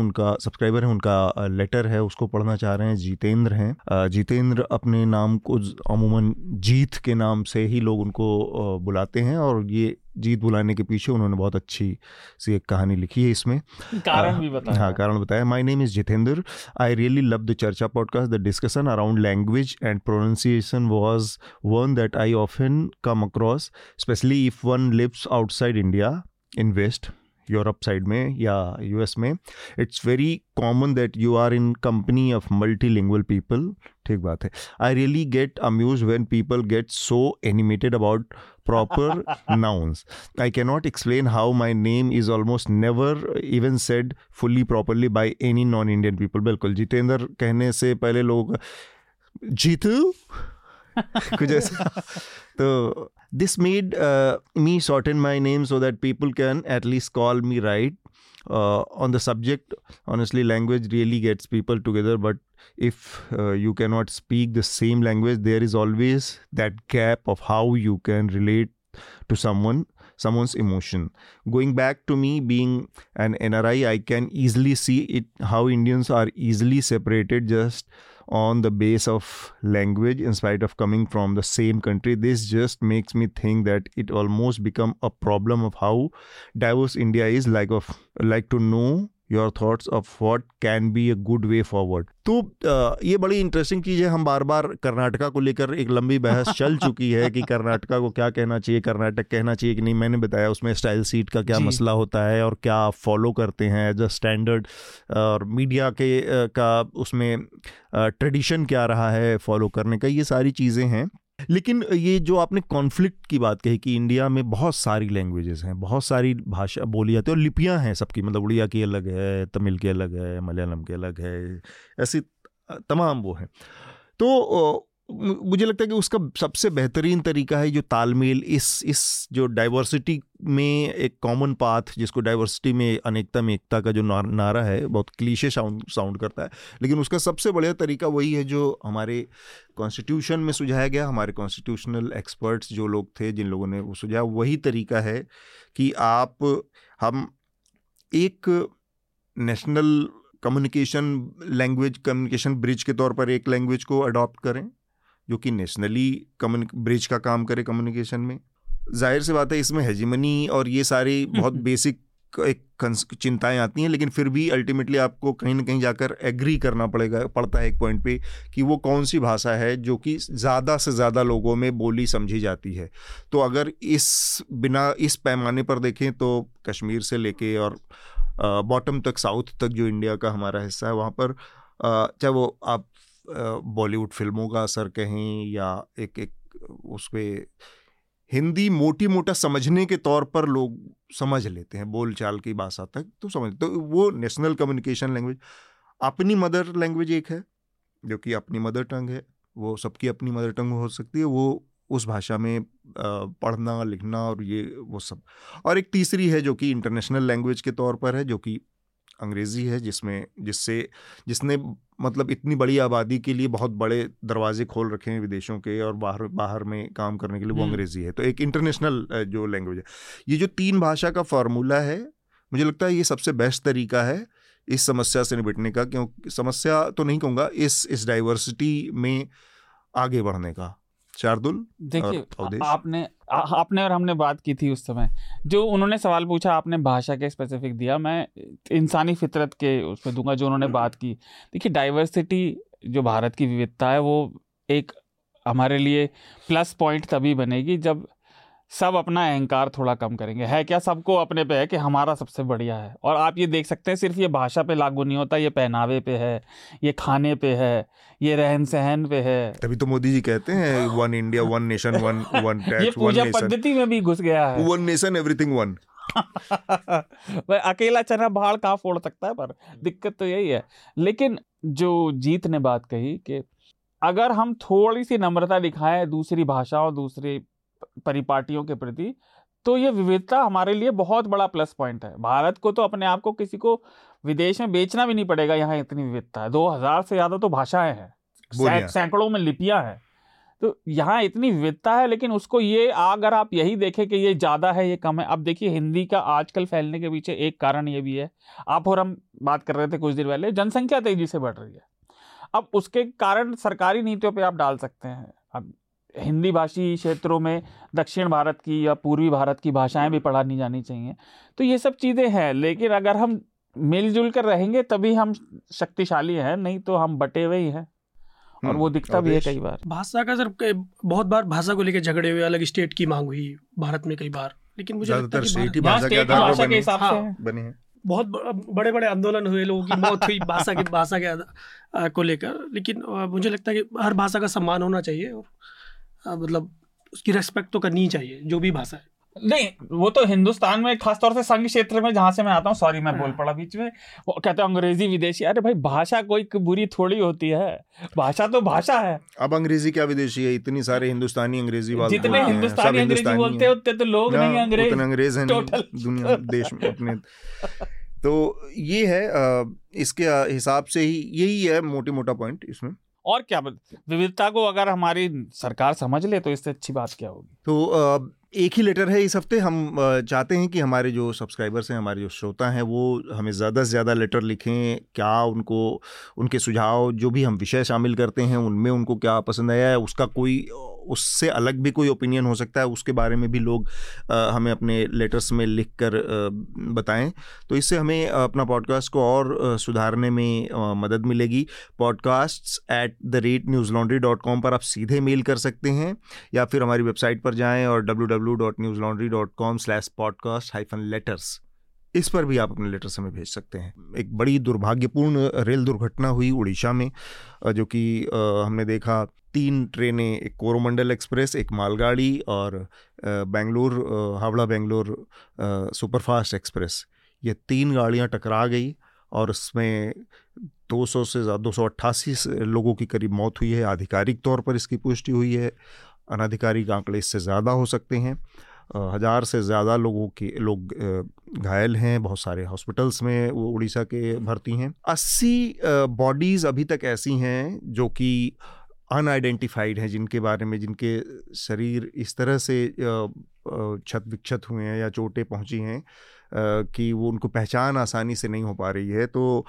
उनका लेटर है, उसको पढ़ना चाह रहे हैं। जीतेंद्र हैं, जीतेंद्र अपने नाम को अमूमन जीत के नाम से ही लोग उनको बुलाते हैं और ये जीत बुलाने के पीछे उन्होंने बहुत अच्छी सी एक कहानी लिखी है, इसमें कारण भी बताया। हाँ, कारण बताया। My name is Jitendra, I really love the Charcha podcast, the discussion around language and pronunciation was one that I often come across, specially if one lives outside India, in waste Europe side में या US में। It's very common that you are in company of multilingual people, ठीक बात है। I really get amuse when people get so animated about proper nouns. I cannot explain how my name is almost never even said fully properly by any non-Indian people. बिल्कुल जितेंद्र कहने से पहले लोग जीतू कुछ ऐसा। तो this made me shorten my name so that people can at least call me right. On the subject, honestly, language really gets people together, but if you cannot speak the same language, there is always that gap of how you can relate to someone's emotion. Going back to me being an NRI, I can easily see it how Indians are easily separated just on the base of language in spite of coming from the same country. This just makes me think that it almost become a problem of how diverse India is. Like to know your thoughts of what can be a good way forward. तो ये बड़ी interesting चीज़ है। हम बार बार कर्नाटका को लेकर एक लंबी बहस चल चुकी है कि कर्नाटका को क्या कहना चाहिए, कर्नाटक कहना चाहिए कि नहीं। मैंने बताया उसमें स्टाइल सीट का क्या मसला होता है और क्या फॉलो करते हैं एज अ स्टैंडर्ड, और मीडिया के का उसमें ट्रेडिशन क्या रहा है फॉलो करने का, ये सारी चीज़ें हैं। लेकिन ये जो आपने कॉन्फ्लिक्ट की बात कही कि इंडिया में बहुत सारी लैंग्वेजेस हैं, बहुत सारी भाषा बोली जाती है और लिपियां हैं सबकी, मतलब उड़िया की अलग है, तमिल की अलग है, मलयालम की अलग है, ऐसी तमाम वो हैं। तो मुझे लगता है कि उसका सबसे बेहतरीन तरीका है जो तालमेल इस जो डाइवर्सिटी में एक कॉमन पाथ, जिसको डाइवर्सिटी में अनेकता में एकता का जो नारा है, बहुत क्लीशे साउंड करता है, लेकिन उसका सबसे बढ़िया तरीका वही है जो हमारे कॉन्स्टिट्यूशन में सुझाया गया। हमारे कॉन्स्टिट्यूशनल एक्सपर्ट्स जो लोग थे, जिन लोगों ने वो सुझाया, वही तरीका है कि हम एक national communication language, communication bridge के तौर पर एक लैंग्वेज को अडॉप्ट करें जो कि नेशनली ब्रिज का काम करे कम्युनिकेशन में। जाहिर सी बात है इसमें हेजिमनी और ये सारी बहुत बेसिक एक चिंताएं आती हैं, लेकिन फिर भी अल्टीमेटली आपको कहीं ना कहीं जाकर एग्री करना पड़ता है एक पॉइंट पे कि वो कौन सी भाषा है जो कि ज़्यादा से ज़्यादा लोगों में बोली समझी जाती है। तो अगर इस पैमाने पर देखें तो कश्मीर से लेके और बॉटम तक, साउथ तक जो इंडिया का हमारा हिस्सा है, वहाँ पर चाहे वो आप बॉलीवुड फिल्मों का असर कहें या एक उस पर हिंदी मोटी मोटा समझने के तौर पर लोग समझ लेते हैं, बोल चाल की भाषा तक तो समझ, तो वो नेशनल कम्युनिकेशन लैंग्वेज। अपनी मदर लैंग्वेज एक है जो कि अपनी मदर टंग है, वो सबकी अपनी मदर टंग हो सकती है, वो उस भाषा में पढ़ना लिखना और ये वो सब। और एक तीसरी है जो कि इंटरनेशनल लैंग्वेज के तौर पर है जो कि अंग्रेज़ी है, जिसमें जिसने मतलब इतनी बड़ी आबादी के लिए बहुत बड़े दरवाजे खोल रखे हैं विदेशों के, और बाहर में काम करने के लिए वो अंग्रेज़ी है। तो एक इंटरनेशनल जो लैंग्वेज है, ये जो तीन भाषा का फार्मूला है, मुझे लगता है ये सबसे बेस्ट तरीका है इस समस्या से निपटने का, क्योंकि समस्या तो नहीं कहूँगा, इस डाइवर्सिटी में आगे बढ़ने का। शार्दुल, देखिए आपने और हमने बात की थी उस समय, जो उन्होंने सवाल पूछा आपने भाषा के स्पेसिफिक दिया, मैं इंसानी फितरत के उस पर दूंगा जो उन्होंने बात की। देखिए डाइवर्सिटी जो भारत की विविधता है वो एक हमारे लिए प्लस पॉइंट तभी बनेगी जब सब अपना अहंकार थोड़ा कम करेंगे। है क्या, सबको अपने पे है कि हमारा सबसे बढ़िया है। और आप ये देख सकते हैं, सिर्फ ये भाषा पे लागू नहीं होता, ये पहनावे पे है, ये खाने पे है, ये रहन सहन पे है। तभी तो मोदी जी कहते हैं one India one nation one tax. ये पूजा पद्धति में भी घुस गया है, वन नेशन एवरीथिंग वन। भाई अकेला चना भाड़ कहाँ फोड़ सकता है, पर दिक्कत तो यही है। लेकिन जो जीत ने बात कही कि अगर हम थोड़ी सी नम्रता दिखाएं दूसरी भाषाओं दूसरी परिपाटियों के प्रति, तो ये विविधता हमारे लिए बहुत बड़ा प्लस पॉइंट है। भारत को तो अपने आप को किसी को विदेश में बेचना भी नहीं पड़ेगा, यहाँ इतनी विविधता है। 2000 से ज़्यादा तो भाषाएं हैं, सैकड़ों में लिपियाँ हैं, तो यहाँ इतनी विविधता है। लेकिन उसको ये अगर आप यही देखें कि ये ज़्यादा है ये कम है। अब देखिए हिंदी का आजकल फैलने के पीछे एक कारण ये भी है, आप और हम बात कर रहे थे कुछ देर पहले, जनसंख्या तेज़ी से बढ़ रही है। अब उसके कारण सरकारी नीतियों पर आप डाल सकते हैं। अब हिंदी भाषी क्षेत्रों में दक्षिण भारत की या पूर्वी भारत की भाषाएं भी पढ़ानी जानी चाहिए। तो ये सब चीज़ें हैं, लेकिन अगर हम मिलजुल कर रहेंगे तभी हम शक्तिशाली हैं, नहीं तो हम बटे हुए ही हैं। और वो दिखता भी है कई बार। भाषा का सर, बहुत बार भाषा को लेकर झगड़े हुए, अलग स्टेट की मांग हुई भारत में कई बार, लेकिन मुझे लगता है बहुत बड़े बड़े आंदोलन हुए, लोगों की मौत हुई भाषा को लेकर। लेकिन मुझे लगता है कि हर भाषा का सम्मान होना चाहिए, और मतलब उसकी रेस्पेक्ट तो करनी चाहिए जो भी भाषा है। नहीं वो तो हिंदुस्तान में खासतौर से संघ क्षेत्र में जहाँ से मैं आता हूँ, सॉरी मैं बोल पड़ा बीच में, वो कहते हैं अंग्रेजी विदेशी। अरे भाई भाषा कोई बुरी थोड़ी होती है, भाषा तो भाषा है। अब अंग्रेजी क्या विदेशी है, इतनी सारे हिंदुस्तानी अंग्रेजी वाले, जितने हिंदुस्तानी अंग्रेजी बोलते हैं उतने तो लोग नहीं अंग्रेज हैं दुनिया देश में अपने। तो ये है, इसके हिसाब से ही यही है मोटी मोटा पॉइंट इसमें। और क्या, विविधता को अगर हमारी सरकार समझ ले तो इससे अच्छी बात क्या होगी। तो एक ही लेटर है इस हफ्ते। हम चाहते हैं कि हमारे जो सब्सक्राइबर्स हैं, हमारे जो श्रोता हैं, वो हमें ज़्यादा से ज़्यादा लेटर लिखें। क्या उनको, उनके सुझाव, जो भी हम विषय शामिल करते हैं उनमें उनको क्या पसंद आया है, उसका कोई उससे अलग भी कोई ओपिनियन हो सकता है, उसके बारे में भी लोग हमें अपने लेटर्स में लिखकर बताएं। तो इससे हमें अपना पॉडकास्ट को और सुधारने में मदद मिलेगी। podcasts@newslaundry.com पर आप सीधे मेल कर सकते हैं, या फिर हमारी वेबसाइट पर जाएं और www.newslaundry.com/podcast-letters इस पर भी आप अपने लेटर्स हमें भेज सकते हैं। एक बड़ी दुर्भाग्यपूर्ण रेल दुर्घटना हुई उड़ीसा में, जो कि हमने देखा 3 ट्रेनें, एक कोरोमंडल एक्सप्रेस, एक मालगाड़ी और हावड़ा बेंगलोर सुपरफास्ट एक्सप्रेस, ये 3 गाड़ियां टकरा गई और इसमें 200 से ज़्यादा 288 लोगों की करीब मौत हुई है। आधिकारिक तौर पर इसकी पुष्टि हुई है, अनाधिकारिक आंकड़े इससे ज़्यादा हो सकते हैं। 1000 से ज़्यादा लोग घायल हैं, बहुत सारे हॉस्पिटल्स में वो उड़ीसा के भर्ती हैं। 80 बॉडीज़ अभी तक ऐसी हैं जो कि अनआइडेंटिफाइड हैं, जिनके बारे में, जिनके शरीर इस तरह से क्षत विक्षत हुए हैं या चोटें पहुंची हैं कि वो उनको पहचान आसानी से नहीं हो पा रही है। तो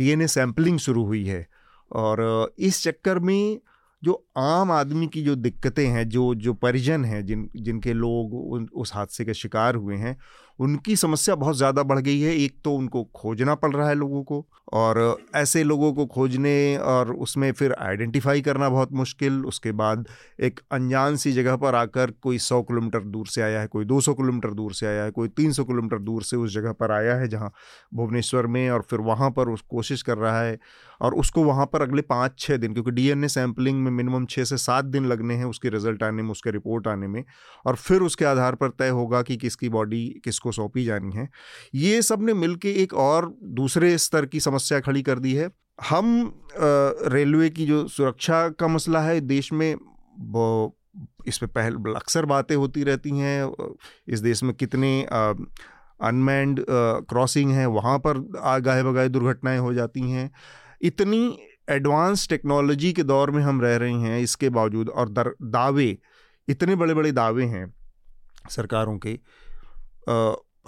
DNA सैम्पलिंग शुरू हुई है, और इस चक्कर में जो आम आदमी की जो दिक्कतें हैं, जो परिजन हैं जिनके लोग उस हादसे के शिकार हुए हैं, उनकी समस्या बहुत ज़्यादा बढ़ गई है। एक तो उनको खोजना पड़ रहा है लोगों को, और ऐसे लोगों को खोजने और उसमें फिर आइडेंटिफाई करना बहुत मुश्किल। उसके बाद एक अनजान सी जगह पर आकर कोई 100 किलोमीटर दूर से आया है, कोई 200 किलोमीटर दूर से आया है, कोई 300 किलोमीटर दूर से उस जगह पर आया है जहाँ भुवनेश्वर में, और फिर वहाँ पर उस कोशिश कर रहा है, और उसको वहाँ पर अगले 5-6 दिन, क्योंकि DNA सैम्पलिंग में मिनिमम 6 से 7 दिन लगने हैं उसके रिज़ल्ट आने में, उसके रिपोर्ट आने में, और फिर उसके आधार पर तय होगा कि किसकी बॉडी किसको सौंपी जानी है। ये सब ने मिलके एक और दूसरे स्तर की समस्या खड़ी कर दी है। हम रेलवे की जो सुरक्षा का मसला है देश में, इस पे पहले अक्सर बातें होती रहती हैं। इस देश में कितने अनमैन्ड क्रॉसिंग हैं, वहाँ पर आगाहे बगाहे दुर्घटनाएं हो जाती हैं। इतनी एडवांस टेक्नोलॉजी के दौर में हम रह रहे हैं, इसके बावजूद, और दावे इतने बड़े बड़े दावे हैं सरकारों के,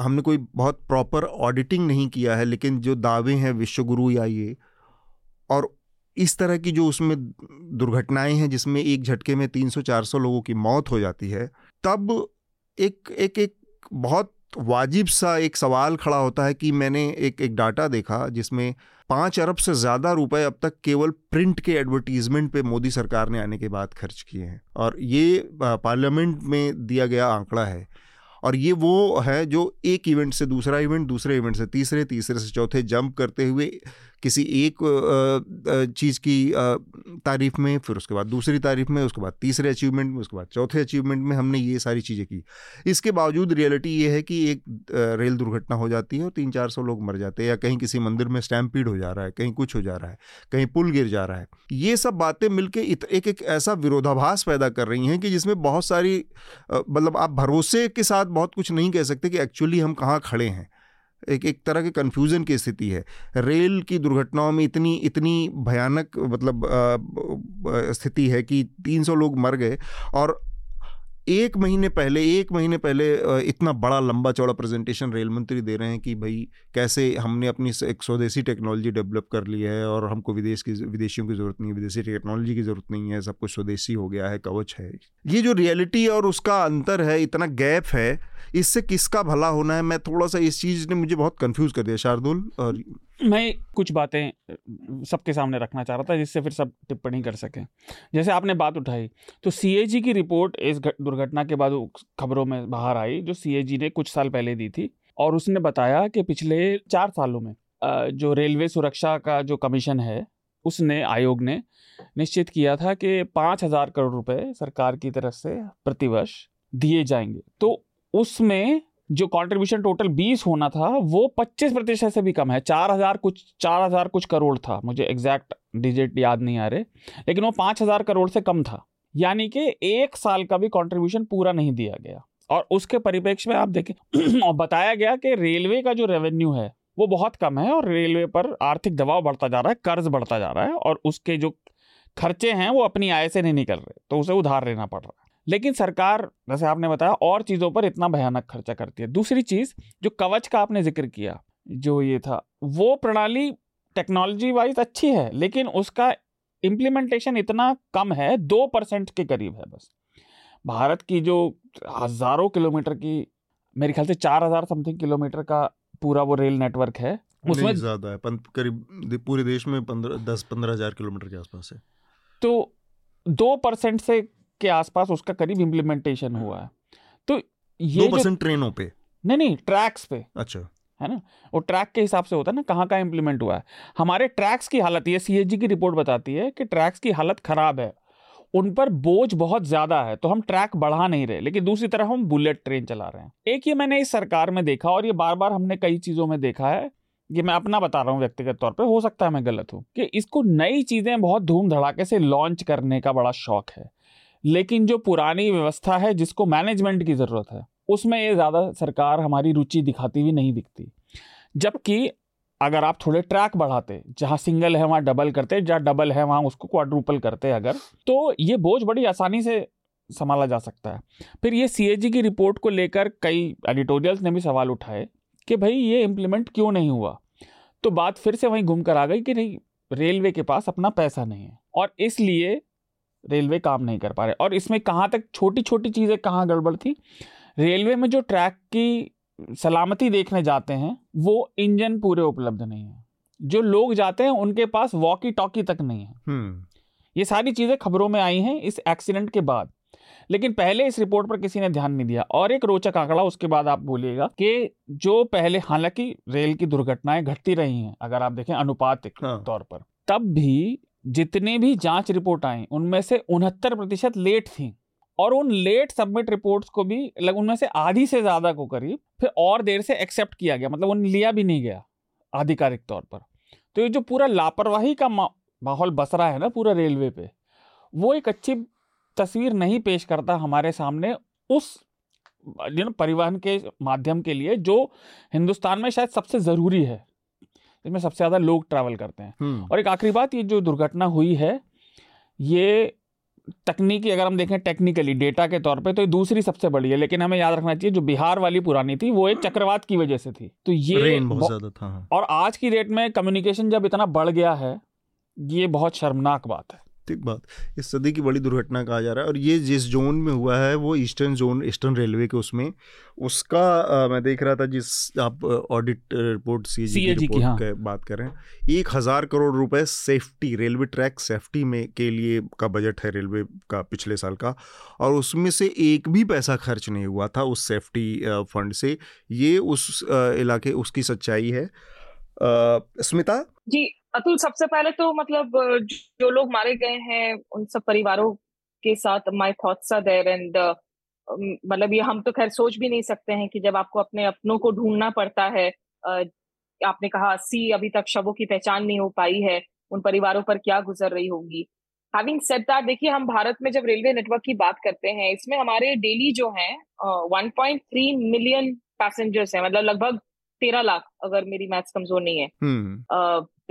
हमने कोई बहुत प्रॉपर ऑडिटिंग नहीं किया है, लेकिन जो दावे हैं विश्वगुरु या ये, और इस तरह की जो उसमें दुर्घटनाएं हैं जिसमें एक झटके में 300-400 लोगों की मौत हो जाती है, तब एक बहुत वाजिब सा एक सवाल खड़ा होता है कि मैंने एक डाटा देखा जिसमें 5 अरब से ज़्यादा रुपए अब तक केवल प्रिंट के एडवर्टीज़मेंट पे मोदी सरकार ने आने के बाद खर्च किए हैं, और ये पार्लियामेंट में दिया गया आंकड़ा है। और ये वो है जो एक इवेंट से दूसरा इवेंट, दूसरे इवेंट से तीसरे, तीसरे से चौथे जंप करते हुए किसी एक चीज़ की तारीफ में, फिर उसके बाद दूसरी तारीफ में, उसके बाद तीसरे अचीवमेंट में, उसके बाद चौथे अचीवमेंट में हमने ये सारी चीज़ें की। इसके बावजूद रियलिटी ये है कि एक रेल दुर्घटना हो जाती है और 300-400 लोग मर जाते हैं, या कहीं किसी मंदिर में स्टैम्पीड हो जा रहा है, कहीं कुछ हो जा रहा है, कहीं पुल गिर जा रहा है। ये सब बातें मिलके एक ऐसा विरोधाभास पैदा कर रही हैं कि जिसमें बहुत सारी, मतलब आप भरोसे के साथ बहुत कुछ नहीं कह सकते कि एक्चुअली हम कहाँ खड़े हैं। एक तरह के कन्फ्यूज़न की स्थिति है। रेल की दुर्घटनाओं में इतनी भयानक मतलब स्थिति है कि 300 लोग मर गए, और एक महीने पहले इतना बड़ा लंबा चौड़ा प्रेजेंटेशन रेल मंत्री दे रहे हैं कि भाई कैसे हमने अपनी एक स्वदेशी टेक्नोलॉजी डेवलप कर ली है और हमको विदेशियों की ज़रूरत नहीं है, विदेशी टेक्नोलॉजी की ज़रूरत नहीं है, सब कुछ स्वदेशी हो गया है, कवच है। ये जो रियलिटी और उसका अंतर है, इतना गैप है, इससे किसका भला होना है? मैं थोड़ा सा, इस चीज़ ने मुझे बहुत कन्फ्यूज़ कर दिया शार्दुल, और मैं कुछ बातें सबके सामने रखना चाह रहा था जिससे फिर सब टिप्पणी कर सकें। जैसे आपने बात उठाई तो CAG की रिपोर्ट इस दुर्घटना के बाद खबरों में बाहर आई, जो CAG ने कुछ साल पहले दी थी, और उसने बताया कि पिछले 4 सालों में जो रेलवे सुरक्षा का जो कमीशन है, उसने, आयोग ने निश्चित किया था कि 5,000 करोड़ रुपये सरकार की तरफ से प्रतिवर्ष दिए जाएंगे। तो उसमें जो कंट्रीब्यूशन टोटल 20 होना था वो 25% से भी कम है। 4,000 कुछ करोड़ था, मुझे एग्जैक्ट डिजिट याद नहीं आ रहे, लेकिन वो 5,000 करोड़ से कम था, यानी कि 1 साल का भी कंट्रीब्यूशन पूरा नहीं दिया गया। और उसके परिप्रेक्ष्य में आप देखें, और बताया गया कि रेलवे का जो रेवेन्यू है वो बहुत कम है, और रेलवे पर आर्थिक दबाव बढ़ता जा रहा है, कर्ज बढ़ता जा रहा है, और उसके जो खर्चे हैं वो अपनी आय से नहीं निकल रहे, तो उसे उधार लेना पड़ रहा है। लेकिन सरकार, जैसे आपने बताया, और चीज़ों पर इतना भयानक खर्चा करती है। दूसरी चीज़, जो कवच का आपने जिक्र किया, जो ये था, वो प्रणाली टेक्नोलॉजी वाइज अच्छी है, लेकिन उसका इम्प्लीमेंटेशन इतना कम है, 2% के करीब है बस। भारत की जो हज़ारों किलोमीटर की, मेरे ख्याल से 4,000 something किलोमीटर का पूरा वो रेल नेटवर्क है, उसमें ज़्यादा है, करीब पूरे देश में 10-15,000 किलोमीटर के आसपास है। तो 2% से के आसपास उसका करीब इम्प्लीमेंटेशन हुआ है। तो ये 2% ट्रेनों पे, नहीं ट्रैक्स पे, अच्छा है ना, वो ट्रैक के हिसाब से होता है ना, कहाँ कहाँ इम्प्लीमेंट हुआ है। हमारे ट्रैक्स की हालत, ये CAG की रिपोर्ट बताती है कि ट्रैक्स की हालत खराब है, उन पर बोझ बहुत ज़्यादा है, तो हम ट्रैक बढ़ा नहीं रहे, लेकिन दूसरी तरफ हम बुलेट ट्रेन चला रहे हैं। एक ये मैंने इस सरकार में देखा, और ये बार बार हमने कई चीज़ों में देखा है, ये मैं अपना बता रहा हूँ व्यक्तिगत तौर पर, हो सकता है मैं गलत हूँ, कि इसको नई चीज़ें बहुत धूम धड़ाके से लॉन्च करने का बड़ा शौक है, लेकिन जो पुरानी व्यवस्था है जिसको मैनेजमेंट की ज़रूरत है, उसमें ये ज़्यादा सरकार हमारी रुचि दिखाती हुई नहीं दिखती। जबकि अगर आप थोड़े ट्रैक बढ़ाते, जहाँ सिंगल है वहाँ डबल करते, जहाँ डबल है वहाँ उसको क्वाड्रूपल करते अगर, तो ये बोझ बड़ी आसानी से संभाला जा सकता है। फिर ये CAG की रिपोर्ट को लेकर कई एडिटोरियल्स ने भी सवाल उठाए कि भाई ये इम्प्लीमेंट क्यों नहीं हुआ। तो बात फिर से वहीं घूम कर आ गई कि नहीं, रेलवे के पास अपना पैसा नहीं है, और इसलिए रेलवे काम नहीं कर पा रहे। और इसमें कहाँ तक छोटी छोटी चीज़ें कहाँ गड़बड़ थी, रेलवे में जो ट्रैक की सलामती देखने जाते हैं वो इंजन पूरे उपलब्ध नहीं है, जो लोग जाते हैं उनके पास वॉकी टॉकी तक नहीं है। ये सारी चीज़ें खबरों में आई हैं इस एक्सीडेंट के बाद, लेकिन पहले इस रिपोर्ट पर किसी ने ध्यान नहीं दिया। और एक रोचक आंकड़ा उसके बाद आप बोलिएगा कि जो पहले, हालांकि रेल की दुर्घटनाएं घटती रही हैं अगर आप देखें अनुपातिक तौर पर, तब भी जितने भी जांच रिपोर्ट आई उनमें से 69% लेट थी, और उन लेट सबमिट रिपोर्ट्स को भी उनमें से आधी से ज़्यादा को करीब फिर और देर से एक्सेप्ट किया गया, मतलब उन लिया भी नहीं गया आधिकारिक तौर पर। तो ये जो पूरा लापरवाही का माहौल बस रहा है ना पूरा रेलवे पे, वो एक अच्छी तस्वीर नहीं पेश करता हमारे सामने उस परिवहन के माध्यम के लिए जो हिंदुस्तान में शायद सबसे ज़रूरी है, जिसमें सबसे ज़्यादा लोग ट्रैवल करते हैं। और एक आखिरी बात, ये जो दुर्घटना हुई है ये तकनीकी, अगर हम देखें टेक्निकली डेटा के तौर पे, तो ये दूसरी सबसे बड़ी है, लेकिन हमें याद रखना चाहिए जो बिहार वाली पुरानी थी वो एक चक्रवात की वजह से थी। तो ये रेन बहुत ज़्यादा था। और आज की डेट में कम्युनिकेशन जब इतना बढ़ गया है, ये बहुत शर्मनाक बात है। ठीक बात, इस सदी की बड़ी दुर्घटना कहा जा रहा है। और ये जिस जोन में हुआ है वो ईस्टर्न जोन, ईस्टर्न रेलवे के उसमें उसका मैं देख रहा था, जिस आप ऑडिट रिपोर्ट सीएजी रिपोर्ट की बात करें, 1,000 करोड़ रुपए सेफ्टी, रेलवे ट्रैक सेफ्टी में के लिए का बजट है रेलवे का पिछले साल का, और उसमें से एक भी पैसा खर्च नहीं हुआ था उस सेफ्टी फंड से। ये उस इलाके उसकी सच्चाई है। स्मिता जी, अतुल, सबसे पहले तो मतलब जो लोग मारे गए हैं उन सब परिवारों के साथ my thoughts are there, and मतलब ये हम तो खैर सोच भी नहीं सकते हैं कि जब आपको अपने अपनों को ढूंढना पड़ता है, आपने कहा 80 अभी तक शवों की पहचान नहीं हो पाई है, उन परिवारों पर क्या गुजर रही होगी। हैविंग सेड दैट, देखिए हम भारत में जब रेलवे नेटवर्क की बात करते हैं, इसमें हमारे डेली जो है 1.3 मिलियन पैसेंजर्स है, मतलब लगभग 13 लाख, अगर मेरी मैथ्स कमजोर नहीं है,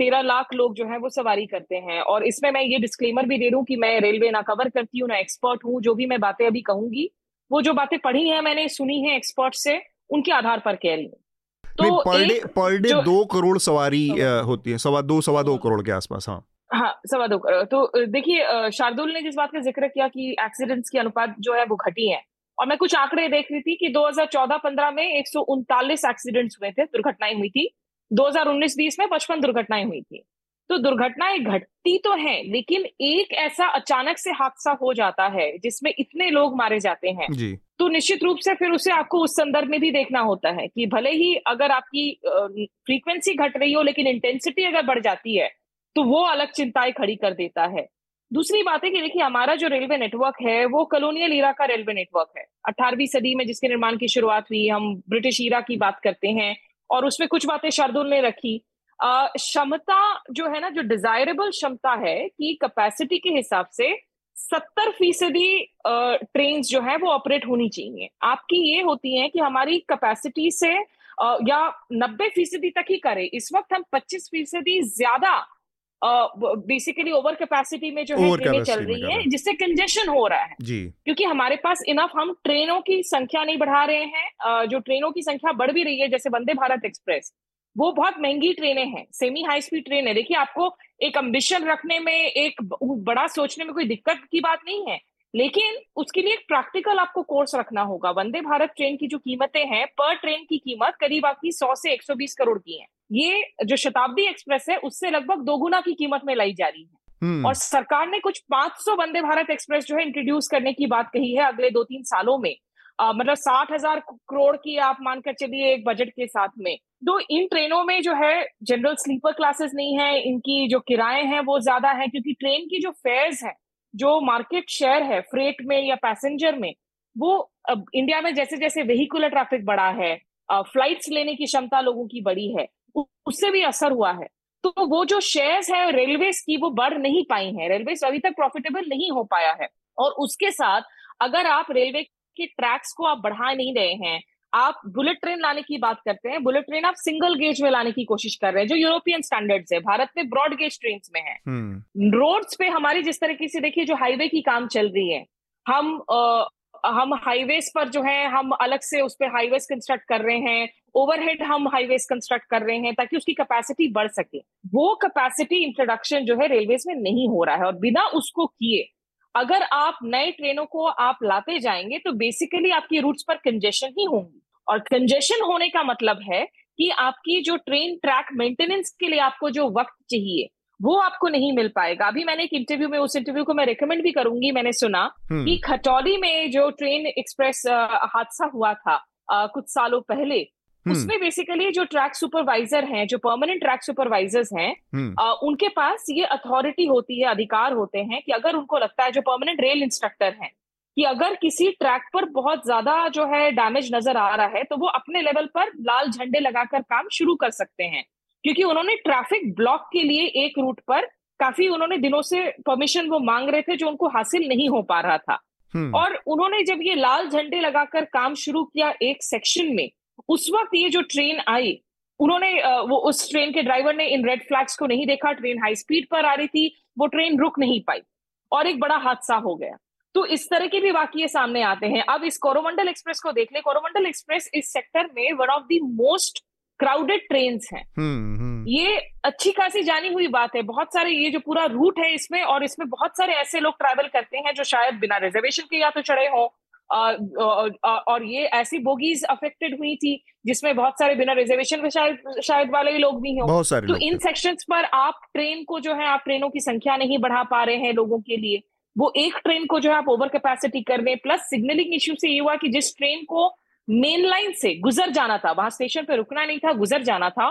13 लाख लोग जो है वो सवारी करते हैं। और इसमें मैं ये डिस्क्लेमर भी दे दूं कि मैं रेलवे ना कवर करती हूँ ना एक्सपर्ट हूँ, जो भी मैं बातें अभी कहूंगी वो जो बातें पढ़ी हैं मैंने, सुनी हैं एक्सपर्ट से, उनके आधार पर कह रही हूँ। तो पर डे 2 करोड़ सवारी होती है, सवा दो करोड़ के आसपास। हाँ, 2.25 करोड़। तो देखिए, शार्दुल ने जिस बात का जिक्र किया कि एक्सीडेंट्स की अनुपात जो है वो घटी है, और मैं कुछ आंकड़े देख रही थी कि 2014-15 में 139 एक्सीडेंट्स हुए थे, दुर्घटनाएं हुई थी, 2019-20 में 55 दुर्घटनाएं हुई थी। तो दुर्घटनाएं घटती तो हैं, लेकिन एक ऐसा अचानक से हादसा हो जाता है जिसमें इतने लोग मारे जाते हैं जी। तो निश्चित रूप से फिर उसे आपको उस संदर्भ में भी देखना होता है कि भले ही अगर आपकी फ्रीक्वेंसी घट रही हो, लेकिन इंटेंसिटी अगर बढ़ जाती है तो वो अलग चिंताएं खड़ी कर देता है। दूसरी बात है कि देखिए, हमारा जो रेलवे नेटवर्क है वो कॉलोनियल ईरा का रेलवे नेटवर्क है, 18वीं सदी में जिसके निर्माण की शुरुआत हुई। हम ब्रिटिश ईरा की बात करते हैं और उसमें कुछ बातें शार्दुल ने रखी। क्षमता जो है ना, जो डिजायरेबल क्षमता है कि कैपेसिटी के हिसाब से 70% ट्रेन जो है वो ऑपरेट होनी चाहिए। आपकी ये होती है कि हमारी कैपेसिटी से या 90% तक ही करे। इस वक्त हम 25% ज्यादा बेसिकली ओवर कैपेसिटी में जो है ट्रेनें चल रही है, जिससे कंजेशन हो रहा है जी। क्योंकि हमारे पास इनफ, हम ट्रेनों की संख्या नहीं बढ़ा रहे हैं। जो ट्रेनों की संख्या बढ़ भी रही है, जैसे वंदे भारत एक्सप्रेस, वो बहुत महंगी ट्रेनें हैं, सेमी हाई स्पीड ट्रेन है। देखिए, आपको एक अम्बिशन रखने में, एक बड़ा सोचने में कोई दिक्कत की बात नहीं है, लेकिन उसके लिए एक प्रैक्टिकल आपको कोर्स रखना होगा। वंदे भारत ट्रेन की जो कीमतें हैं, पर ट्रेन की कीमत करीब आपकी 100 से 120 करोड़ की है। ये जो शताब्दी एक्सप्रेस है उससे लगभग 2 गुना की कीमत में लाई जा रही है। और सरकार ने कुछ 500 वंदे भारत एक्सप्रेस जो है इंट्रोड्यूस करने की बात कही है अगले 2-3 सालों में। मतलब 60,000 करोड़ की आप मानकर चलिए एक बजट के साथ में। तो इन ट्रेनों में जो है जनरल स्लीपर क्लासेस नहीं है, इनकी जो किराए हैं वो ज्यादा है, क्योंकि ट्रेन की जो फेयर्स है, जो मार्केट शेयर है फ्रेट में या पैसेंजर में, वो अब इंडिया में जैसे जैसे व्हीकुलर ट्रैफिक बढ़ा है, फ्लाइट्स लेने की क्षमता लोगों की बढ़ी है, उससे भी असर हुआ है। तो वो जो शेयर्स है रेलवेज की वो बढ़ नहीं पाई हैं, रेलवेज अभी तक प्रॉफिटेबल नहीं हो पाया है। और उसके साथ अगर आप रेलवे के ट्रैक्स को आप बढ़ा नहीं रहे हैं, आप बुलेट ट्रेन लाने की बात करते हैं, बुलेट ट्रेन आप सिंगल गेज में लाने की कोशिश कर रहे हैं जो यूरोपियन स्टैंडर्ड्स है, भारत में ब्रॉड गेज ट्रेन में है। रोड्स पे हमारी जिस तरीके से देखिए जो हाईवे की काम चल रही है, हम हाईवेज पर जो है हम अलग से उस पर हाईवेज कंस्ट्रक्ट कर रहे हैं, ओवरहेड हम हाईवेज कंस्ट्रक्ट कर रहे हैं ताकि उसकी कैपेसिटी बढ़ सके। वो कैपेसिटी इंट्रोडक्शन जो है रेलवेज में नहीं हो रहा है, और बिना उसको किए अगर आप नए ट्रेनों को आप लाते जाएंगे तो बेसिकली आपकी रूट्स पर कंजेशन ही होंगी, और कंजेशन होने का मतलब है कि आपकी जो ट्रेन ट्रैक मेंटेनेंस के लिए आपको जो वक्त चाहिए वो आपको नहीं मिल पाएगा। अभी मैंने एक इंटरव्यू में, उस इंटरव्यू को मैं रेकमेंड भी करूंगी, मैंने सुना कि खटौली में जो ट्रेन एक्सप्रेस हादसा हुआ था कुछ सालों पहले, उसमें बेसिकली जो ट्रैक सुपरवाइजर हैं, जो परमानेंट ट्रैक सुपरवाइजर्स हैं, उनके पास ये अथॉरिटी होती है, अधिकार होते हैं कि अगर उनको लगता है, जो परमानेंट रेल इंस्ट्रक्टर हैं, कि अगर किसी ट्रैक पर बहुत ज्यादा जो है डैमेज नजर आ रहा है तो वो अपने लेवल पर लाल झंडे लगाकर काम शुरू कर सकते हैं, क्योंकि उन्होंने ट्रैफिक ब्लॉक के लिए एक रूट पर काफी उन्होंने दिनों से परमिशन वो मांग रहे थे जो उनको हासिल नहीं हो पा रहा था। और उन्होंने जब ये लाल झंडे लगाकर काम शुरू किया एक सेक्शन में, उस वक्त ये जो ट्रेन आई, उन्होंने वो उस ट्रेन के ड्राइवर ने इन रेड फ्लैग्स को नहीं देखा, ट्रेन हाई स्पीड पर आ रही थी, वो ट्रेन रुक नहीं पाई और एक बड़ा हादसा हो गया। तो इस तरह के भी वाकये सामने आते हैं। अब इस कोरोमंडल एक्सप्रेस को देख ले, कोरोमंडल एक्सप्रेस इस सेक्टर में one of the most crowded trains हैं। ये अच्छी खासी जानी हुई बात है, बहुत सारे ये जो पूरा रूट है इसमें, और इसमें बहुत सारे ऐसे लोग ट्रैवल करते हैं जो शायद बिना रिजर्वेशन के या तो चढ़े हों, और ये ऐसी बोगीज अफेक्टेड हुई थी जिसमें बहुत सारे बिना रिजर्वेशन में शायद वाले लोग भी हों। तो इन सेक्शंस पर आप ट्रेन को जो है, आप ट्रेनों की संख्या नहीं बढ़ा पा रहे हैं लोगों के लिए, वो एक ट्रेन को जो है आप ओवर कैपेसिटी कर रहे हैं। प्लस सिग्नलिंग इश्यू से ये हुआ कि जिस ट्रेन को मेन लाइन से गुजर जाना था, वहां स्टेशन पे रुकना नहीं था, गुजर जाना था,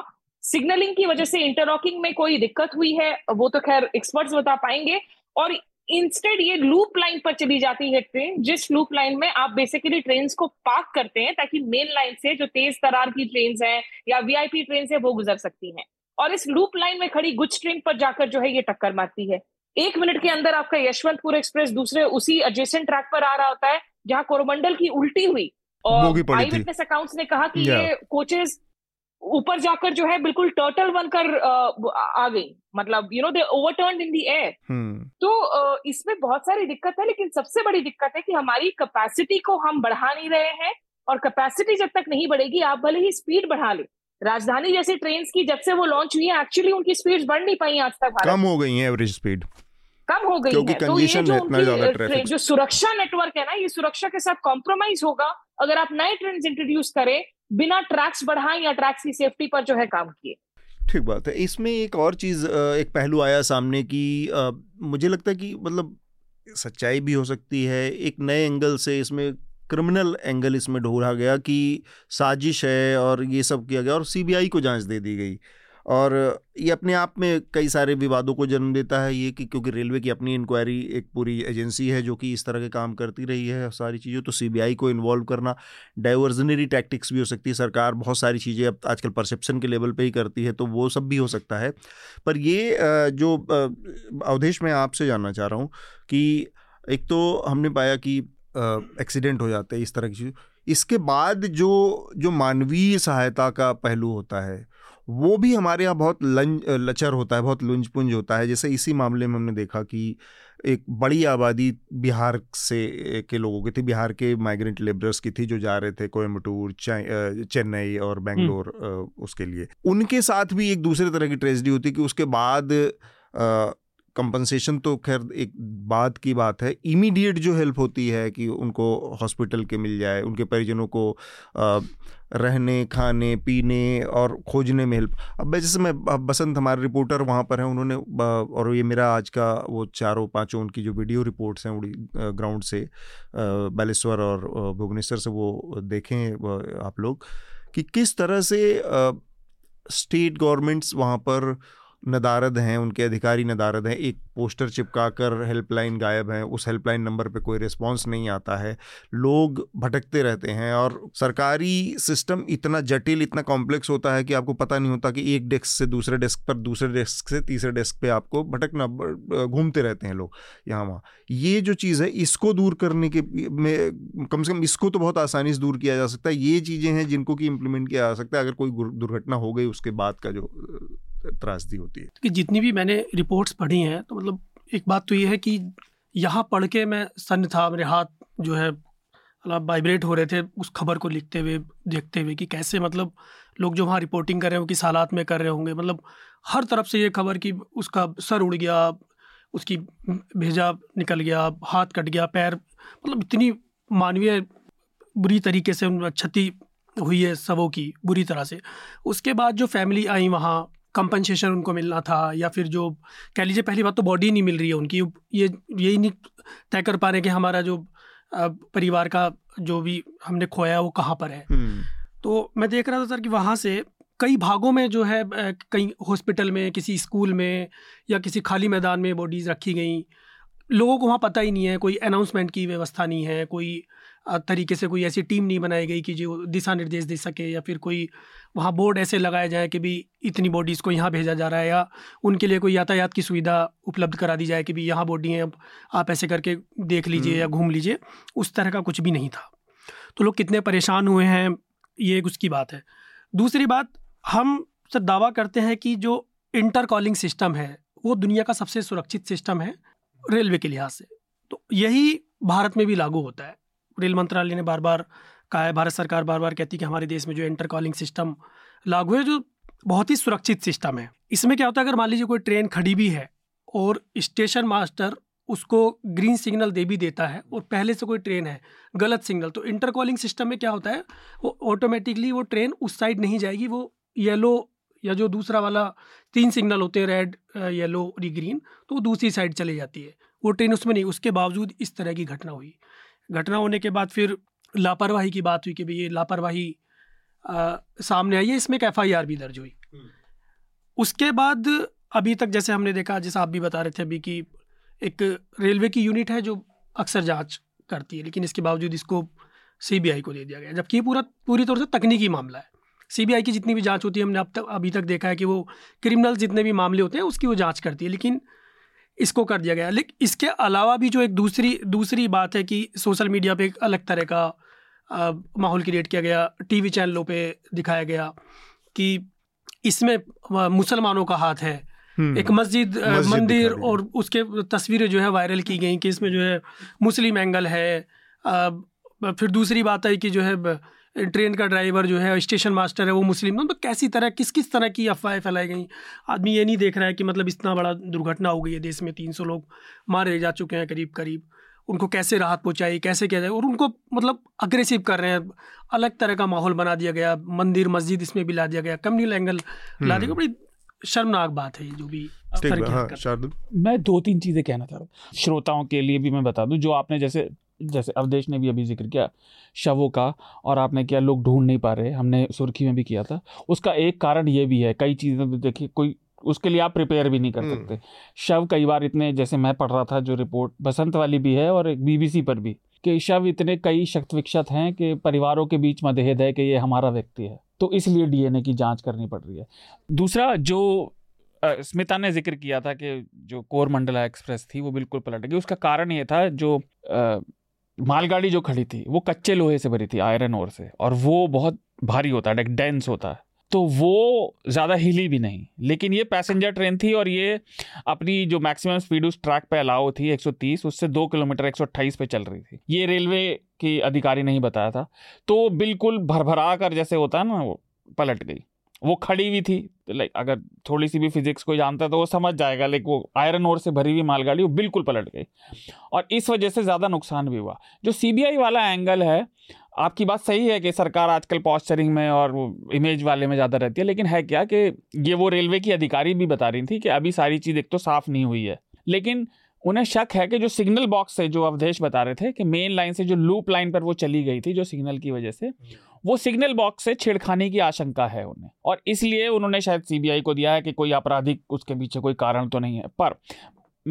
सिग्नलिंग की वजह से इंटरलॉकिंग में कोई दिक्कत हुई है, वो तो खैर एक्सपर्ट्स बता पाएंगे। और इंस्टेड ये लूप लाइन पर चली जाती है ट्रेन, जिस लूप लाइन में आप बेसिकली ट्रेन को पार्क करते हैं ताकि मेन लाइन से जो तेज तरार की ट्रेन है या वीआईपी ट्रेन है वो गुजर सकती है, और इस लूप लाइन में खड़ी गुड्स ट्रेन पर जाकर जो है ये टक्कर मारती है। एक मिनट के अंदर आपका यशवंतपुर एक्सप्रेस दूसरे उसी एडजेसेंट ट्रैक पर आ रहा होता है जहां कोरोमंडल की उल्टी हुई, और आई विटनेस अकाउंट्स ने कहा कि ये कोचेस ऊपर जाकर जो है बिल्कुल टर्टल बनकर आ गई, मतलब you know they overturned in the air. तो इसमें बहुत सारी दिक्कत है, लेकिन सबसे बड़ी दिक्कत है कि हमारी कैपेसिटी को हम बढ़ा नहीं रहे हैं, और कैपेसिटी जब तक नहीं बढ़ेगी, आप भले ही स्पीड बढ़ा ले। राजधानी जैसी ट्रेन की जब से वो लॉन्च हुई है एक्चुअली उनकी स्पीड बढ़ नहीं पाई, आज तक कम हो गई है, एवरेज स्पीड कम हो गई है। तो ये जो उनकी जो सुरक्षा नेटवर्क है ना, ये सुरक्षा के साथ कॉम्प्रोमाइज होगा अगर आप नए ट्रेन इंट्रोड्यूस करें बिना ट्रैक्स बढ़ाएं या ट्रैक्स की सेफ्टी पर जो है काम किए। ठीक बात है। इसमें एक और चीज, एक पहलू आया सामने कि मुझे लगता है कि मतलब सच्चाई भी हो सकती है, एक नए एंगल से इसमें क्रिमिनल एंगल इसमें ढूंढा गया कि साजिश है और ये सब किया गया, और सीबीआई को जांच दे दी गई, और ये अपने आप में कई सारे विवादों को जन्म देता है ये, कि क्योंकि रेलवे की अपनी इंक्वायरी एक पूरी एजेंसी है जो कि इस तरह के काम करती रही है सारी चीज़ें, तो सीबीआई को इन्वॉल्व करना डाइवर्जनरी टैक्टिक्स भी हो सकती है। सरकार बहुत सारी चीज़ें अब आजकल परसेप्शन के लेवल पे ही करती है, तो वो सब भी हो सकता है। पर ये जो अवधेश मैं आपसे जानना चाह रहा हूँ कि एक तो हमने पाया कि एक्सीडेंट हो जाते हैं इस तरह की चीज़, इसके बाद जो मानवीय सहायता का पहलू होता है वो भी हमारे यहाँ बहुत लचर होता है, बहुत लुंजपुंज होता है। जैसे इसी मामले में हमने देखा कि एक बड़ी आबादी बिहार से के लोगों की थी, बिहार के माइग्रेंट लेबरर्स की थी, जो जा रहे थे कोयम्बटूर, चेन्नई और बेंगलोर उसके लिए। उनके साथ भी एक दूसरे तरह की ट्रेजेडी होती कि उसके बाद कंपनसेशन तो खैर एक बात की बात है, इमीडिएट जो हेल्प होती है कि उनको हॉस्पिटल के मिल जाए, उनके परिजनों को रहने खाने पीने और खोजने में हेल्प। अब जैसे मैं बसंत हमारे रिपोर्टर वहाँ पर हैं, उन्होंने और ये मेरा आज का वो चारों पांचों उनकी जो वीडियो रिपोर्ट्स हैं ग्राउंड से बालेश्वर और भुवनेश्वर से, वो देखें आप लोग कि किस तरह से स्टेट गवर्नमेंट्स वहाँ पर नदारद हैं, उनके अधिकारी नदारद हैं। एक पोस्टर चिपका कर हेल्पलाइन गायब है, उस हेल्पलाइन नंबर पे कोई रिस्पांस नहीं आता है, लोग भटकते रहते हैं। और सरकारी सिस्टम इतना जटिल, इतना कॉम्प्लेक्स होता है कि आपको पता नहीं होता कि एक डेस्क से दूसरे डेस्क पर, दूसरे डेस्क से तीसरे डेस्क पे आपको भटकना, घूमते रहते हैं लोग यहाँ वहाँ। ये जो चीज़ है, इसको दूर करने के में कम से कम इसको तो बहुत आसानी से दूर किया जा सकता है। ये चीज़ें हैं जिनको कि इम्प्लीमेंट किया जा सकता है, अगर कोई दुर्घटना हो गई उसके बाद का जो त्रासदी होती है। कि जितनी भी मैंने रिपोर्ट्स पढ़ी हैं, तो मतलब एक बात तो ये है कि यहाँ पढ़ के मैं सन्न था, मेरे हाथ जो है मतलब वाइब्रेट हो रहे थे उस खबर को लिखते हुए, देखते हुए कि कैसे मतलब लोग जो वहाँ रिपोर्टिंग कर रहे हो किस हालात में कर रहे होंगे। मतलब हर तरफ से ये खबर कि उसका सर उड़ गया, उसकी भेजा निकल गया, हाथ कट गया, पैर, मतलब इतनी मानवीय बुरी तरीके से क्षति हुई है सबों की बुरी तरह से। उसके बाद जो फैमिली आई वहाँ, कंपनसेशन उनको मिलना था या फिर जो कह लीजिए, पहली बात तो बॉडी नहीं मिल रही है उनकी, यही नहीं तय कर पा रहे कि हमारा जो परिवार का जो भी हमने खोया वो कहाँ पर है। तो मैं देख रहा था सर कि वहाँ से कई भागों में जो है, कई हॉस्पिटल में, किसी स्कूल में या किसी खाली मैदान में बॉडीज़ रखी गई। लोगों को वहाँ पता ही नहीं है, कोई अनाउंसमेंट की व्यवस्था नहीं है, कोई तरीके से कोई ऐसी टीम नहीं बनाई गई कि जो दिशा निर्देश दे सके, या फिर कोई वहाँ बोर्ड ऐसे लगाए जाए कि भी इतनी बॉडीज़ को यहाँ भेजा जा रहा है, या उनके लिए कोई यातायात की सुविधा उपलब्ध करा दी जाए कि भी यहाँ बॉडी हैं, आप ऐसे करके देख लीजिए या घूम लीजिए। उस तरह का कुछ भी नहीं था, तो लोग कितने परेशान हुए हैं, ये एक उसकी बात है। दूसरी बात, हम सर दावा करते हैं कि जो इंटर कॉलिंग सिस्टम है वो दुनिया का सबसे सुरक्षित सिस्टम है रेलवे के लिहाज से, तो यही भारत में भी लागू होता है। रेल मंत्रालय ने बार बार कहा है, भारत सरकार बार बार कहती है कि हमारे देश में जो इंटर कॉलिंग सिस्टम लागू है, जो बहुत ही सुरक्षित सिस्टम है। इसमें क्या होता है, अगर मान लीजिए कोई ट्रेन खड़ी भी है और स्टेशन मास्टर उसको ग्रीन सिग्नल दे भी देता है और पहले से कोई ट्रेन है, गलत सिग्नल, तो इंटर कॉलिंग सिस्टम में क्या होता है, वो ऑटोमेटिकली वो ट्रेन उस साइड नहीं जाएगी, वो येलो या जो दूसरा वाला 3 सिग्नल होते हैं, रेड, येलो और ग्रीन, तो वो दूसरी साइड चली जाती है, वो ट्रेन उसमें नहीं। उसके बावजूद इस तरह की घटना हुई। घटना होने के बाद फिर लापरवाही की बात हुई कि भाई ये लापरवाही सामने आई है, इसमें एक FIR भी दर्ज हुई। उसके बाद अभी तक जैसे हमने देखा, जैसे आप भी बता रहे थे अभी, कि एक रेलवे की यूनिट है जो अक्सर जांच करती है, लेकिन इसके बावजूद इसको CBI को दे दिया गया, जबकि ये पूरी तौर से तकनीकी मामला है। CBI की जितनी भी जांच होती है, हमने अभी तक देखा है कि वो क्रिमिनल जितने भी मामले होते हैं उसकी वो जांच करती है, लेकिन इसको कर दिया गया। लेकिन इसके अलावा भी जो एक दूसरी बात है कि सोशल मीडिया पे एक अलग तरह का माहौल क्रिएट किया गया, TV चैनलों पे दिखाया गया कि इसमें मुसलमानों का हाथ है। एक मस्जिद मंदिर और उसके तस्वीरें जो है वायरल की गई कि इसमें जो है मुस्लिम एंगल है। फिर दूसरी बात है कि जो है ट्रेन का ड्राइवर जो है, स्टेशन मास्टर है, वो मुस्लिम, मतलब कैसी तरह किस तरह की अफवाहें फैलाई गई। आदमी ये नहीं देख रहा है कि मतलब इतना बड़ा दुर्घटना हो गई है देश में, 300 लोग मारे जा चुके हैं करीब, उनको कैसे राहत पहुँचाई, कैसे किया जाए, और उनको मतलब अग्रेसिव कर रहे हैं, अलग तरह का माहौल बना दिया गया, मंदिर मस्जिद इसमें भी ला दिया गया, कम्युनल एंगल ला दिया गया। बड़ी शर्मनाक बात है जो भी। मैं 2-3 चीज़ें कहना चाह रहा हूँ श्रोताओं के लिए भी, मैं बता दूँ, जो आपने जैसे अवधेश ने भी अभी जिक्र किया शवों का, और आपने किया लोग ढूंढ नहीं पा रहे, हमने सुर्खी में भी किया था, उसका एक कारण ये भी है। कई चीज़ें देखिए, कोई उसके लिए आप प्रिपेयर भी नहीं कर सकते। शव कई बार इतने, जैसे मैं पढ़ रहा था जो रिपोर्ट बसंत वाली भी है और एक BBC पर भी, कि शव इतने कई शक्त विक्षत हैं कि परिवारों के बीच मतभेद है कि ये हमारा व्यक्ति है, तो इसलिए DNA की जांच करनी पड़ रही है। दूसरा, जो स्मिता ने जिक्र किया था कि जो कोरमंडल एक्सप्रेस थी वो बिल्कुल पलट गई, उसका कारण ये था जो मालगाड़ी जो खड़ी थी वो कच्चे लोहे से भरी थी, आयरन ओर से, और वो बहुत भारी होता है, डेंस होता है, तो वो ज़्यादा हिली भी नहीं। लेकिन ये पैसेंजर ट्रेन थी और ये अपनी जो मैक्सिमम स्पीड उस ट्रैक पे अलाउ थी 130, उससे 2 किलोमीटर 128 पे चल रही थी, ये रेलवे के अधिकारी नहीं बताया था, तो बिल्कुल भरभरा कर जैसे होता है ना, वो पलट गई। वो खड़ी हुई थी, लाइक अगर थोड़ी सी भी फिजिक्स को जानता तो वो समझ जाएगा, लेकिन वो आयरन ओर से भरी हुई मालगाड़ी, वो बिल्कुल पलट गई, और इस वजह से ज़्यादा नुकसान भी हुआ। जो CBI वाला एंगल है, आपकी बात सही है कि सरकार आजकल पॉस्चरिंग में और इमेज वाले में ज़्यादा रहती है, लेकिन है क्या कि ये वो रेलवे की अधिकारी भी बता रही थी कि अभी सारी चीज़ एक तो साफ़ नहीं हुई है, लेकिन उन्हें शक है कि जो सिग्नल बॉक्स से, जो अवधेश बता रहे थे कि मेन लाइन से जो लूप लाइन पर वो चली गई थी जो सिग्नल की वजह से, वो सिग्नल बॉक्स से छेड़खानी की आशंका है उन्हें, और इसलिए उन्होंने शायद CBI को दिया है कि कोई आपराधिक उसके पीछे कोई कारण तो नहीं है। पर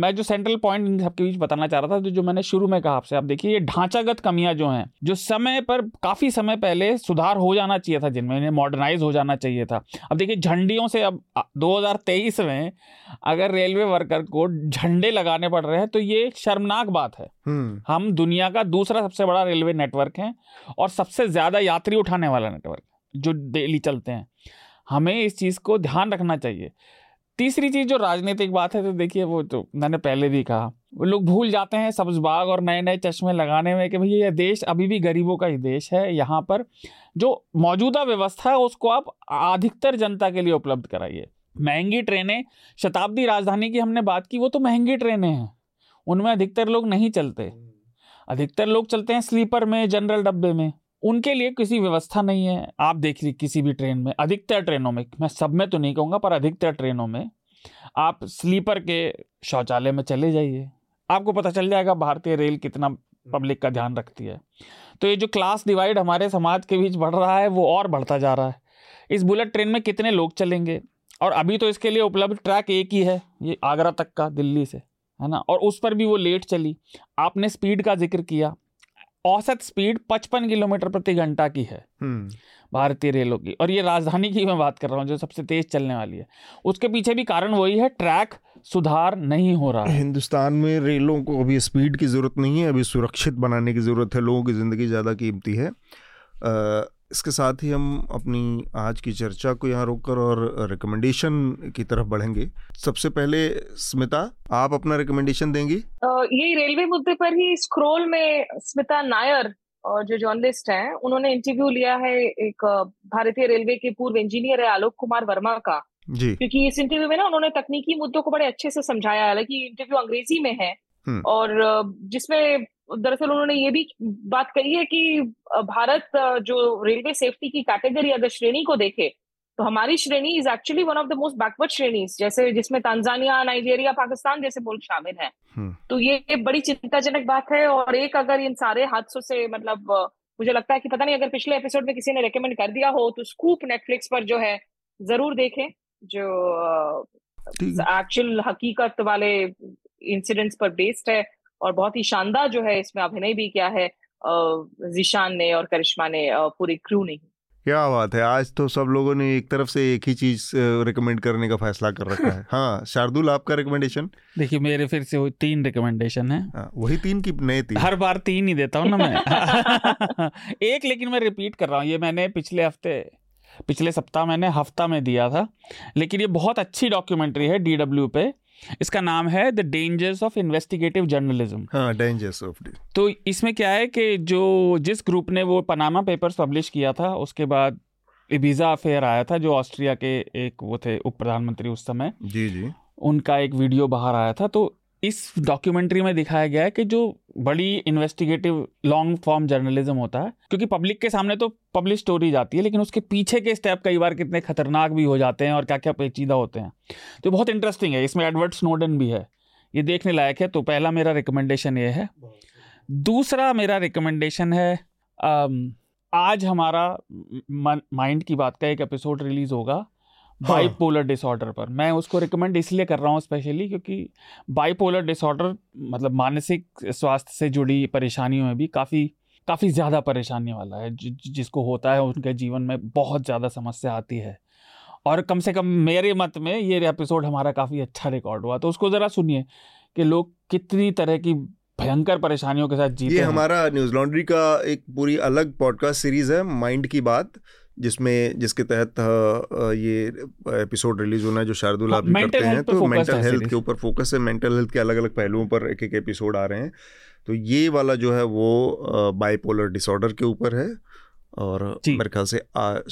मैं जो सेंट्रल पॉइंट इन सबके बीच बताना चाह रहा था, जो मैंने शुरू में कहा आपसे, आप देखिए ये ढांचागत कमियां जो हैं, जो समय पर काफ़ी समय पहले सुधार हो जाना चाहिए था, जिनमें इन्हें मॉडर्नाइज हो जाना चाहिए था। अब देखिए झंडियों से, अब 2023 में अगर रेलवे वर्कर को झंडे लगाने पड़ रहे हैं तो ये शर्मनाक बात है। हम दुनिया का दूसरा सबसे बड़ा रेलवे नेटवर्क हैं और सबसे ज़्यादा यात्री उठाने वाला नेटवर्क जो डेली चलते हैं, हमें इस चीज़ को ध्यान रखना चाहिए। तीसरी चीज़ जो राजनीतिक बात है, तो देखिए वो तो मैंने पहले भी कहा, वो लोग भूल जाते हैं सब्ज बाग और नए नए चश्मे लगाने में कि भैया ये देश अभी भी गरीबों का ही देश है, यहाँ पर जो मौजूदा व्यवस्था है उसको आप अधिकतर जनता के लिए उपलब्ध कराइए। महंगी ट्रेनें, शताब्दी राजधानी की हमने बात की, वो तो महंगी ट्रेनें हैं, उनमें अधिकतर लोग नहीं चलते, अधिकतर लोग चलते हैं स्लीपर में, जनरल डब्बे में, उनके लिए किसी व्यवस्था नहीं है। आप देख लीजिए किसी भी ट्रेन में, अधिकतर ट्रेनों में, मैं सब में तो नहीं कहूँगा पर अधिकतर ट्रेनों में आप स्लीपर के शौचालय में चले जाइए, आपको पता चल जाएगा भारतीय रेल कितना पब्लिक का ध्यान रखती है। तो ये जो क्लास डिवाइड हमारे समाज के बीच बढ़ रहा है वो और बढ़ता जा रहा है। इस बुलेट ट्रेन में कितने लोग चलेंगे, और अभी तो इसके लिए उपलब्ध ट्रैक एक ही है, ये आगरा तक का, दिल्ली से, है ना, और उस पर भी वो लेट चली। आपने स्पीड का जिक्र किया, औसत स्पीड 55 किलोमीटर प्रति घंटा की है भारतीय रेलों की, और ये राजधानी की मैं बात कर रहा हूँ जो सबसे तेज चलने वाली है। उसके पीछे भी कारण वही है, ट्रैक सुधार नहीं हो रहा है। हिंदुस्तान में रेलों को अभी स्पीड की ज़रूरत नहीं है, अभी सुरक्षित बनाने की ज़रूरत है, लोगों की ज़िंदगी ज़्यादा कीमती है। इसके साथ ही हम अपनी आज की चर्चा को यहाँ रोककर और रिकमेंडेशन की तरफ बढ़ेंगे। सबसे पहले स्मिता, आप अपना रिकमेंडेशन देंगी? यही रेलवे मुद्दे पर ही स्क्रॉल में स्मिता नायर और जो जर्नलिस्ट हैं, उन्होंने इंटरव्यू लिया है एक भारतीय रेलवे के पूर्व इंजीनियर है आलोक कुमार वर्मा का जी, क्योंकि इस इंटरव्यू में ना उन्होंने तकनीकी मुद्दों को बड़े अच्छे से समझाया, हालांकि इंटरव्यू अंग्रेजी में है, और जिसमें दरअसल उन्होंने ये भी बात कही है कि भारत जो रेलवे सेफ्टी की कैटेगरी अगर श्रेणी को देखे तो हमारी श्रेणी is actually one of the most backward श्रेणीज, जैसे जिसमें तांजानिया, नाइजीरिया, पाकिस्तान जैसे मुल्क शामिल हैं। तो ये बड़ी चिंताजनक बात है। और एक अगर इन सारे हादसों से, मतलब मुझे लगता है कि पता नहीं अगर पिछले एपिसोड में किसी ने रेकमेंड कर दिया हो तो स्कूप नेटफ्लिक्स पर जो है जरूर देखें, जो एक्चुअल हकीकत वाले इंसिडेंट्स पर बेस्ड है, और बहुत ही शानदार जो है इसमें अभिनय भी किया है जिशान ने और करिश्मा ने, पूरी क्रू ने। क्या बात है, आज तो सब लोगों ने एक तरफ से एक ही चीज रिकमेंड करने का फैसला कर रखा है। हाँ शार्दुल, आपका रिकमेंडेशन? देखिए मेरे फिर से वही तीन रिकमेंडेशन है, वही तीन की नए तीन, हर बार तीन ही देता हूँ ना मैं। एक लेकिन मैं रिपीट कर रहा हूँ, ये मैंने पिछले सप्ताह मैंने हफ्ता में दिया था, लेकिन ये बहुत अच्छी डॉक्यूमेंट्री है DW पे, इसका नाम है the dangers of investigative journalism. हाँ, डेंजर्स ऑफ। तो इसमें क्या है कि जिस ग्रुप ने वो पनामा पेपर्स पब्लिश किया था, उसके बाद इबिजा अफेयर आया था, जो ऑस्ट्रिया के एक वो थे उप प्रधानमंत्री उस समय जी, उनका एक वीडियो बाहर आया था। तो इस डॉक्यूमेंट्री में दिखाया गया है कि जो बड़ी इन्वेस्टिगेटिव लॉन्ग फॉर्म जर्नलिज्म होता है, क्योंकि पब्लिक के सामने तो पब्लिश स्टोरी जाती है, लेकिन उसके पीछे के स्टेप कई बार कितने खतरनाक भी हो जाते हैं और क्या क्या पेचीदा होते हैं। तो बहुत इंटरेस्टिंग है, इसमें एडवर्ड स्नोडन भी है, ये देखने लायक है। तो पहला मेरा रिकमेंडेशन ये है। दूसरा मेरा रिकमेंडेशन है, आज हमारा माइंड की बात का एक एपिसोड रिलीज होगा बाइपोलर डिसऑर्डर पर। मैं उसको रिकमेंड इसलिए कर रहा हूँ स्पेशली क्योंकि बाइपोलर डिसऑर्डर मतलब मानसिक स्वास्थ्य से जुड़ी परेशानियों में भी काफ़ी ज़्यादा परेशानी वाला है। जिसको होता है उनके जीवन में बहुत ज़्यादा समस्या आती है, और कम से कम मेरे मत में ये एपिसोड हमारा काफ़ी अच्छा रिकॉर्ड हुआ। तो उसको ज़रा सुनिए कि लोग कितनी तरह की भयंकर परेशानियों के साथ जीते हैं। ये हमारा न्यूज़ लॉन्ड्री का एक पूरी अलग पॉडकास्ट सीरीज़ है माइंड की बात, जिसके तहत ये एपिसोड रिलीज होना है, जो शार्दुल आप करते हैं। तो मेंटल हेल्थ के ऊपर फोकस है, मेंटल हेल्थ के अलग अलग पहलुओं पर एक एक एपिसोड आ रहे हैं। तो ये वाला जो है वो बाइपोलर डिसऑर्डर के ऊपर है, और मेरे ख्याल से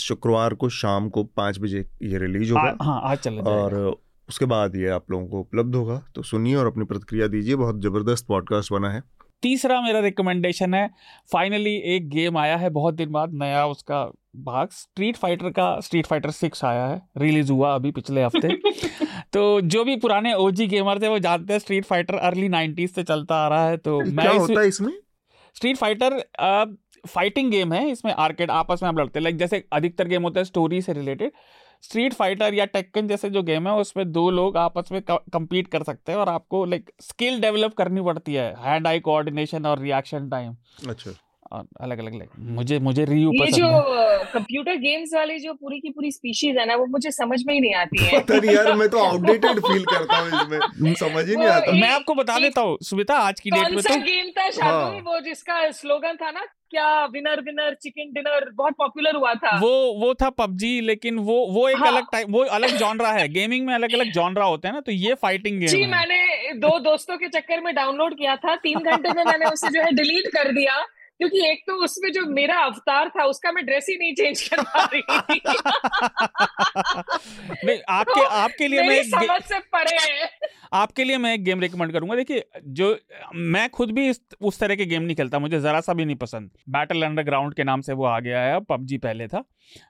शुक्रवार को शाम को 5 बजे ये रिलीज होगा। हाँ, आज चला जाएगा, और उसके बाद ये आप लोगों को उपलब्ध होगा। तो सुनिए और अपनी प्रतिक्रिया दीजिए, बहुत ज़बरदस्त पॉडकास्ट बना है। तीसरा मेरा रिकमेंडेशन है, फाइनली एक गेम आया है बहुत दिन बाद, नया उसका भाग स्ट्रीट फाइटर 6 आया है, रिलीज हुआ अभी पिछले हफ्ते। तो जो भी पुराने ओजी गेमर थे वो जानते हैं स्ट्रीट फाइटर अर्ली 90s से चलता आ रहा है। तो क्या होता है इसमें? स्ट्रीट फाइटर फाइटिंग गेम है, इसमें आर्केड आपस में आप लड़ते हैं, लाइक जैसे अधिकतर गेम होता है स्टोरी से रिलेटेड। स्ट्रीट फाइटर या टेक्कन जैसे जो गेम है उसमें 2 लोग आपस में कम्पीट कर सकते हैं, और आपको लाइक स्किल डेवलप करनी पड़ती है, हैंड आई कोऑर्डिनेशन और रिएक्शन टाइम। अच्छा, अलग अलग लाइक मुझे रियू पसंद है। ये जो कंप्यूटर गेम्स वाली जो पूरी की पूरी स्पीशीज है ना, वो मुझे समझ में ही नहीं आती है। पता नहीं यार, मैं तो आउटडेटेड फील करता हूं इसमें, समझ ही नहीं आता। मैं आपको बता देता हूं सुमिता, आज की डेट में तो गेम था शायद वो जिसका स्लोगन था ना क्या, विनर विनर चिकन डिनर, बहुत पॉपुलर हुआ था। वो था पबजी, लेकिन वो एक अलग टाइप, वो अलग जॉनरा है। गेमिंग में अलग अलग जॉनरा होते हैं ना, तो ये फाइटिंग गेम जी है। मैंने 2 दोस्तों के चक्कर में डाउनलोड किया था, 3 घंटे में मैंने उसे जो है डिलीट कर दिया, क्योंकि एक तो उसमें जो मेरा अवतार था उसका मैं ड्रेस ही नहीं चेंज कर पा रही थी। नहीं, आपके तो, आपके लिए मैं समझ से परे है। आपके लिए मैं एक गेम रेकमेंड करूंगा। देखिए, जो मैं खुद भी उस तरह के गेम नहीं खेलता, मुझे जरा सा भी नहीं पसंद। बैटल अंडरग्राउंड के नाम से वो आ गया है, पबजी पहले था,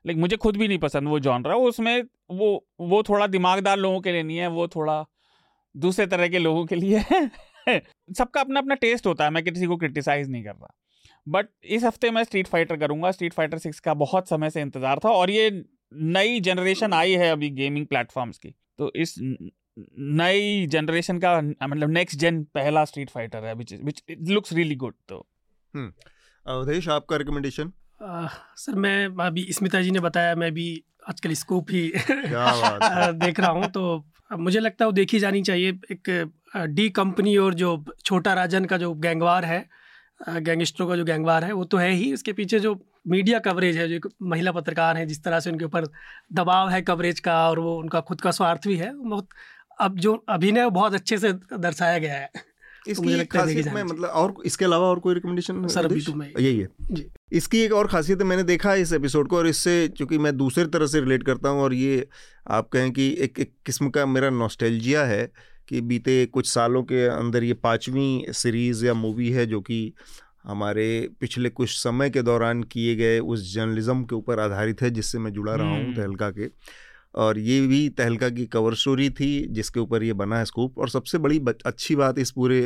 लेकिन मुझे खुद भी नहीं पसंद वो जॉनरा। उसमें वो थोड़ा दिमागदार लोगों के लिए नहीं है, वो थोड़ा दूसरे तरह के लोगों के लिए है। सबका अपना अपना टेस्ट होता है, मैं किसी को क्रिटिसाइज नहीं कर रहा। बट इस हफ्ते मैं स्ट्रीट फाइटर करूंगा। स्ट्रीट फाइटर 6 का बहुत समय से इंतजार था, और ये नई जनरेशन आई है अभी गेमिंग प्लेटफॉर्म्स की, तो इस नई जनरेशन का मतलब नेक्स्ट जेन पहला स्ट्रीट फाइटर है which it looks really good. तो अवधेश, आपका रिकमेंडेशन? सर, मैं अभी स्मिता जी ने बताया, मैं भी आजकल स्कूप ही देख रहा हूँ, तो मुझे लगता है वो देखी जानी चाहिए। एक डी कंपनी और जो छोटा राजन का जो गैंगवार है, गैंगस्टरों का जो गैंगवार है वो तो है ही, उसके पीछे जो मीडिया कवरेज है, जो एक महिला पत्रकार है, जिस तरह से उनके ऊपर दबाव है कवरेज का, और वो उनका खुद का स्वार्थ भी है, बहुत अब जो अभिनय बहुत अच्छे से दर्शाया गया है। इसकी खासियत में मतलब, और इसके अलावा और कोई रिकमेंडेशन? सर अभी तो मैं यही है। इसकी एक और खासियत मैंने देखा इस एपिसोड को, और इससे चूँकि मैं दूसरे तरह से रिलेट करता हूँ, और ये आप कहें कि एक किस्म का मेरा नॉस्टैल्जिया है कि बीते कुछ सालों के अंदर ये 5वीं सीरीज़ या मूवी है जो कि हमारे पिछले कुछ समय के दौरान किए गए उस जर्नलिज़म के ऊपर आधारित है जिससे मैं जुड़ा रहा हूँ, तहलका के। और ये भी तहलका की कवर स्टोरी थी जिसके ऊपर ये बना है स्कूप। और सबसे बड़ी अच्छी बात इस पूरे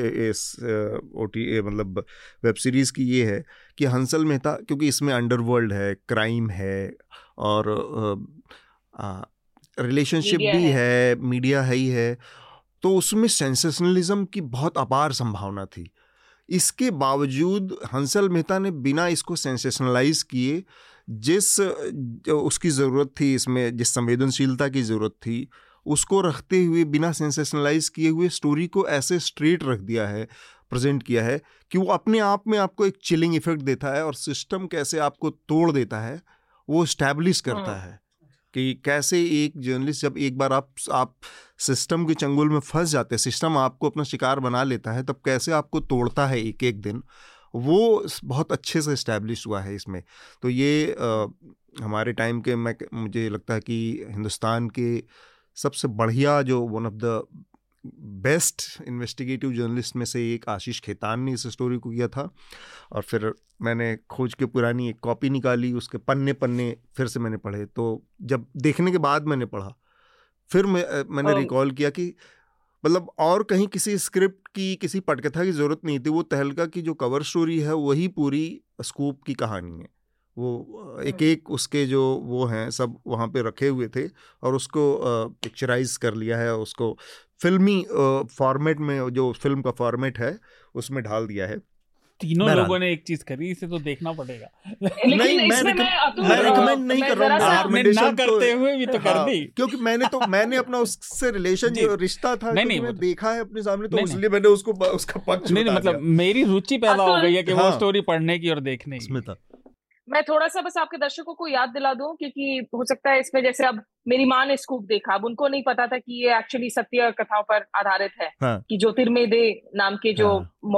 मतलब वेब सीरीज़ की ये है कि हंसल मेहता, क्योंकि इसमें अंडरवर्ल्ड है, क्राइम है, और रिलेशनशिप भी है, मीडिया है ही है, तो उसमें सेंसेशनलिज्म की बहुत अपार संभावना थी। इसके बावजूद हंसल मेहता ने बिना इसको सेंसेशनलाइज किए उसकी ज़रूरत थी, इसमें जिस संवेदनशीलता की ज़रूरत थी उसको रखते हुए, बिना सेंसेशनलाइज किए हुए स्टोरी को ऐसे स्ट्रेट रख दिया है, प्रेजेंट किया है कि वो अपने आप में आपको एक चिलिंग इफेक्ट देता है, और सिस्टम कैसे आपको तोड़ देता है वो इस्टेब्लिश करता है कि कैसे एक जर्नलिस्ट, जब एक बार आप सिस्टम के चंगुल में फंस जाते हैं, सिस्टम आपको अपना शिकार बना लेता है, तब कैसे आपको तोड़ता है एक एक दिन, वो बहुत अच्छे से इस्टेब्लिश हुआ है इसमें। तो ये हमारे टाइम के मुझे लगता है कि हिंदुस्तान के सबसे बढ़िया जो one of the best investigative journalist में से एक आशीष खेतान ने इस स्टोरी को किया था। और फिर मैंने खोज के पुरानी एक कॉपी निकाली, उसके पन्ने पन्ने फिर से मैंने पढ़े, तो जब देखने के बाद मैंने पढ़ा, फिर मैंने रिकॉल किया कि मतलब और कहीं किसी स्क्रिप्ट की, किसी पटकथा की ज़रूरत नहीं थी। वो तहलका की जो कवर स्टोरी है वही पूरी स्कूप की कहानी है। वो एक एक उसके जो वो हैं सब वहाँ पे रखे हुए थे, और उसको पिक्चराइज कर लिया है, उसको फिल्मी फॉर्मेट में, जो फिल्म का फॉर्मेट है उसमें ढाल दिया है। तीनों लोगों ने एक चीज करी, इसे तो देखना पड़ेगा। नहीं, मैं रिकमेंड नहीं कर रहा हूँ, आपने ना करते हुए भी तो कर दी, क्योंकि मैंने अपना उससे रिलेशन जो रिश्ता था मैं देखा है अपने सामने, तो इसलिए मैंने उसको उसका पक्ष नहीं, मतलब मेरी रुचि पैदा हो गई है कि वो स्टोरी पढ़ने की और देखने की। मैं थोड़ा सा बस आपके दर्शकों को याद दिला दूं, क्योंकि हो सकता है इसमें जैसे अब मेरी माँ ने स्कूप देखा, अब उनको नहीं पता था कि ये एक्चुअली सत्य कथाओं पर आधारित है। हाँ। कि ज्योतिर्मय दे नाम के जो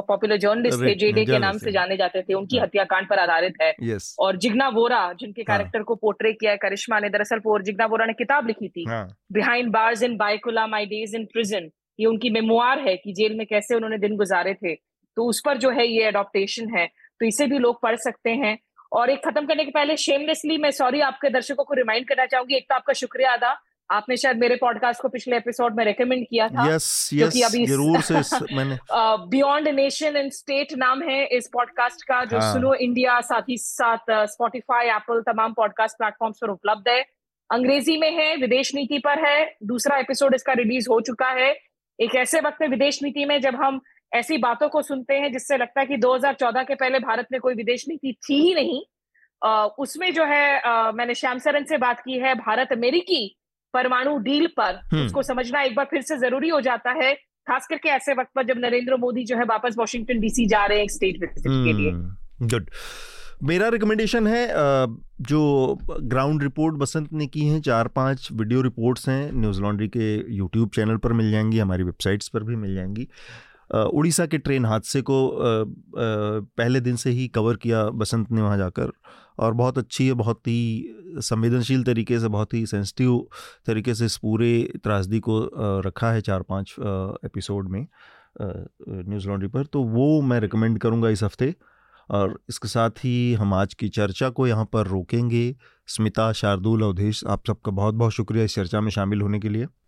पॉपुलर जर्नलिस्ट थे, जेडे के नाम से जाने जाते थे, उनकी हत्याकांड पर आधारित है। और जिग्ना वोरा जिनके कैरेक्टर को पोर्ट्रे किया है करिश्मा ने, दरअसल जिग्ना वोरा ने किताब लिखी थी behind bars in Byculla, my days in prison, ये उनकी मेमोआर है कि जेल में कैसे उन्होंने दिन गुजारे थे, तो उस पर जो है ये एडॉप्टेशन है, तो इसे भी लोग पढ़ सकते हैं। और एक खत्म करने के पहले शेमलेसली मैं आपके दर्शकों को रिमाइंड करना चाहूंगी, एक तो आपका शुक्रिया अदा, आपने शायद मेरे पॉडकास्ट को पिछले एपिसोड में रेकमेंड किया था। बियॉन्ड नेशन एंड स्टेट नाम है इस पॉडकास्ट का, जो सुनो इंडिया साथ ही साथ स्पॉटिफाई, एप्पल, तमाम पॉडकास्ट प्लेटफॉर्म्स पर उपलब्ध है। अंग्रेजी में है, विदेश नीति पर है, दूसरा एपिसोड इसका रिलीज हो चुका है। एक ऐसे वक्त में, विदेश नीति में, जब हम ऐसी बातों को सुनते हैं जिससे लगता है कि 2014 के पहले भारत में कोई विदेश नीति थी ही नहीं, उसमें जो है मैंने श्याम सरन से बात की है भारत अमेरिकी परमाणु डील पर, उसको समझना एक बार फिर से जरूरी हो जाता है, खास करके ऐसे वक्त पर जब नरेंद्र मोदी जो है वापस वॉशिंगटन डीसी जा रहे हैं स्टेट विजिट के लिए। गुड, मेरा रिकमेंडेशन है जो ग्राउंड रिपोर्ट बसंत ने की है, 4-5 वीडियो रिपोर्ट्स हैं, न्यूज़ लॉन्ड्री के यूट्यूब चैनल पर मिल जाएंगी, हमारी वेबसाइट्स पर भी मिल जाएंगी। उड़ीसा के ट्रेन हादसे को पहले दिन से ही कवर किया बसंत ने वहाँ जाकर, और बहुत अच्छी है, बहुत ही संवेदनशील तरीके से, बहुत ही सेंसिटिव तरीके से इस पूरे त्रासदी को रखा है 4-5 एपिसोड में न्यूज़ लॉन्ड्री पर, तो वो मैं रिकमेंड करूँगा इस हफ्ते। और इसके साथ ही हम आज की चर्चा को यहाँ पर रोकेंगे। स्मिता, शार्दुल, अवधेश, आप सबका बहुत बहुत शुक्रिया इस चर्चा में शामिल होने के लिए।